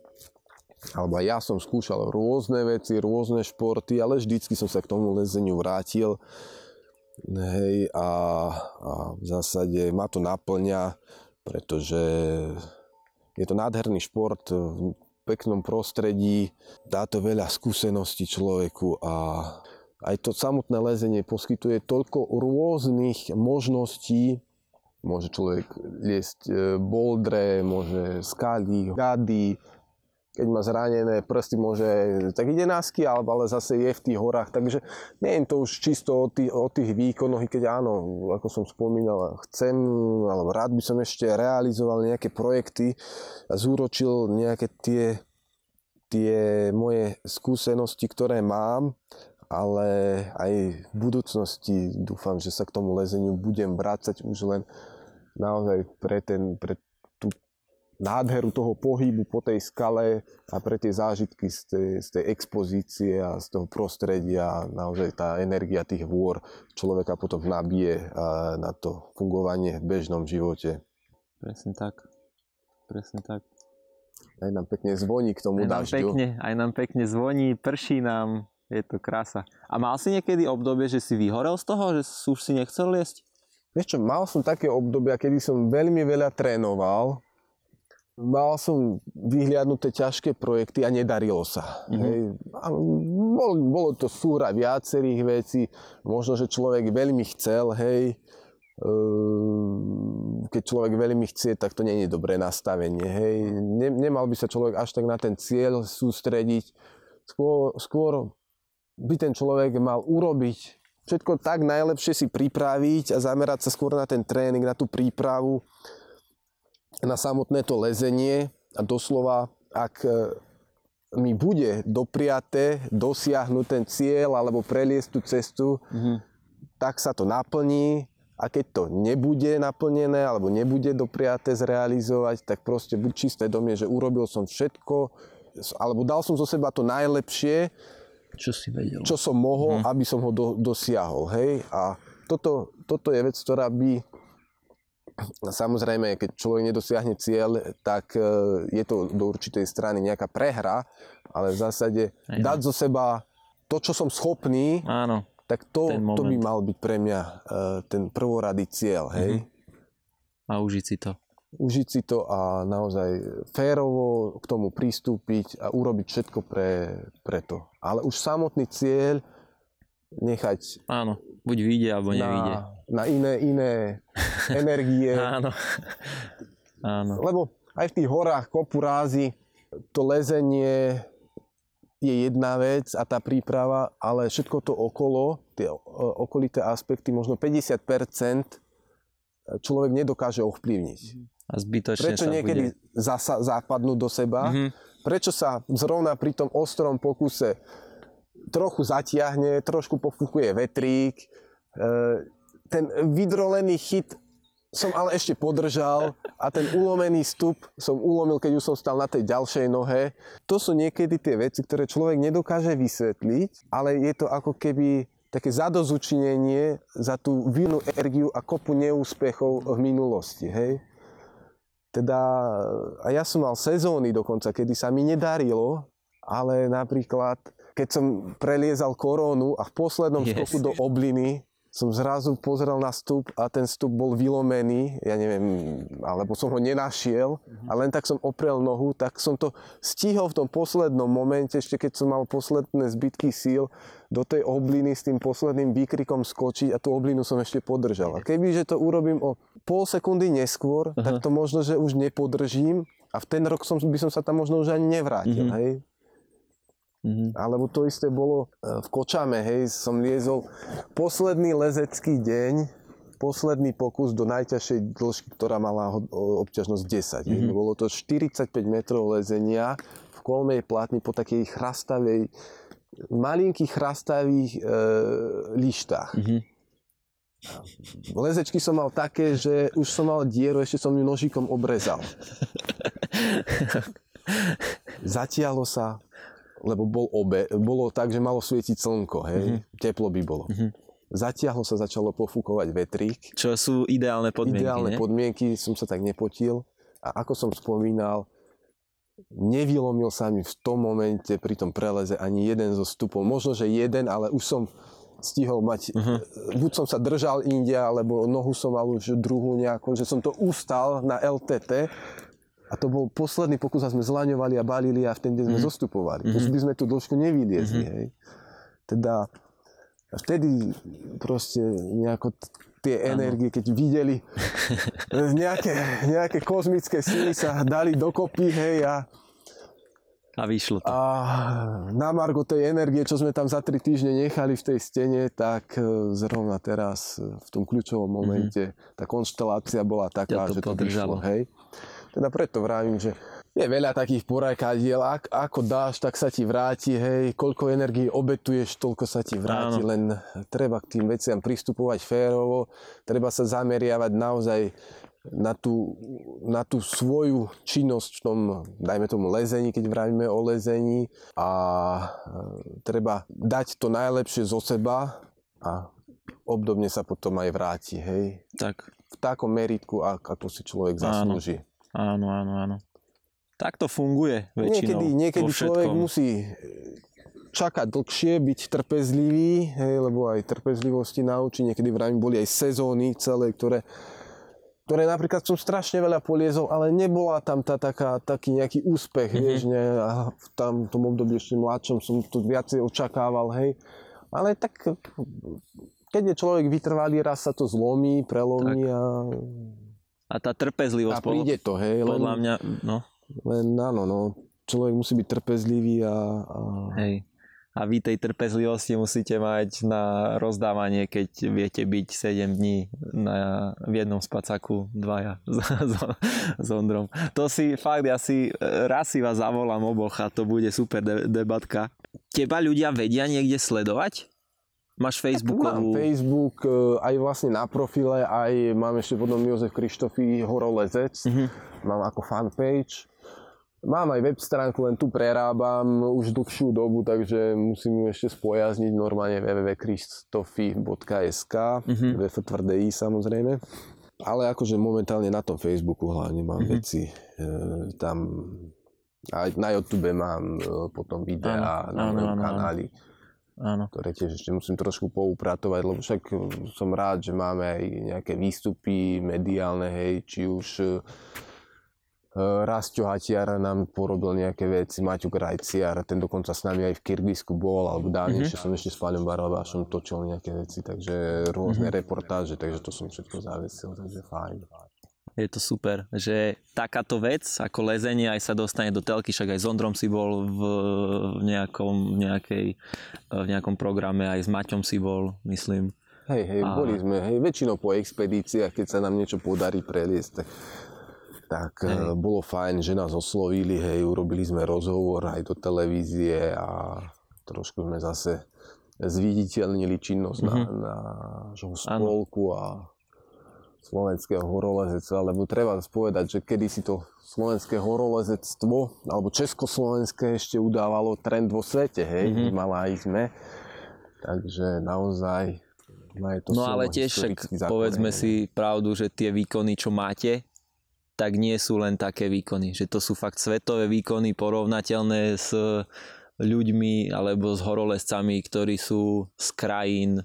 alebo ja som skúšal rôzne veci, rôzne športy, ale vždycky som sa k tomu lezeniu vrátil. Hej, a v zásade ma to naplňa, pretože je to nádherný šport v peknom prostredí, dá to veľa skúseností človeku a aj to samotné lezenie poskytuje toľko rôznych možností. Môže človek liesť boldre, môže skaly, gady, keď má zranené prsty, môže tak ide na ski, ale zase je v tých horách. Takže neviem to už čisto o tých výkonoch, keď áno, ako som spomínal, chcem, alebo rád by som ešte realizoval nejaké projekty a zúročil nejaké tie moje skúsenosti, ktoré mám. Ale aj v budúcnosti dúfam, že sa k tomu lezeniu budem vrácať už len naozaj pre tú nádheru toho pohybu po tej skale a pre tie zážitky z tej expozície a z toho prostredia. Naozaj tá energia tých hôr človeka potom nabije na to fungovanie v bežnom živote. Presne tak. Aj nám pekne zvoní k tomu dažďu. Aj nám pekne zvoní, prší nám. Je to krása. A mal si niekedy obdobie, že si vyhorel z toho? Že už si nechcel liesť? Vieš čo, mal som také obdobia, kedy som veľmi veľa trénoval. Mal som vyhliadnuté ťažké projekty a nedarilo sa. Hej. A bolo to súra viacerých vecí. Možno, že človek veľmi chcel, hej. Keď človek veľmi chce, tak to nie je dobré nastavenie, hej. Nemal by sa človek až tak na ten cieľ sústrediť. Skôr by ten človek mal urobiť všetko tak najlepšie, si pripraviť a zamerať sa skôr na ten tréning, na tú prípravu, na samotné to lezenie. A doslova, ak mi bude dopriaté dosiahnuť ten cieľ alebo preliesť tú cestu, tak sa to naplní. A keď to nebude naplnené alebo nebude dopriaté zrealizovať, tak proste buď čisté do mne, že urobil som všetko, alebo dal som zo seba to najlepšie, čo si vedel. Čo som mohol, aby som ho dosiahol, hej. A toto je vec, ktorá by, samozrejme, keď človek nedosiahne cieľ, tak je to do určitej strany nejaká prehra, ale v zásade dať zo seba to, čo som schopný, áno, tak to by mal byť pre mňa ten prvoradý cieľ, hej. A užiť si to. Užiť si to a naozaj férovo k tomu pristúpiť a urobiť všetko pre to. Ale už samotný cieľ nechať... Áno, buď vyjde, alebo nevyjde. Na iné energie. Áno. Lebo aj v tých horách, kopurázi, to lezenie je jedna vec a tá príprava, ale všetko to okolo, tie okolité aspekty, možno 50% človek nedokáže ovplyvniť. A zbytočne prečo sa niekedy zapadnú do seba, prečo sa zrovna pri tom ostrom pokuse trochu zatiahne, trošku pofúkuje vetrík, ten vydrolený chyt som ale ešte podržal a ten ulomený stup som ulomil, keď už som stal na tej ďalšej nohe. To sú niekedy tie veci, ktoré človek nedokáže vysvetliť, ale je to ako keby také zadozučinenie za tú vinu energiu a kopu neúspechov v minulosti, hej. Teda, a ja som mal sezóny dokonca, kedy sa mi nedarilo, ale napríklad, keď som preliezal Korónu a v poslednom skoku do Obliny, som zrazu pozrel na stup a ten stup bol vylomený, ja neviem, alebo som ho nenašiel a len tak som oprel nohu, tak som to stihol v tom poslednom momente, ešte keď som mal posledné zbytky síl, do tej Obliny s tým posledným výkrikom skočiť a tú Oblinu som ešte podržal. A kebyže to urobím o pol sekundy neskôr, tak to možno, že už nepodržím a v ten rok by som sa tam možno už ani nevrátil, hej. Alebo to isté bolo v Kočame, hej, som liezol posledný lezecký deň, posledný pokus do najťažšej dĺžky, ktorá mala obťažnosť 10. Bolo to 45 metrov lezenia v kolmej platni po takej chrastavej, malinkých chrastavých lištách. Lezečky som mal také, že už som mal dieru, ešte som ju nožíkom obrezal. Zatiahlo sa, lebo bolo tak, že malo svietiť slnko, hej, teplo by bolo. Zatiahlo sa, začalo pofúkovať vetrík. Čo sú ideálne podmienky, Ideálne podmienky, som sa tak nepotil a ako som spomínal, nevylomil sa mi v tom momente pri tom preleze ani jeden zo stupov. Možno, že jeden, ale už som stihol mať, buď som sa držal inde, alebo nohu som mal už druhú nejakú, že som to ustal na LTT. A to bol posledný pokus a sme zlaňovali a balili a v ten deň sme zostupovali. Už by sme tú dĺžku nevyliezli, hej. Teda vtedy proste nejako tie energie, keď videli nejaké kozmické síly sa dali dokopy, hej, a vyšlo to. A na margo tej energie, čo sme tam za 3 týždne nechali v tej stene, tak zrovna teraz v tom kľúčovom momente tá konštelácia bola taká, že to vyšlo, hej. Teda preto vravím, že je veľa takých porakadiel, ako dáš, tak sa ti vráti, hej, koľko energie obetuješ, toľko sa ti vráti, len treba k tým veciam pristupovať férovo, treba sa zameriavať naozaj na tú svoju činnosť v tom, dajme tomu lezení, keď vravíme o lezení a treba dať to najlepšie zo seba a obdobne sa potom aj vráti, hej. Tak. V takom meritku, ako si človek zaslúži. Áno. Tak to funguje väčšinou. Niekedy človek musí čakať dlhšie, byť trpezlivý, hej, lebo aj trpezlivosti naučí. Niekedy vravím, boli aj sezóny celé, ktoré napríklad som strašne veľa poliezol, ale nebola tam taký nejaký úspech, vieš, ne? A v tom období ešte mladšom som to viacej očakával, hej. Ale tak, keď je človek vytrvalý, raz sa to zlomí, prelomí tak. A tá trpezlivosť a príde to, hej, podľa mňa, no. Len áno, no. Človek musí byť trpezlivý a... Hej. A vy tej trpezlivosti musíte mať na rozdávanie, keď viete byť 7 dní v jednom spacaku dvaja s Ondrom. To si fakt, raz si vás zavolám oboch a to bude super debatka. Teba ľudia vedia niekde sledovať? Máš Facebookovú? Mám Facebook, aj vlastne na profile, aj mám ešte potom Jozef Krištoffy, horolezec, mám ako fanpage. Mám aj web stránku, len tu prerábam už dlhšiu dobu, takže musím ju ešte spojazniť normálne www.krištoffy.sk, tvrdé i samozrejme. Ale akože momentálne na tom Facebooku hlavne mám veci tam. A na YouTube mám potom videá na mojom kanáli. Áno. Ktoré tiež ešte musím trošku poupratovať, lebo však som rád, že máme aj nejaké výstupy mediálne, hej, či už Rasto Hatiara nám porobil nejaké veci, Maťo Krajčiar, ten dokonca s nami aj v Kirgizsku bol, alebo dávnejšie som ešte s Paľom Barabášom točil nejaké veci, takže rôzne reportáže, takže to som všetko zavesil, takže fajn. Je to super, že takáto vec ako lezenie aj sa dostane do telky, však aj s Ondrom si bol v nejakom programe, aj s Maťom si bol, myslím. Hej, boli sme, väčšinou po expedíciách, keď sa nám niečo podarí preliesť, tak bolo fajn, že nás oslovili, urobili sme rozhovor aj do televízie a trošku sme zase zviditeľnili činnosť nášho spolku a slovenského horolezectva, lebo treba povedať, že kedysi to slovenské horolezectvo, alebo československé ešte udávalo trend vo svete, mala aj sme, takže naozaj to no ale tiež však povedzme si pravdu, že tie výkony, čo máte, tak nie sú len také výkony, že to sú fakt svetové výkony porovnateľné s ľuďmi alebo s horolezcami, ktorí sú z krajín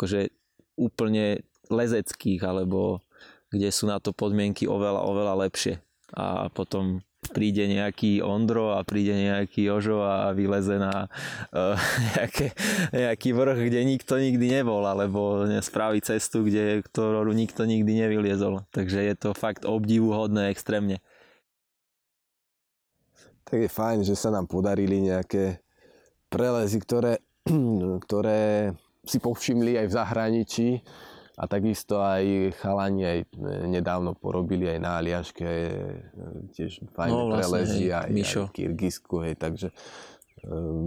akože úplne lezeckých alebo kde sú na to podmienky oveľa lepšie. A potom príde nejaký Ondro a príde nejaký Jožo a vyleze na nejaký vrch, kde nikto nikdy nebol, alebo spraví cestu, ktorú nikto nikdy nevyliezol. Takže je to fakt obdivuhodné extrémne. Tak je fajn, že sa nám podarili nejaké prelezy, ktoré si povšimli aj v zahraničí. A takisto aj chalani aj nedávno porobili aj na Aliaške, tiež fajne prelezy aj v Kirgizsku, takže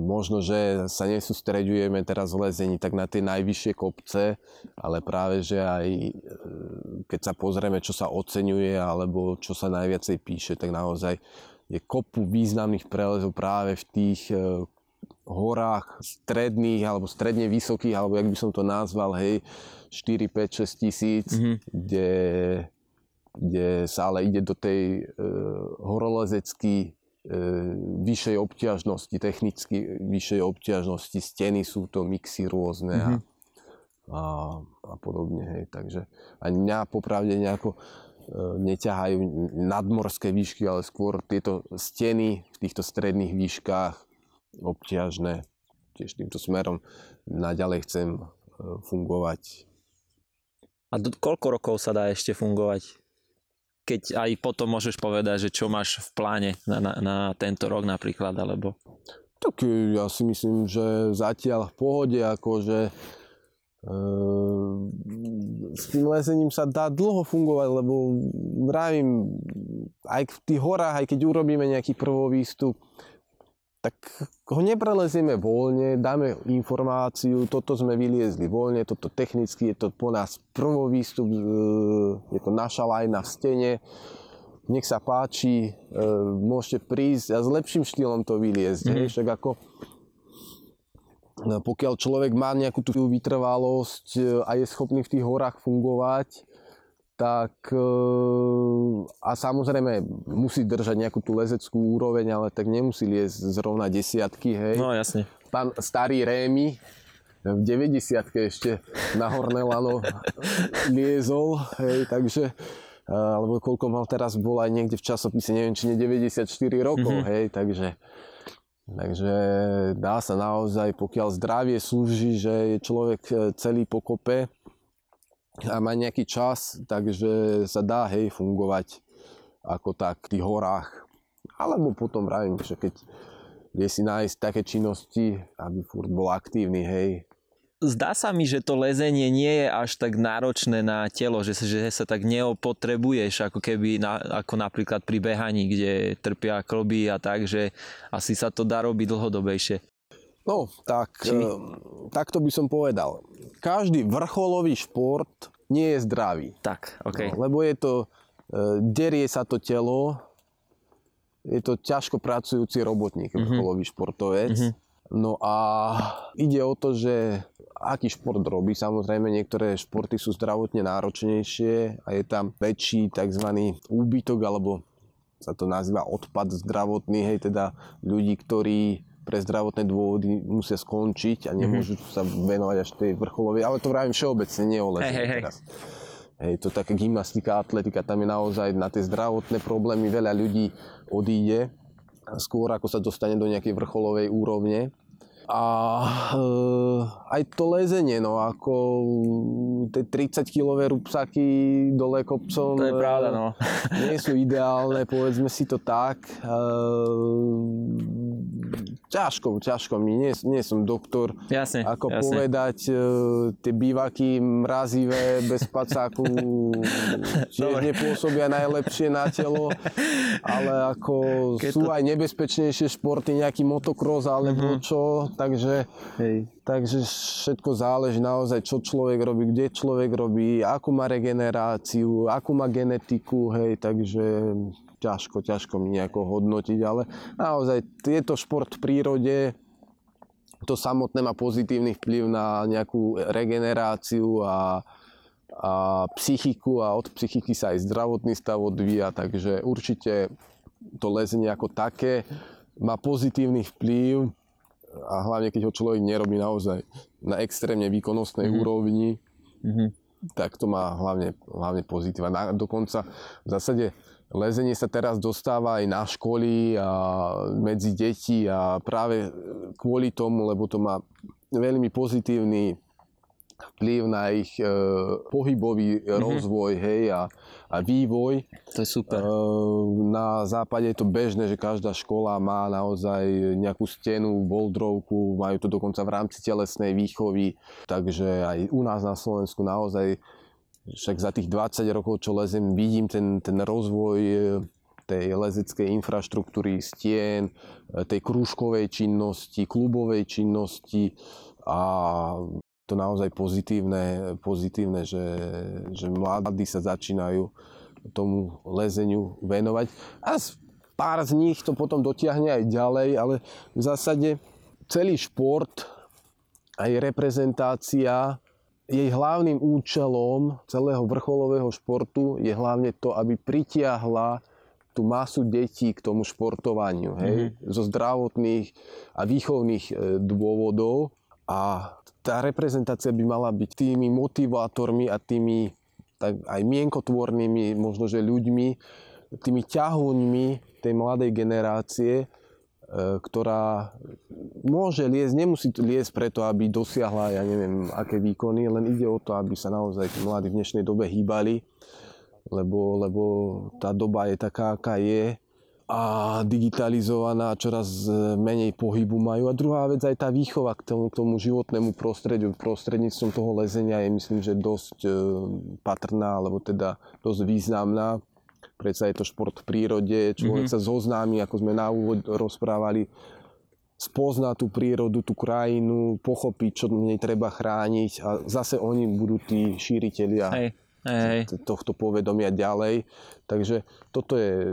možno, že sa nesústreďujeme teraz v lezení tak na tie najvyššie kopce, ale práve, že aj keď sa pozrieme, čo sa oceňuje alebo čo sa najviacej píše, tak naozaj je kopu významných prelezov práve v tých horách stredných alebo stredne vysokých, alebo jak by som to nazval, 4, 5, 6 tisíc, kde sa ale ide do tej horolezecky vyššej obťažnosti, technicky vyššej obťažnosti, steny sú to mixy rôzne a podobne, takže ani mňa popravde nejako neťahajú nadmorské výšky, ale skôr tieto steny v týchto stredných výškach obťažné. Tiež týmto smerom naďalej chcem fungovať. A koľko rokov sa dá ešte fungovať? Keď aj potom môžeš povedať, že čo máš v pláne na tento rok napríklad, alebo? Tak ja si myslím, že zatiaľ v pohode, akože s tým lezením sa dá dlho fungovať, lebo vravím, aj v tých horách, aj keď urobíme nejaký prvovýstup, tak ho neprelezieme voľne, dáme informáciu, toto sme vyliezli voľne, toto technicky, je to po nás prvý výstup, je to naša lajna v stene, nech sa páči, môžete prísť a s lepším štýlom to vyliezť. Však ako, pokiaľ človek má nejakú tú vytrvalosť a je schopný v tých horách fungovať, tak a samozrejme musí držať nejakú tú lezeckú úroveň, ale tak nemusí liesť zrovna desiatky, No jasne. Pán starý Rémy v 90-ke ešte na horné lano liezol, takže alebo koľko mal teraz, bol aj niekde v časopise, neviem či nie 94 rokov, takže dá sa naozaj, pokiaľ zdravie slúži, že je človek celý pokope a má nejaký čas, takže sa dá fungovať ako tak v tých horách. Alebo potom vravím, že keď vie si nájsť také činnosti, aby furt bol aktívny, Zdá sa mi, že to lezenie nie je až tak náročné na telo, že sa tak neopotrebuješ, ako keby ako napríklad pri behaní, kde trpia klby a tak, že asi sa to dá robiť dlhodobejšie. No, tak takto by som povedal. Každý vrcholový šport nie je zdravý. Tak, okay. No, lebo je to, derie sa to telo, je to ťažko pracujúci robotník, vrcholový športovec. No a ide o to, že aký šport robí. Samozrejme, niektoré športy sú zdravotne náročnejšie a je tam väčší tzv. Úbytok, alebo sa to nazýva odpad zdravotný, teda ľudí, ktorí pre zdravotné dôvody musia skončiť a nemôžu sa venovať až tej vrcholovej, ale to vravím všeobecne, nie o lezení teraz. To také gymnastika, atletika, tam je naozaj na tie zdravotné problémy veľa ľudí odíde skôr ako sa dostane do nejakej vrcholovej úrovne. A aj to lezenie, no ako tie 30-kilové rúbsaky dole kopcom, to je pravda, no. Nie sú ideálne, povedzme si to tak. Ťažko mi, nie som doktor, jasne, ako jasne povedať, tie bývaky mrazivé, bez pacáku, čiže nepôsobia najlepšie na telo, ale ako sú aj nebezpečnejšie športy, nejaký motocross alebo čo, takže všetko záleží naozaj, čo človek robí, kde človek robí, akú má regeneráciu, akú má genetiku, hej, takže ťažko mi nejako hodnotiť, ale naozaj je to šport v prírode, to samotné má pozitívny vplyv na nejakú regeneráciu a psychiku a od psychiky sa aj zdravotný stav odvíja, takže určite to lezenie ako také má pozitívny vplyv a hlavne keď ho človek nerobí naozaj na extrémne výkonnostnej úrovni, tak to má hlavne pozitíva. Dokonca v zásade lezenie sa teraz dostáva aj na školy a medzi deti a práve kvôli tomu, lebo to má veľmi pozitívny vplyv na ich pohybový rozvoj, hej, a vývoj. To je super. Na západe je to bežné, že každá škola má naozaj nejakú stenu, boldrovku, majú to dokonca v rámci telesnej výchovy, takže aj u nás na Slovensku naozaj, však za tých 20 rokov, čo lezem, vidím ten rozvoj tej lezeckej infraštruktúry, stien, tej krúžkovej činnosti, klubovej činnosti a to naozaj pozitívne, že mladí sa začínajú tomu lezeniu venovať. A pár z nich to potom dotiahne aj ďalej, ale v zásade celý šport, aj reprezentácia, jej hlavným účelom celého vrcholového športu je hlavne to, aby pritiahla tú masu detí k tomu športovaniu, hej, zo zdravotných a výchovných dôvodov. A tá reprezentácia by mala byť tými motivátormi a tými tak aj mienkotvornými možnože ľuďmi, tými ťahuňmi tej mladej generácie, ktorá môže liesť, nemusí liesť preto, aby dosiahla, ja neviem, aké výkony, len ide o to, aby sa naozaj mladí v dnešnej dobe hýbali, lebo tá doba je taká, aká je a digitalizovaná, čoraz menej pohybu majú. A druhá vec, aj tá výchova k tomu životnému prostrediu, prostredníctvom toho lezenia je, myslím, že dosť patrná, alebo teda dosť významná. Predsa je to šport v prírode, človek sa zoznámi, ako sme na úvod rozprávali, spozná tú prírodu, tú krajinu, pochopí, čo v nej treba chrániť a zase oni budú tí šíritelia. Tohto povedomia ďalej. Takže toto je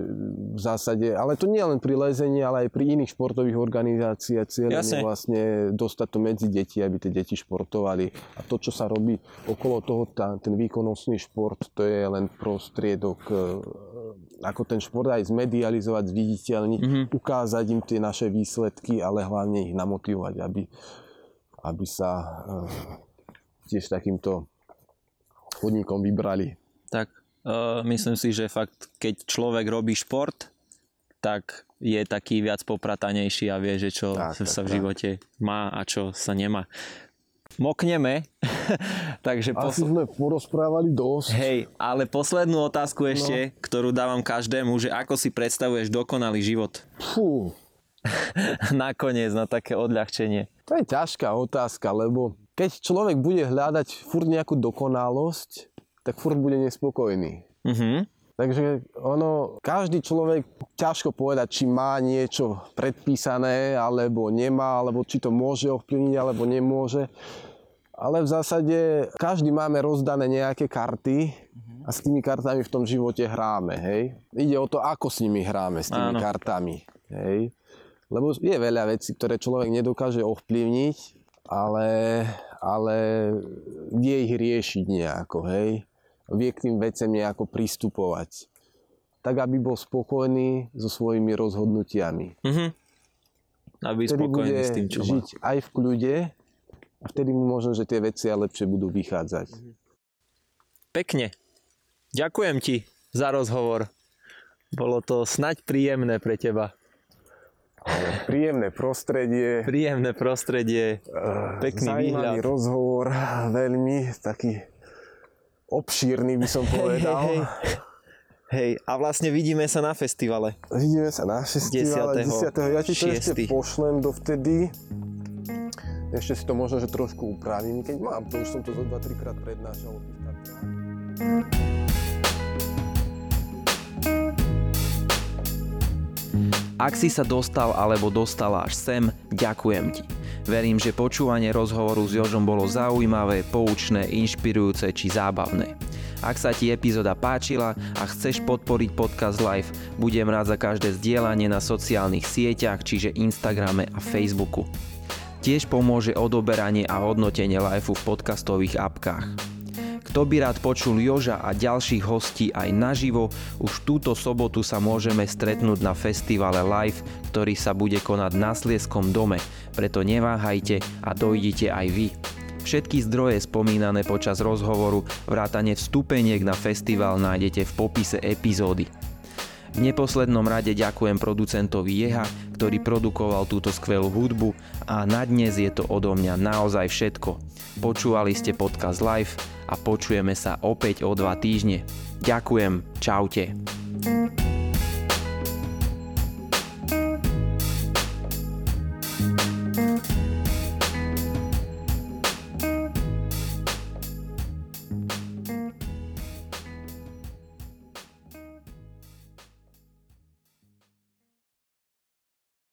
v zásade, ale to nie len pri lezení, ale aj pri iných športových organizáciách cieľom je vlastne dostať to medzi deti, aby tie deti športovali. A to, čo sa robí okolo toho, ten výkonnostný šport, to je len prostriedok, ako ten šport aj zmedializovať, zviditeľniť, ukázať im tie naše výsledky, ale hlavne ich namotivovať, aby sa tiež takýmto chodníkom vybrali. Tak, myslím si, že fakt, keď človek robí šport, tak je taký viac popratanejší a vie, že čo v živote má a čo sa nemá. Mokneme, takže... Asi sme porozprávali dosť. Hej, ale poslednú otázku ešte, ktorú dávam každému, že ako si predstavuješ dokonalý život? Fú. Nakoniec, na také odľahčenie. To je ťažká otázka, lebo keď človek bude hľadať furt nejakú dokonalosť, tak furt bude nespokojný. Takže každý človek, ťažko povedať, či má niečo predpísané, alebo nemá, alebo či to môže ovplyvniť, alebo nemôže. Ale v zásade každý máme rozdané nejaké karty a s tými kartami v tom živote hráme, hej. Ide o to, ako s nimi hráme, s tými kartami, hej. Lebo je veľa vecí, ktoré človek nedokáže ovplyvniť, ale vie ich riešiť nejako, hej. Vie k tým vecem nejako pristupovať. Tak, aby bol spokojný so svojimi rozhodnutiami. Aby spokojný s tým, čo má. Vtedy bude žiť aj v kľude a vtedy mu možno, že tie veci aj lepšie budú vychádzať. Pekne. Ďakujem ti za rozhovor. Bolo to snáď príjemné pre teba. Príjemné prostredie. Pekný výhľad. Zaujímavý rozhovor, veľmi taký obšírny by som povedal. Hej, a vlastne vidíme sa na festivale. Vidíme sa na festivale 10. Ja ti to ešte pošlem dovtedy. Ešte si to možno, že trošku upravím, keď mám, to už som to zo 2-3 krát prednášal. Ak si sa dostal alebo dostala až sem, ďakujem ti. Verím, že počúvanie rozhovoru s Jožom bolo zaujímavé, poučné, inšpirujúce či zábavné. Ak sa ti epizóda páčila a chceš podporiť podcast LAJF, budem rád za každé zdieľanie na sociálnych sieťach, čiže Instagrame a Facebooku. Tiež pomôže odoberanie a hodnotenie LAJFu v podcastových apkách. Kto by rád počul Joža a ďalších hostí aj naživo, už túto sobotu sa môžeme stretnúť na festivale LAJF, ktorý sa bude konať na Slieskom dome, preto neváhajte a dojdite aj vy. Všetky zdroje spomínané počas rozhovoru vrátane vstúpeniek na festival nájdete v popise epizódy. V neposlednom rade ďakujem producentovi Jeha, ktorý produkoval túto skvelú hudbu a na dnes je to odo mňa naozaj všetko. Počúvali ste podcast LAJF a počujeme sa opäť o 2 týždne. Ďakujem, čaute.